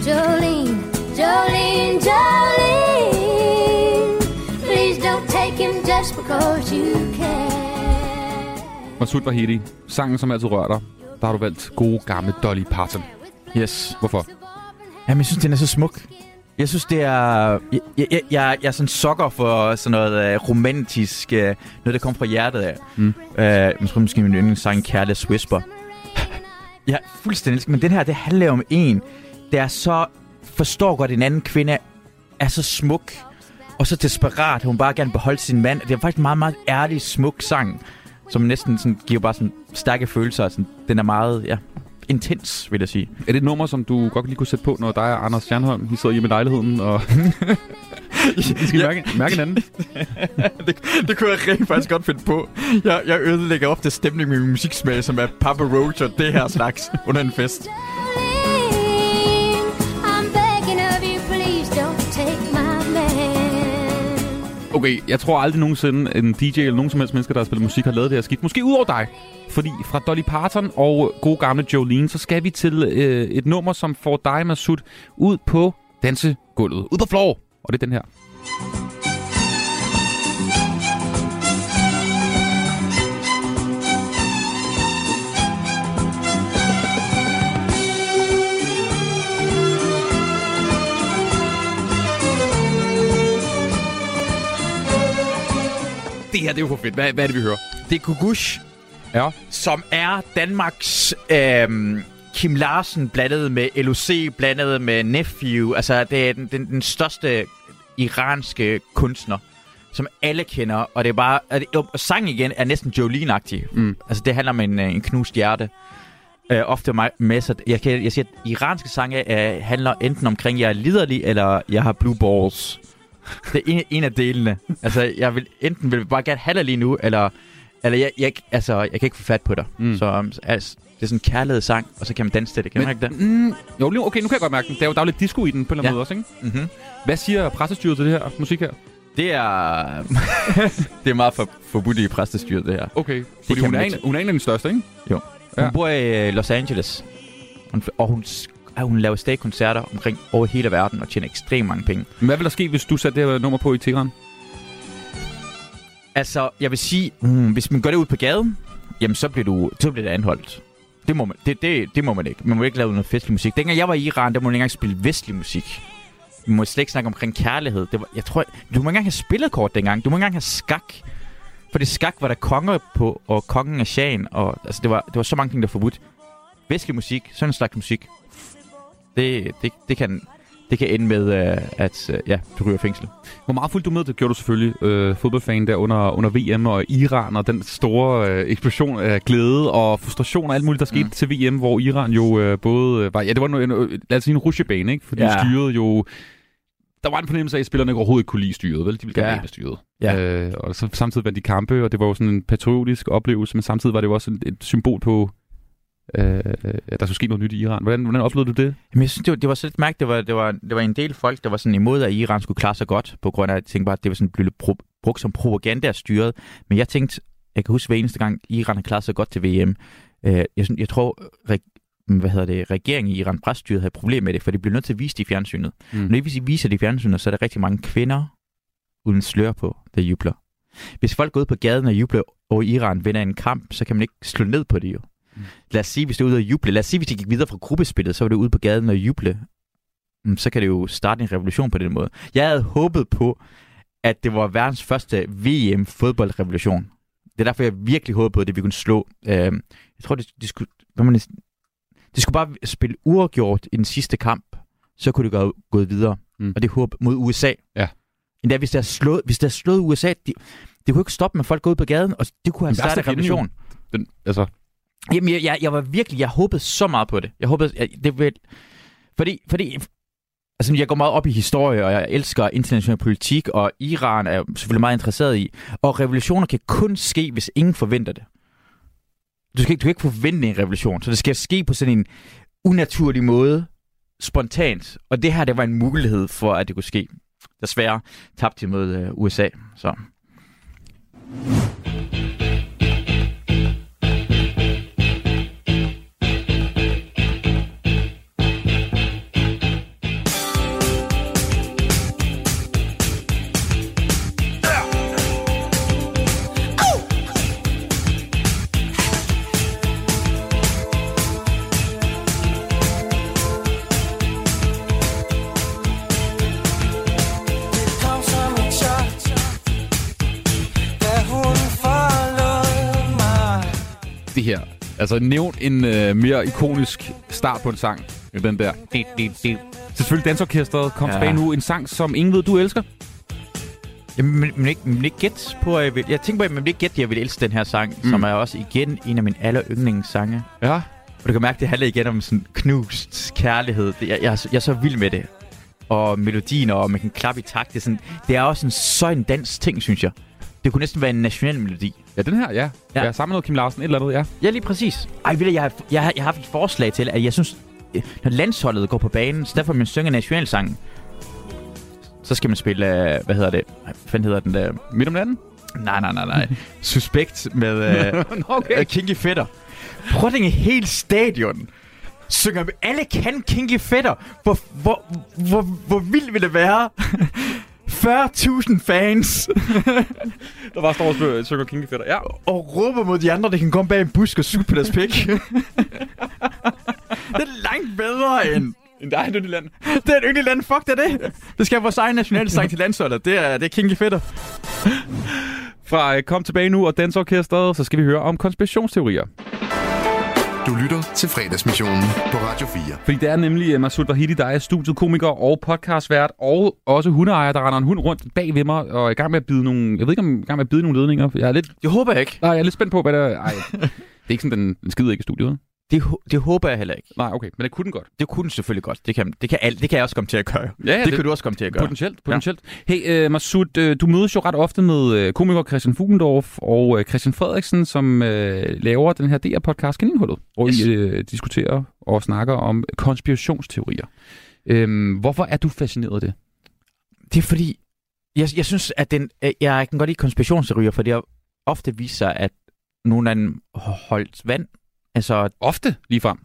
Jolene, Jolene, Jolene. Please don't take him just because you can. Masoud Vahedi, sangen som altid rører dig. Der har du valgt gode gamle Dolly Parton. Yes. Hvorfor? Jamen, jeg synes, den er så smuk. Jeg synes, det er... Jeg, jeg, jeg, jeg er sådan sokker for sådan noget uh, romantisk... Uh, noget, der kommer fra hjertet af. Mm. Uh, jeg tror måske, min yndlingssang Careless Whisper. Ja, fuldstændig. Men den her, det handler om en, der så forstår godt, en anden kvinde er så smuk og så desperat, hun bare gerne beholde sin mand. Det er faktisk en meget, meget ærlig, smuk sang, som næsten sådan, giver bare sådan stærke følelser. Sådan, den er meget ja, intens, vil jeg sige. Er det et nummer, som du godt lige kunne sætte på, når dig og Anders Stjernholm, I sidder hjemme i lejligheden og... I skal ja. mærke, mærke hinanden. det, det kunne jeg rent faktisk godt finde på. Jeg, jeg ødelægger ofte stemning med min musiksmag, som er Papa Roach og det her slags under en fest. Okay, jeg tror aldrig nogensinde, en D J eller nogen som helst mennesker, der har spillet musik, har lavet det her skidt. Måske ud over dig. Fordi fra Dolly Parton og god gamle Jolene, så skal vi til øh, et nummer, som får dig, Masoud, ud på dansegulvet. Ud på floor. Og det er den her. Det her, det er jo for fedt. Hvad, hvad er det, vi hører? Det er Kugush, ja. Som er Danmarks... Øh... Kim Larsen blandet med L O C, blandet med Nephew. Altså, det er den, den, den største iranske kunstner, som alle kender. Og det er bare... Og sangen igen er næsten Jolene-agtig. Mm. Altså, det handler om en, en knust hjerte. Uh, ofte masser... Jeg, jeg siger, at iranske sange uh, handler enten omkring, jeg er liderlig, eller jeg har blue balls. Det er en, en af delene. Altså, jeg vil enten vil bare gerne have dig lige nu, eller... Eller jeg, jeg, altså, jeg kan ikke få fat på dig. Mm. Så altså, det er sådan en kærlighedssang, og så kan man danse til det. Kan man ikke det? Mm, jo, lige, okay, nu kan jeg godt mærke den. Der er jo der er lidt disco i den på en eller anden ja. måde også, ikke? Mm-hmm. Hvad siger præstestyret til det her musik her? Det er... det er meget for, forbudt i præstestyret, det her. Okay, det fordi hun er, en, hun er en af de største, ikke? Jo. Ja. Hun bor i Los Angeles, og hun... hun laver stagkoncerter omkring over hele verden og tjener ekstremt mange penge. Men hvad vil der ske, hvis du satte det her nummer på i Teheran? Altså, jeg vil sige, mm, hvis man gør det ud på gaden, jamen så bliver du så bliver det anholdt. Det må man, det, det, det må man ikke. Man må ikke lave noget festlig musik. Dengang jeg var i Iran, der må man ikke engang spille vestlig musik. Man må slet ikke snakke omkring kærlighed. Det var, jeg tror, du må ikke engang have spillet kort dengang. Du må ikke engang have skak. For det skak var der konger på, og kongen af shahen. Og, altså, det, var, det var så mange ting, der var forbudt. Vestlig musik, sådan en slags musik. Det, det, det kan... Det kan ende med, at ja, du ryger fængsel. Hvor meget fulgte du med? Det gjorde du selvfølgelig. Øh, fodboldfan der under, under V M og Iran og den store øh, eksplosion af glæde og frustration og alt muligt, der skete mm. til V M, hvor Iran jo øh, både var... Ja, det var en, en, lad os sige en rushebane, ikke? Fordi ja. styret jo... Der var en fornemmelse af, at spillerne ikke overhovedet ikke kunne lide styret, vel? De ville gerne ja. med styret. Ja. Øh, og så samtidig var de kampe, og det var jo sådan en patriotisk oplevelse, men samtidig var det jo også et, et symbol på... Øh, der skulle ske noget nyt i Iran. Hvordan, hvordan oplevede du det? Jamen, jeg synes, det var, det var så lidt mærkeligt. Det var, det, var, det var en del folk, der var sådan imod, at Iran skulle klare sig godt, på grund af, at jeg tænkte bare, at det var sådan blevet pro- brugt som propaganda styret. Men jeg tænkte, jeg kan huske hver eneste gang, Iran har klaret sig godt til V M. Øh, jeg, synes, jeg tror, re- hvad hedder det, regeringen i Iran, præststyret, havde problemer med det, for de blev nødt til at vise det i fjernsynet. Mm. Når de viser det i fjernsynet, så er der rigtig mange kvinder uden slør på, der jubler. Hvis folk går ud på gaden og jubler over Iran, vinder en kamp, så kan man ikke slå ned på det jo. Lad os sige, hvis det er ude og juble. Lad os sige, hvis de gik videre fra gruppespillet, så var det ude på gaden og juble. Så kan det jo starte en revolution på den måde. Jeg havde håbet på, at det var verdens første V M-fodboldrevolution. Det er derfor, jeg virkelig håbede på, at det vi kunne slå. Jeg tror, det, det, skulle, det skulle bare spille uafgjort i den sidste kamp. Så kunne det gå gået videre. Mm. Og det håb mod U S A. Ja. Endda hvis det har slået, hvis det har slået U S A, det de kunne ikke stoppe med folk gå ud på gaden, og det kunne have startet en revolution. Den, altså... Jamen, jeg, jeg, jeg var virkelig, jeg håbede så meget på det. Jeg håbede, jeg, det ville... Fordi, fordi... Altså, jeg går meget op i historie, og jeg elsker international politik, og Iran er jeg selvfølgelig meget interesseret i. Og revolutioner kan kun ske, hvis ingen forventer det. Du skal ikke, du kan ikke forvente en revolution, så det skal ske på sådan en unaturlig måde, spontant. Og det her, det var en mulighed for, at det kunne ske. Desværre tabte de mod U S A, så... Her. Altså nævnt en øh, mere ikonisk start på en sang end den der. Det, det, det. Selvfølgelig Dansorkestret kom ja. tilbage nu. En sang, som ingen ved, du elsker. Jamen, man vil ikke, ikke gætte på, at jeg vil... Jeg tænker på, at man vil ikke gætte, at jeg vil elske den her sang, mm. som er også igen en af mine aller yndlingssange. Ja. Og du kan mærke, at det handler igen om sådan knust kærlighed. Det, jeg, jeg, er, jeg er så vild med det. Og melodien, og man kan klappe i takt. Det er, sådan, det er også en sådan dansk ting, synes jeg. Det kunne næsten være en national melodi. Ja, den her, ja. ja. Jeg er sammen med Kim Larsen, et eller andet, ja. Ja, lige præcis. Ej, ved du, jeg har, jeg, har, jeg har haft et forslag til, at jeg synes, når landsholdet går på banen, så derfor man synger nationalsangen, så skal man spille, hvad hedder det? Hvad fanden hedder den der? Midt om natten? Nej, nej, nej, nej. Suspekt med uh, okay. Kinky Fætter. Prøv at tænke hele stadion. Synger med alle kan Kinky Fætter. Hvor, hvor, hvor, hvor vildt vil det være? fyrre tusind fans, der bare står og søger kinkefætter, ja. Og råber mod de andre, der kan komme bag en busk og suge på deres pik. Det er langt bedre end... end det er et yndeland. Det er et yndeland, fuck det er det. Det skal vores egen nationalsang til landsholdet, det er, det er kinkefætter. Fra Kom tilbage nu og Dansorkestret, så skal vi høre om konspirationsteorier. Du lytter til Fredagsmissionen på Radio fire. Fordi det er nemlig Masoud Vahedi, der er studiekomiker og podcastvært, og også hundeejer, der render en hund rundt bag ved mig, og er i gang med at bide nogle... Jeg ved ikke, om jeg er i gang med at bide nogle ledninger. Jeg er lidt... Det håber jeg ikke. Nej, jeg er lidt spændt på, hvad der... Ej, det er ikke sådan, den, den skider ikke i studiet. Det, det håber jeg heller ikke. Nej, okay. Men det kunne den godt. Det kunne den selvfølgelig godt. Det kan, det kan, alt, det kan jeg også komme til at gøre. Ja, ja, det, det kan du også komme til at gøre. Potentielt. potentielt. Ja. Hey, uh, Masoud, du mødes jo ret ofte med komiker Christian Fugendorf og Christian Frederiksen, som uh, laver den her D R-podcast Kaninhullet, hvor yes. I uh, diskuterer og snakker om konspirationsteorier. Uh, hvorfor er du fascineret af det? Det er fordi, jeg, jeg synes, at den, jeg kan godt lide konspirationsteorier, for det har ofte vist sig, at nogle af dem holdt vand. Altså, ofte lige frem.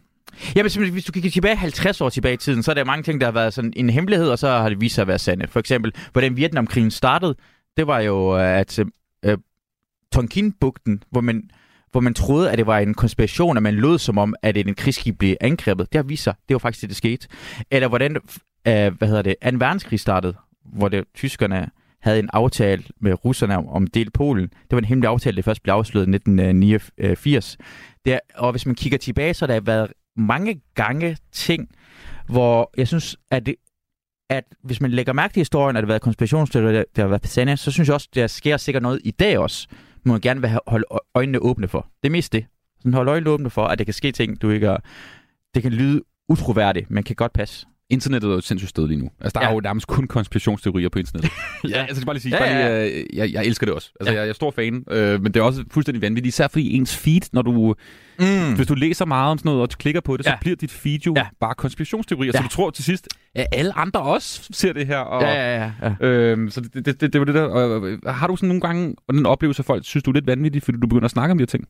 Ja, men hvis du kigger tilbage halvtreds år tilbage i tiden, så er der mange ting, der har været sådan en hemmelighed, og så har det vist sig at være sande. For eksempel, hvordan Vietnamkrigen startede, det var jo, at øh, Tonkinbugten, hvor man, hvor man troede, at det var en konspiration, og man lød som om, at en krigsskib blev angrebet. Det har vist sig, det var faktisk det, der skete. Eller hvordan, øh, hvad hedder det, anden verdenskrig startede, hvor det, tyskerne havde en aftale med russerne om del Polen. Det var en hemmelig aftale, der først blev afsløret i nitten niogfirs. Der, og hvis man kigger tilbage, så har der været mange gange ting, hvor jeg synes, at det, at hvis man lægger mærke til historien, at det har været konspirationsteorier, der har været passager, så synes jeg også, der sker sikkert noget i dag også, man gerne vil holde øjnene åbne for. Det er mest det. Sådan holde øjnene åbne for, at det kan ske ting, du ikke har... Det kan lyde utroværdigt, men kan godt passe. Internettet er jo et sindssygt sted lige nu. Altså, der ja. er jo nærmest kun konspirationsteorier på internettet. ja, altså, det bare lige sige, ja, ja, ja. Bare lige, jeg, jeg elsker det også. Altså, ja. jeg, jeg er stor fan, øh, men det er også fuldstændig vanvittigt. Især fordi ens feed, når du... Mm. Hvis du læser meget om sådan noget, og du klikker på det, ja. så bliver dit feed jo ja. bare konspirationsteorier. Ja. Så du tror til sidst, at alle andre også ser det her. Og, ja, ja, ja. ja. Øh, så det, det, det, det var det der. Og har du sådan nogle gange den oplevelse af folk, synes du er lidt vanvittigt, fordi du begynder at snakke om de her ting?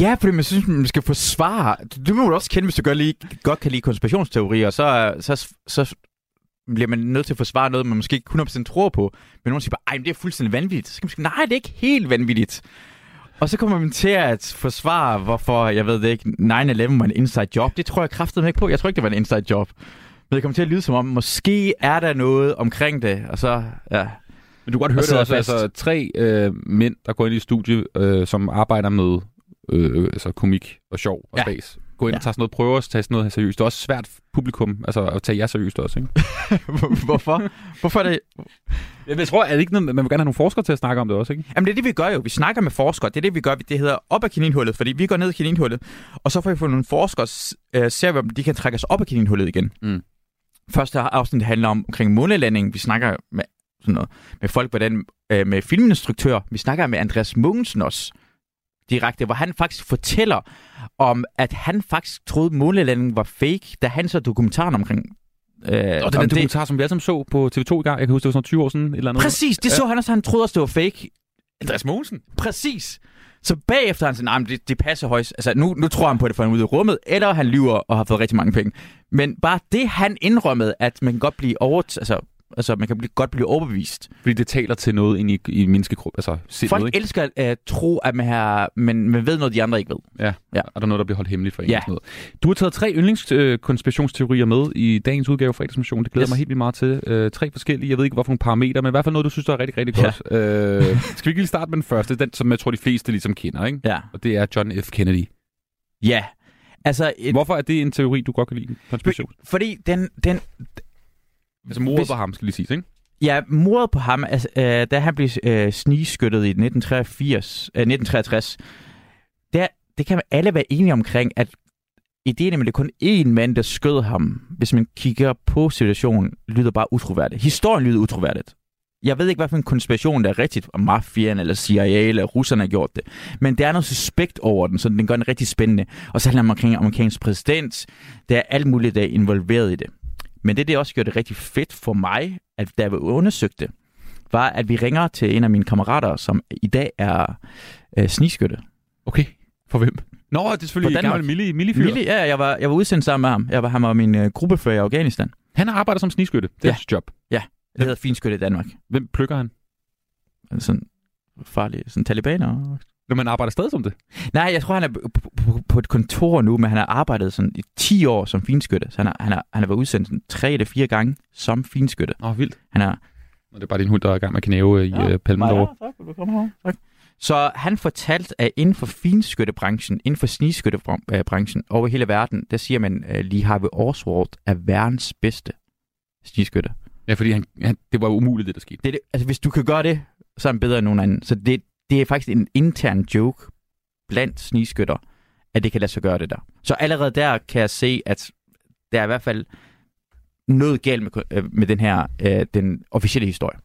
Ja, fordi man synes, man skal forsvare. Det må du også kende, hvis du godt, lige, godt kan lide konspirationsteorier, så, så, så bliver man nødt til at forsvare noget, man måske ikke hundrede procent tror på. Men nogen siger bare, ej, men det er fuldstændig vanvittigt. Så kan man sige, nej, det er ikke helt vanvittigt. Og så kommer man til at forsvare, hvorfor, jeg ved det ikke, nine eleven var en inside job. Det tror jeg kraftedeme ikke på. Jeg tror ikke, det var en inside job. Men det kommer til at lyde som om, måske er der noget omkring det, og så, ja... Men du kan godt høre og det også, altså tre øh, mænd, der går ind i et studie, øh, som arbejder med... Øh, altså komik og sjov og ja. space. Gå ind og tage sådan noget, prøve at tage sådan noget seriøst. Det er også svært publikum, altså at tage jer seriøst også, ikke? Hvorfor? Hvorfor er det... Jamen, jeg tror, at det ikke noget, man vil gerne have nogle forskere til at snakke om det også, ikke? Jamen, det er det, vi gør jo. Vi snakker med forskere. Det er det, vi gør. Det hedder op ad kaninhullet, fordi vi går ned i kaninhullet, og så får vi fundet nogle forskere, øh, ser vi, om de kan trække os op ad kaninhullet igen. Mm. Første afsnit handler om omkring månelandingen. Vi snakker med, sådan noget, med folk, hvordan, øh, med filminstruktører. Vi snakker med Andreas Mogensen også. Direkte, hvor han faktisk fortæller om, at han faktisk troede, månelandingen var fake, da han så dokumentaren omkring... Øh, og den, om den dokumentar, det. som vi alle sammen så på T V to i gang, jeg kan huske, det var sådan tyve år siden, et eller andet. Præcis, det ja. så han også, han troede også, det var fake. Andreas Mogensen? Præcis. Så bagefter han sagde, nej, nah, det, det passer højst. Altså, nu, nu tror han på det, for han er ude i rummet, eller han lyver og har fået rigtig mange penge. Men bare det, han indrømmede, at man kan godt blive over... Altså, Altså, man kan blive, godt blive overbevist. Fordi det taler til noget ind i, i menneskegruppen. Altså, folk noget, elsker at øh, tro, at man, har, men, man ved noget, de andre ikke ved. Ja, ja. Og der er noget, der bliver holdt hemmeligt for en. Ja. Sådan noget. Du har taget tre yndlingskonspirationsteorier øh, med i dagens udgave af Fredagsmissionen. Det glæder yes. mig helt vildt meget til. Øh, tre forskellige, jeg ved ikke, hvorfor nogle parametre, men i hvert fald noget, du synes, der er rigtig, rigtig godt. Ja. Øh, skal vi ikke lige starte med den første, den som jeg tror, de fleste ligesom kender, ikke? Ja. Og det er John F. Kennedy. Ja. Altså, et... Hvorfor er det en teori, du godt kan lide? Konspiration? Fordi den... den... Altså mordet Hvis... på ham, skal lige sige, ikke? Ja, mordet på ham, altså, øh, da han blev øh, snigskyttet i nitten treogtres, der, det kan man alle være enige omkring, at ideen med det kun én mand, der skød ham, hvis man kigger på situationen, lyder bare utroværdigt. Historien lyder utroværdigt. Jeg ved ikke, hvad for en konspiration der er rigtigt, om mafiaen eller C I A eller russerne har gjort det, men der er noget suspekt over den, så den gør den rigtig spændende. Og så handler det omkring amerikansk præsident, der er alt muligt, der er involveret i det. Men det, det også gjorde det rigtig fedt for mig, at da vi undersøgte det, var, at vi ringer til en af mine kammerater, som i dag er øh, snigskytte. Okay, for hvem? Nå, det er selvfølgelig en gammel Milli, Milli-fyr. Milli, ja, jeg var, jeg var udsendt sammen med ham. Jeg var ham og min øh, gruppefører i Afghanistan. Han arbejder som snigskytte. Det er ja. et job. Ja, det hedder finskytte i Danmark. Hvem plukker han? Sådan farlige, sådan talibaner. Når man arbejder stadig som det? Nej, jeg tror, han er på, på, på et kontor nu, men han har arbejdet sådan i ti år som finskytte. Så han har, han har, han har været udsendt tre til fire gange som finskytte. Åh, oh, vildt. Han er... Og det er bare din hund, der er i gang med knæve i ja, Palmen derovre. Ja, tak. Du kommer her. Tak. Så han fortalte, at inden for finskyttebranchen, inden for snigskyttebranchen over hele verden, der siger man, at Lee Harvey Oswald er verdens bedste snigskytte. Ja, fordi han, han, det var umuligt, det der skete. Det, det, altså, hvis du kan gøre det, så er han bedre end nogen anden. Så det Det er faktisk en intern joke blandt snigskytter, at det kan lade sig gøre det der. Så allerede der kan jeg se, at der er i hvert fald noget galt med, med den her øh, den officielle historie.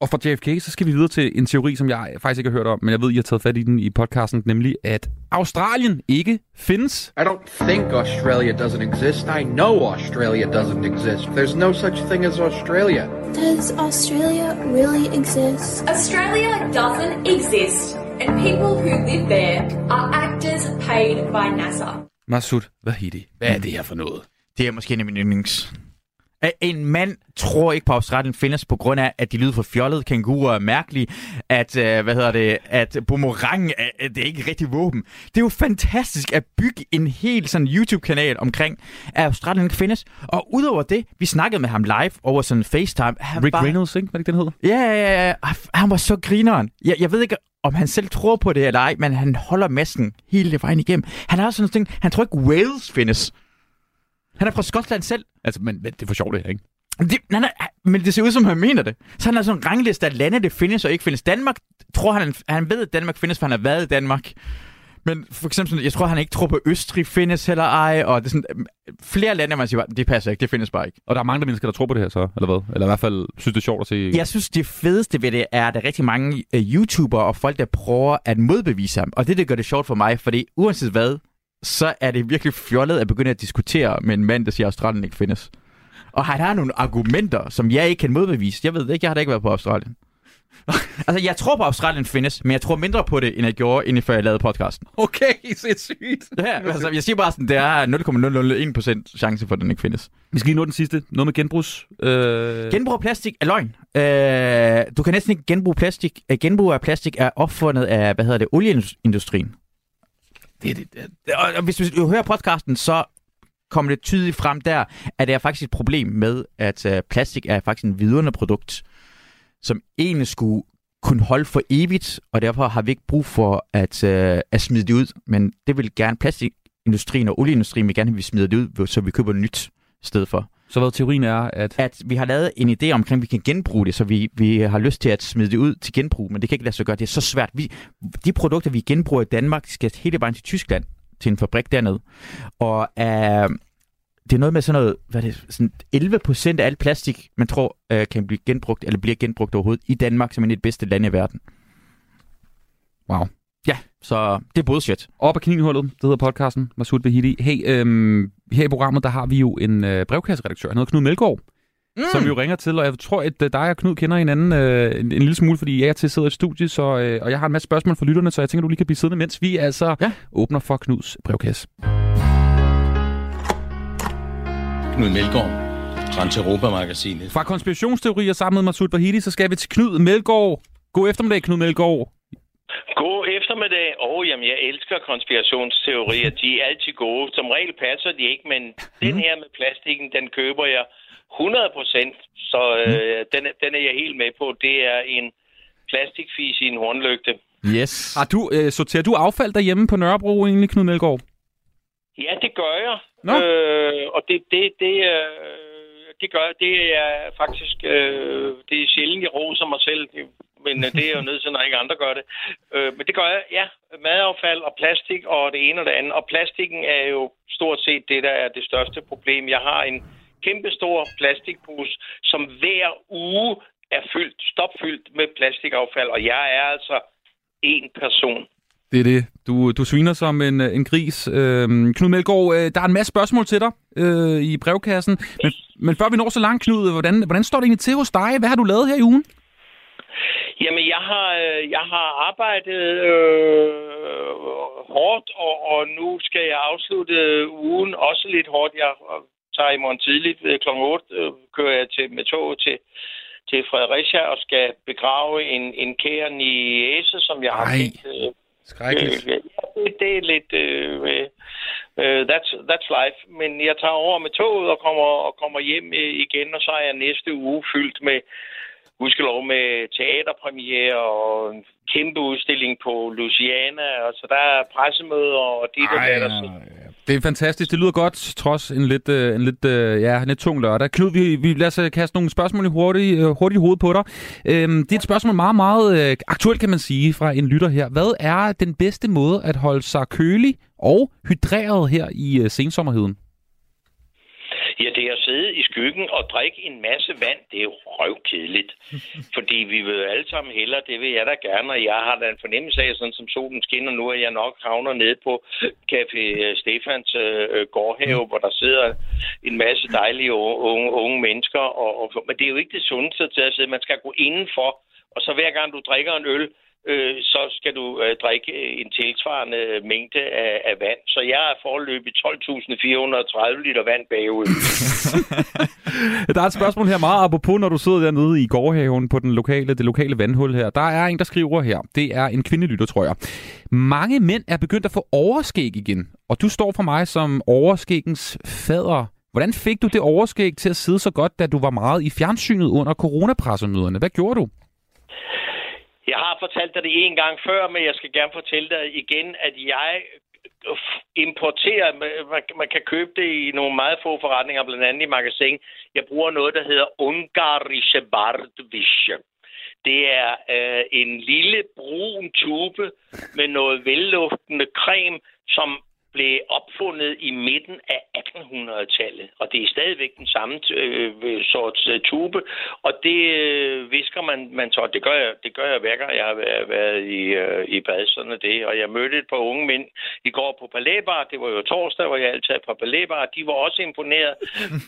Og fra J F K, så skal vi videre til en teori, som jeg faktisk ikke har hørt om, men jeg ved, I har taget fat i den i podcasten, nemlig at Australien ikke findes. I don't think Australia doesn't exist. I know Australia doesn't exist. There's no such thing as Australia. Does Australia really exist? Australia doesn't exist, and people who live there are actors paid by NASA. Masoud Vahedi. Hvad er det her for noget? Det er måske en af mine yndlings. at en mand tror ikke på, at opstrætten findes på grund af, at de lyder for fjollet, kænguruer er mærkelige, at, øh, hvad hedder det, at boomerang, det er ikke rigtig våben. Det er jo fantastisk at bygge en hel sådan YouTube-kanal omkring, at opstrætten ikke findes. Og udover det, vi snakkede med ham live over sådan FaceTime. Han Rick var... Reynolds, ikke? Hvad det den hed? Ja, ja, ja. Han var så grineren. Jeg, jeg ved ikke, om han selv tror på det eller ej, men han holder masken hele vejen igennem. Han har også sådan nogle ting, han tror ikke Wales findes. Han er fra Skotland selv. Altså, men, men det er for sjovt, det her, ikke? Det, nej, nej, men det ser ud som, han mener det. Så han har sådan en rangliste af lande, det findes og ikke findes. Danmark, tror han, han ved, at Danmark findes, for han har været i Danmark. Men for eksempel, jeg tror, han ikke tror på Østrig findes heller ej, og det er sådan, flere lande, man siger bare, det passer ikke, det findes bare ikke. Og der er mange der mennesker, der tror på det her så, eller hvad? Eller i hvert fald synes, det er sjovt at se. Jeg synes, det fedeste ved det er, at der er rigtig mange uh, YouTubere og folk, der prøver at modbevise ham. Og det, det gør det sjovt for mig, fordi uanset hvad, så er det virkelig fjollet at begynde at diskutere med en mand, der siger, at Australien ikke findes. Og han har nogle argumenter, som jeg ikke kan modbevise. Jeg ved det ikke, jeg har da ikke været på Australien. Altså, jeg tror på, at Australien findes, men jeg tror mindre på det, end jeg gjorde, inden før jeg lavede podcasten. Okay, det er sygt. Ja, altså, jeg siger bare sådan, der er nul komma nul nul en procent chance for, at den ikke findes. Vi skal lige nå den sidste. Noget med genbrugs. Øh... Genbrug af plastik er løgn. Øh, du kan næsten ikke genbruge plastik. Genbrug af plastik er opfundet af, hvad hedder det, olieindustrien. Det, det, det. Og hvis du hører podcasten, så kommer det tydeligt frem der, at det er faktisk et problem med, at øh, plastik er faktisk en vidunderlig produkt, som egentlig skulle kunne holde for evigt, og derfor har vi ikke brug for at, øh, at smide det ud. Men det vil gerne plastikindustrien og olieindustrien vil gerne, at vi smider det ud, så vi køber et nyt sted for. Så hvad teorien er, at... At vi har lavet en idé omkring, at vi kan genbruge det, så vi, vi har lyst til at smide det ud til genbrug, men det kan ikke lade sig gøre. Det er så svært. Vi, de produkter, vi genbruger i Danmark, skal hele vejen til Tyskland, til en fabrik dernede. Og øh, det er noget med sådan noget, hvad er det, sådan elleve procent af alt plastik, man tror øh, kan blive genbrugt, eller bliver genbrugt overhovedet, i Danmark, som er det bedste land i verden. Wow. Ja, så det er bullshit. Op af Kaninhullet, det hedder podcasten, Masoud Vahedi. Hey, øhm, her i programmet, der har vi jo en øh, brevkasseredaktør, han hedder Knud Meldgaard, mm. som vi jo ringer til, og jeg tror, at dig og Knud kender hinanden øh, en, en lille smule, fordi jeg er til at sidde i et studie, så, øh, og jeg har en masse spørgsmål fra lytterne, så jeg tænker, du lige kan blive siddende, mens vi altså ja. åbner for Knuds brevkasse. Knud Meldgaard, Transeuropa-magasinet. Fra konspirationsteorier sammen med Masoud Vahedi, så skal vi til Knud Meldgaard. God eftermiddag, Knud Meldgaard. God eftermiddag. Åh, oh, jamen, jeg elsker konspirationsteorier. De er altid gode. Som regel passer de ikke, men den her med plastikken, den køber jeg hundrede procent. Så øh, den, den er jeg helt med på. Det er en plastikfis i en hornlygte. Yes. Har du, øh, sorterer du affald derhjemme på Nørrebro egentlig, Knud Meldgaard? Ja, det gør jeg. Øh, og det, det, det, øh, det gør jeg. Det er faktisk... Øh, det er sjældent, jeg roser mig selv. Men det er jo nødt til, når ikke andre gør det. Øh, men det gør jeg, ja. Madaffald og plastik og det ene og det andet. Og plastikken er jo stort set det, der er det største problem. Jeg har en kæmpestor plastikpose, som hver uge er fyldt, stopfyldt med plastikaffald. Og jeg er altså én person. Det er det. Du, du sviner som en, en gris. Øhm, Knud Meldgaard, øh, der er en masse spørgsmål til dig øh, i brevkassen. Men, men før vi når så langt, Knud, hvordan, hvordan står det egentlig til hos dig? Hvad har du lavet her i ugen? Jamen, jeg har, jeg har arbejdet øh, hårdt, og, og nu skal jeg afslutte ugen også lidt hårdt. Jeg tager i morgen tidligt klokken otte, øh, kører jeg til, med toget til, til Fredericia og skal begrave en, en kære niece, som jeg har kendt. Øh, Skrækkeligt. Øh, det, det er lidt... Øh, øh, that's, that's life. Men jeg tager over med toget og kommer, og kommer hjem igen, og så er jeg næste uge fyldt med... Gudskelov med teaterpremiere og en kæmpe udstilling på Louisiana, og så der er pressemøder og det der der. Det er fantastisk. Det lyder godt, trods en lidt, øh, en lidt, øh, ja, en lidt tung lørdag. Knud, vi, vi lader os kaste nogle spørgsmål hurtigt, øh, hurtigt i hovedet på dig. Øhm, det er et spørgsmål meget, meget øh, aktuelt, kan man sige, fra en lytter her. Hvad er den bedste måde at holde sig kølig og hydreret her i øh, sensommerheden? Ja, det at sidde i skyggen og drikke en masse vand, det er jo røvkedeligt. Fordi vi vil jo alle sammen hellere, det vil jeg da gerne, og jeg har da en fornemmelse af, sådan som solen skinner nu, at jeg nok havner nede på Café Stefans øh, gårdhave, hvor der sidder en masse dejlige unge, unge mennesker. Og, og, men det er jo ikke det sundeste til at sidde. Man skal gå indenfor, og så hver gang du drikker en øl, øh, så skal du øh, drikke en tilsvarende mængde af, af vand. Så jeg er foreløbig tolv tusind fire hundrede og tredive liter vand bagud. Der er et spørgsmål her meget apropos, når du sidder dernede i gårdhaven på den lokale, det lokale vandhul her. Der er en, der skriver her. Det er en kvindelytter, tror jeg. Mange mænd er begyndt at få overskæg igen, og du står for mig som overskæggens fader. Hvordan fik du det overskæg til at sidde så godt, da du var meget i fjernsynet under coronapressemøderne? Hvad gjorde du? Jeg har fortalt dig det en gang før, men jeg skal gerne fortælle dig igen, at jeg importerer, man kan købe det i nogle meget få forretninger, blandt andet i Magasin. Jeg bruger noget, der hedder ungarische Bartwische. Det er øh, en lille brun tube med noget velluftende creme, som blev opfundet i midten af attenhundredetallet. Og det er stadigvæk den samme øh, sorts øh, tube. Og det øh, visker man, man så. Det gør jeg, det gør jeg hver gang jeg har været i, øh, i bad, sådan er det. Og jeg mødte et par unge mænd i går på Palæbar. Det var jo torsdag, hvor jeg altid er på Palæbar. De var også imponeret.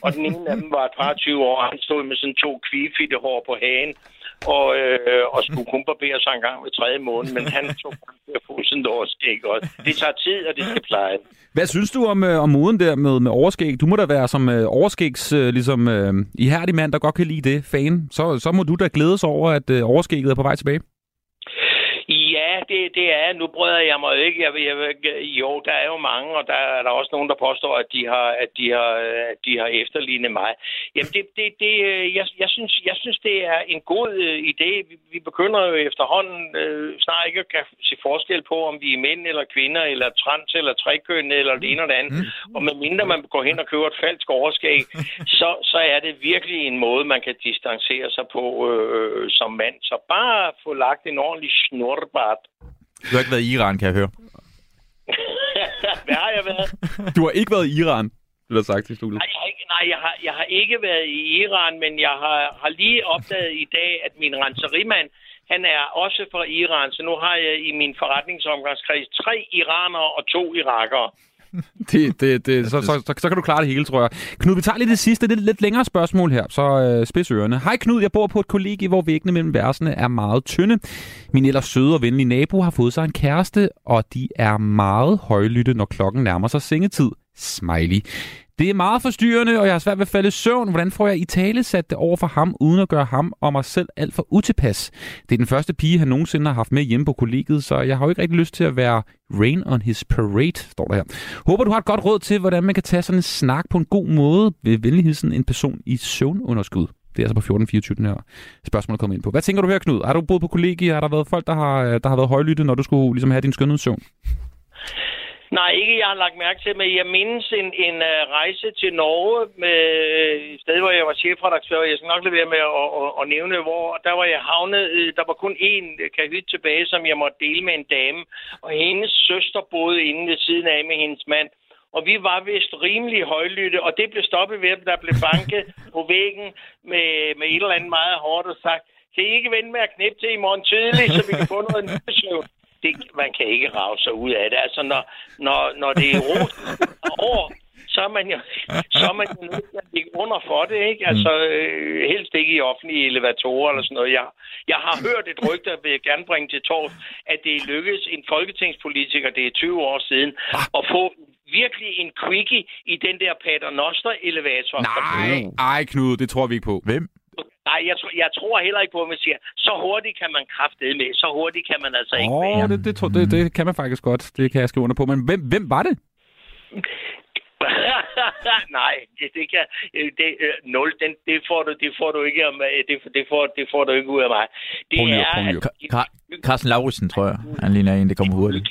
Og den ene af dem var et par tyve år. Han stod med sådan to kvifitte hår på hagen. Og, øh, og skulle kun barbere sig en gang ved tredje måned, men han tog fuldstændig overskæg også. Det tager tid, og det skal pleje. Hvad synes du om, øh, om moden der med, med overskæg? Du må da være som øh, overskægs øh, ligesom, øh, ihærdig mand, der godt kan lide det, fan. Så, så må du da glædes over, at øh, overskægget er på vej tilbage. Ja, det, det er. Nu brøder jeg mig ikke. Jeg, jeg, jo, der er jo mange, og der er der også nogen, der påstår, at de har, at de har, at de har efterlignet mig. Jamen, det, det, det, jeg, jeg, synes, jeg synes, det er en god øh, idé. Vi, vi begynder jo efterhånden øh, snart ikke at kan se forskel på, om vi er mænd eller kvinder, eller trans eller trekøn, eller det ene og det andet. Og medmindre man går hen og køber et falsk overskæg, så, så er det virkelig en måde, man kan distancere sig på øh, som mand. Så bare få lagt en ordentlig snorbart. Du har ikke været i Iran, kan jeg høre. Hvad har jeg været? Du har ikke været i Iran, du har sagt i studiet. Nej, jeg har ikke, nej, jeg har, jeg har ikke været i Iran, men jeg har, har lige opdaget i dag, at min renserimand, han er også fra Iran, så nu har jeg i min forretningsomgangskreds tre iranere og to irakere. Det, det, det, så, så, så, så kan du klare det hele, tror jeg. Knud, vi tager lige det sidste, det er lidt længere spørgsmål her, så øh, spids ørerne. Hej Knud, jeg bor på et kollegie, hvor væggene mellem versene er meget tynde. Min ellers søde og venlige nabo har fået sig en kæreste, og de er meget højlytte, når klokken nærmer sig sengetid. Smiley. Det er meget forstyrrende, og jeg har svært ved at falde i søvn. Hvordan får jeg i tale sat det over for ham, uden at gøre ham og mig selv alt for utilpas? Det er den første pige, han nogensinde har haft med hjemme på kollegiet, så jeg har jo ikke rigtig lyst til at være rain on his parade, står der her. Håber, du har et godt råd til, hvordan man kan tage sådan en snak på en god måde ved venligheden en person i søvnunderskud. Det er altså på fjorten fireogtyve, den her spørgsmål er kommet ind på. Hvad tænker du her, Knud? Har du boet på kollegiet? Har der været folk, der har, der har været højlytte, når du skulle ligesom have din skønhedssøvn? Nej, ikke jeg har lagt mærke til, men jeg mindes en, en uh, rejse til Norge med et sted, hvor jeg var chefredaktør. Jeg skal nok lade være med at, at, at nævne, hvor der var jeg havnet. Der var kun én kahyt tilbage, som jeg måtte dele med en dame, og hendes søster boede inde ved siden af med hendes mand. Og vi var vist rimelig højlytte, og det blev stoppet ved, at der blev banket på væggen med, med et eller andet meget hårdt og sagt, kan I ikke vente med at knæppe til i morgen tidlig, så vi kan få noget nødsøvn? Det, man kan ikke rave sig ud af det. Altså, når, når, når det er råd over, så er man jo, så er man jo nødt til at ligge under for det, ikke? Altså, øh, helst ikke i offentlige elevatorer eller sådan noget. Jeg, jeg har hørt et rygte, der vil jeg gerne bringe til torv, at det lykkedes en folketingspolitiker, det er tyve år siden, at få virkelig en quickie i den der paternoster-elevator. Nej, ej Knud, det tror vi ikke på. Hvem? Nej, jeg, tr- jeg tror heller ikke på, at man siger, så hurtigt kan man kraftedeme med, så hurtigt kan man altså oh, ikke være. Åh, det, det, det, det kan man faktisk godt, det kan jeg skrive under på. Men hvem, hvem var det? Nej, det, det kan det, øh, nul. Den, det får du, det får du ikke af mig. Det, det får, det får du ikke ud af mig. Det prøv, er prøv, prøv. At, Car- Carsten Lauritsen, tror jeg. Han ligner en, det kommer hurtigt.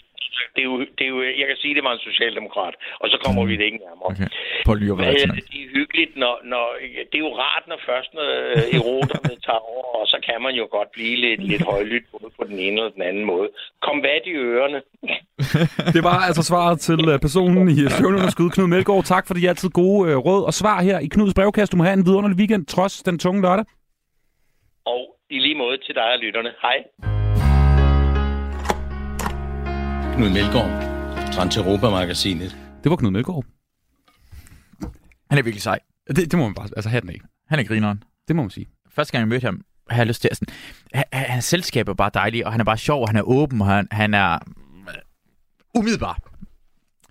Det er, jo, det er jo, jeg kan sige, at det var en socialdemokrat, og så kommer mm. vi det ikke nærmere. Okay. Men, det er hyggeligt, når, når, det er jo rart, når først øh, eroterne tager over, og så kan man jo godt blive lidt, lidt højlydt både på den ene eller den anden måde. Kom hvad i ørerne. Det var altså svaret til personen i søvnunderskud, Knud Meldgaard. Tak for de altid gode øh, råd og svar her i Knuds brevkast. Du må have en vidunderlig weekend, trods den tunge lørdag. Og i lige måde til dig og lytterne. Hej. Knud Meldgaard, Transeuropa-magasinet. Det var Knud Meldgaard. Han er virkelig sej. Det, det må man bare altså have den af. Han er grineren. Det må man sige. Første gang jeg mødte ham, har jeg lyst til. Altså, hans selskab er bare dejlig, og han er bare sjov, og han er åben, og han, han er umiddelbar.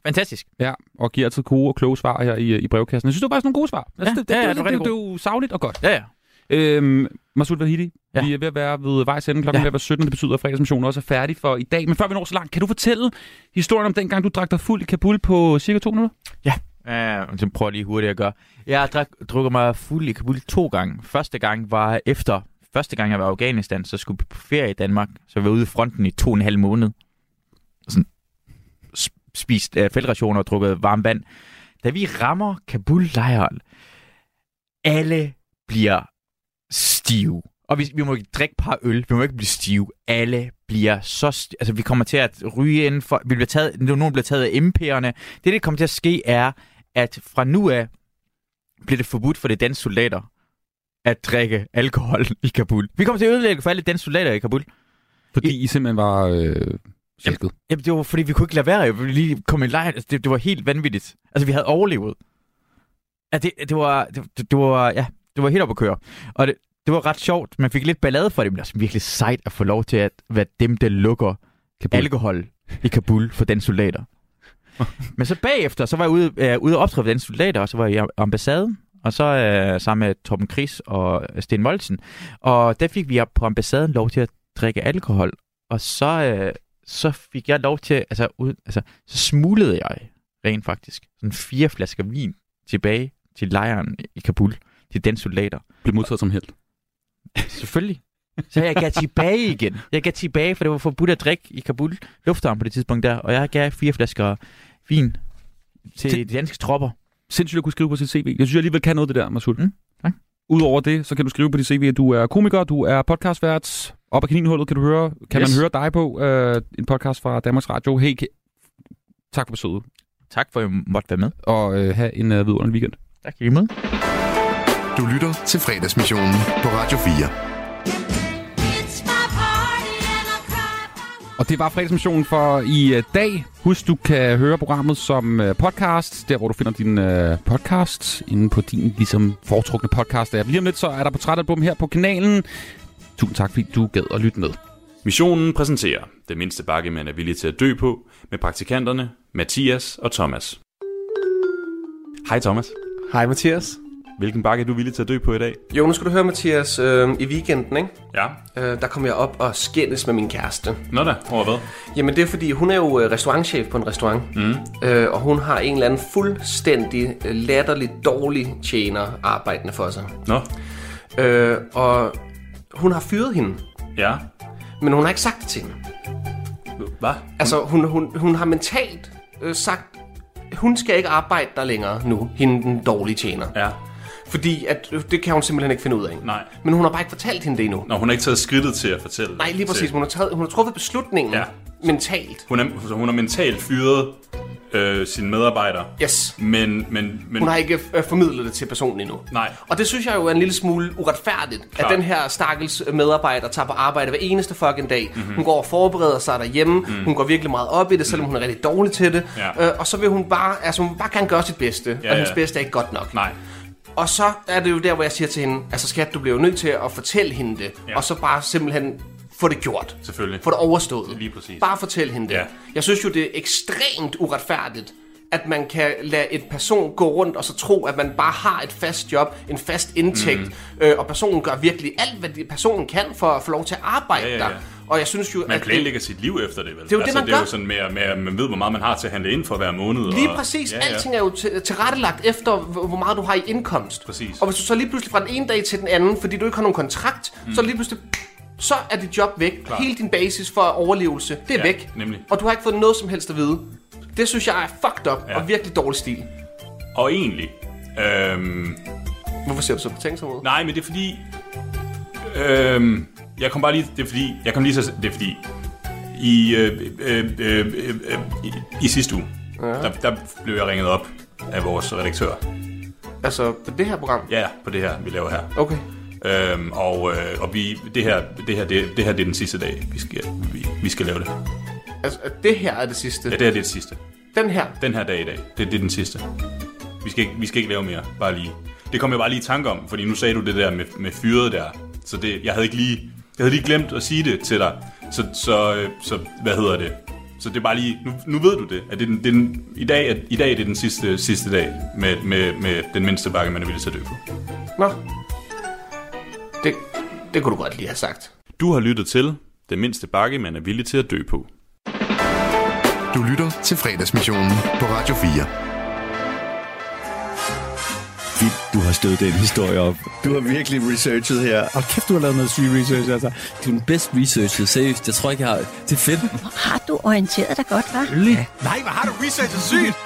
Fantastisk. Ja, og giver altid gode og kloge svar her i, i brevkassen. Jeg synes, det var faktisk nogle gode svar. Altså, ja, det, det, ja, det, ja, det, det, det, det, det er jo sagligt og godt. Ja, ja. Øhm, Masoud Vahedi, ja. Vi er ved at være ved vejs ende. Klokken ja. er ved at være sytten, det betyder, at fredagsmissionen også er færdig for i dag. Men før vi når så langt, kan du fortælle historien om dengang, du drak dig fuld i Kabul på cirka to minutter? Ja, øh, så prøv lige hurtigt at gøre. Jeg drak, drukker mig fuld i Kabul to gange. Første gang var efter, første gang jeg var i Afghanistan, så skulle vi på ferie i Danmark. Så vi var ude i fronten i to og en halv måned. Sådan spist øh, feltrationer og drukket varmt vand. Da vi rammer Kabul-lejren, alle bliver stive. Og vi, vi må ikke drikke par øl. Vi må ikke blive stive. Alle bliver så stive. Altså, vi kommer til at ryge inden for... Vi bliver taget, nogen bliver taget af M P'erne. Det, der kommer til at ske, er, at fra nu af bliver det forbudt for de danske soldater at drikke alkohol i Kabul. Vi kommer til at ødelægge for alle danske soldater i Kabul. Fordi I, I simpelthen var... Øh... Jamen, jamen, det var fordi, vi kunne ikke lade være. Vi lige kom i lejr. Altså, det, det var helt vanvittigt. Altså, vi havde overlevet. Ja, det, det, var, det, det var... Ja, det var helt op at køre. Og det, det var ret sjovt. Man fik lidt ballade for det, men det var virkelig sejt at få lov til at være dem, der lukker Kabul. Alkohol i Kabul for danske soldater. Men så bagefter, så var jeg ude, øh, ude og optræde for danske soldater, og så var jeg i ambassaden, og så øh, sammen med Torben Chris og Sten Moldsen. Og der fik vi på ambassaden lov til at drikke alkohol. Og så... Øh, så fik jeg lov til, altså, ud, altså så smuglede jeg rent faktisk sådan fire flasker vin tilbage til lejren i Kabul, til den soldater. Blev modtaget som helt. Selvfølgelig. Så jeg gav tilbage igen. Jeg gav tilbage, for det var forbudt at drikke i Kabul lufthavn på det tidspunkt der, og jeg gav fire flasker vin til det... de danske tropper. Sindssygt, at kunne skrive på sit C V. Jeg synes, jeg alligevel kan noget det der, Masoud. Mm, tak. Udover det, så kan du skrive på dit C V, at du er komiker, du er podcastvært. Op ad Kaninhullet kan, du høre, kan yes. man høre dig på øh, en podcast fra Danmarks Radio. Hey, k- tak for besøget. Tak for, at jeg måtte være med. Og øh, have en øh, vidunderlig weekend. Tak, I er med. Du lytter til Fredagsmissionen på Radio fire. Og det var Fredagsmissionen for i øh, dag. Husk, du kan høre programmet som øh, podcast, der hvor du finder din øh, podcast, inde på din ligesom, foretrukne podcast-app. Lige om lidt, så er der portrætalbum her på kanalen. Tusind tak, fordi du gad at lytte med. Missionen præsenterer Det mindste bakke, man er villig til at dø på, med praktikanterne Mathias og Thomas. Hej Thomas. Hej Mathias. Hvilken bakke er du villig til at dø på i dag? Jo, nu skal du høre, Mathias. Øh, I weekenden, ikke? Ja. Øh, der kom jeg op og skændes med min kæreste. Nå da, over hvad? Jamen det er fordi, hun er jo restaurantchef på en restaurant. Mm. Øh, og hun har en eller anden fuldstændig latterligt dårlig tjener arbejdende for sig. Nå. Øh, og... Hun har fyret hende. Ja. Men hun har ikke sagt det til hende. Hvad? Altså, hun, hun, hun har mentalt øh, sagt, hun skal ikke arbejde der længere nu, hende den dårlige tjener. Ja. Fordi at, det kan hun simpelthen ikke finde ud af. Nej. Men hun har bare ikke fortalt hende det endnu. Nå, hun har ikke taget skridtet til at fortælle. Nej, lige præcis. Hun har, taget, hun har truffet beslutningen ja. mentalt. Hun har, hun har mentalt fyret øh, sine medarbejdere. Yes. Men, men, men... Hun har ikke øh, formidlet det til personen endnu. Nej. Og det synes jeg jo er en lille smule uretfærdigt, klar. At den her stakkels medarbejder tager på arbejde hver eneste fucking dag. Mm-hmm. Hun går og forbereder sig derhjemme. Mm. Hun går virkelig meget op i det, selvom mm. hun er rigtig dårlig til det. Ja. Øh, og så vil hun bare, altså hun vil bare gerne gøre sit bedste, ja, og ja. hendes bedste er ikke godt nok. Nej. Og så er det jo der, hvor jeg siger til hende, altså skat, du bliver jo nødt til at fortælle hende det, ja. Og så bare simpelthen få det gjort. Selvfølgelig. Få det overstået. Lige præcis. Bare fortæl hende det. Ja. Jeg synes jo, det er ekstremt uretfærdigt, at man kan lade et person gå rundt og så tro, at man bare har et fast job, en fast indtægt, mm. øh, og personen gør virkelig alt, hvad personen kan for at få lov til at arbejde ja, ja, ja. der. Og jeg synes jo, man planlægger sit liv efter det, vel? Det er jo altså, det, man det er jo sådan mere, mere, man ved, hvor meget man har til at handle ind for hver måned. Lige og, præcis. Ja, ja. Alting er jo tilrettelagt efter, hvor meget du har i indkomst. Præcis. Og hvis du så lige pludselig fra den ene dag til den anden, fordi du ikke har nogen kontrakt, mm. så lige pludselig... Så er dit job væk. Klar. Hele din basis for overlevelse, det er ja, væk. Nemlig. Og du har ikke fået noget som helst at vide. Det synes jeg er fucked up ja. og virkelig dårlig stil. Og egentlig... Øhm... Hvorfor ser du så på tænksområdet? Nej, men det er fordi... Øhm... Jeg kom bare lige... Det er fordi... Jeg kom lige så... Det er fordi... I... Øh, øh, øh, øh, øh, i, i sidste uge, ja. der, der blev jeg ringet op af vores redaktør. Altså på det her program? Ja, på det her, vi laver her. Okay. Øhm, og øh, og vi, det, her, det, her, det, det her det er den sidste dag, vi skal, vi, vi skal lave det. Altså, det her er det sidste? Ja, det her det er det sidste. Den her? Den her dag i dag, det, det er den sidste. Vi skal, ikke, vi skal ikke lave mere, bare lige. Det kom jeg bare lige i tanke om, fordi nu sagde du det der med, med fyret der. Så det, jeg havde ikke lige, jeg havde lige glemt at sige det til dig. Så, så, så hvad hedder det? Så det er bare lige, nu, nu ved du det. At det, er den, det er den, i, dag, at, I dag er det den sidste, sidste dag med, med, med den mindste bakke, man er villig til at dø på. Nå, det, det kunne du godt lige have sagt. Du har lyttet til Den mindste bakke, man er villig til at dø på. Du lytter til Fredagsmissionen på Radio fire. Du har stået den historie op. Du har virkelig researchet her. Og kæft, du har lavet noget syg research, altså. Det er den bedst researchet, seriøst. Jeg tror ikke, jeg har... Det er fedt. Hvor har du orienteret dig godt, hva'? Ja. Nej, hvor har du researchet sygt?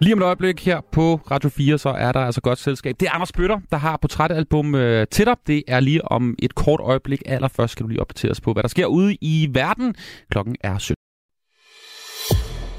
Lige om et øjeblik her på Radio fire, så er der altså godt selskab. Det er Anders Bøtter, der har portrætalbum øh, til dig. Det er lige om et kort øjeblik. Allerførst skal du lige opdateres på, hvad der sker ude i verden. Klokken er sytten.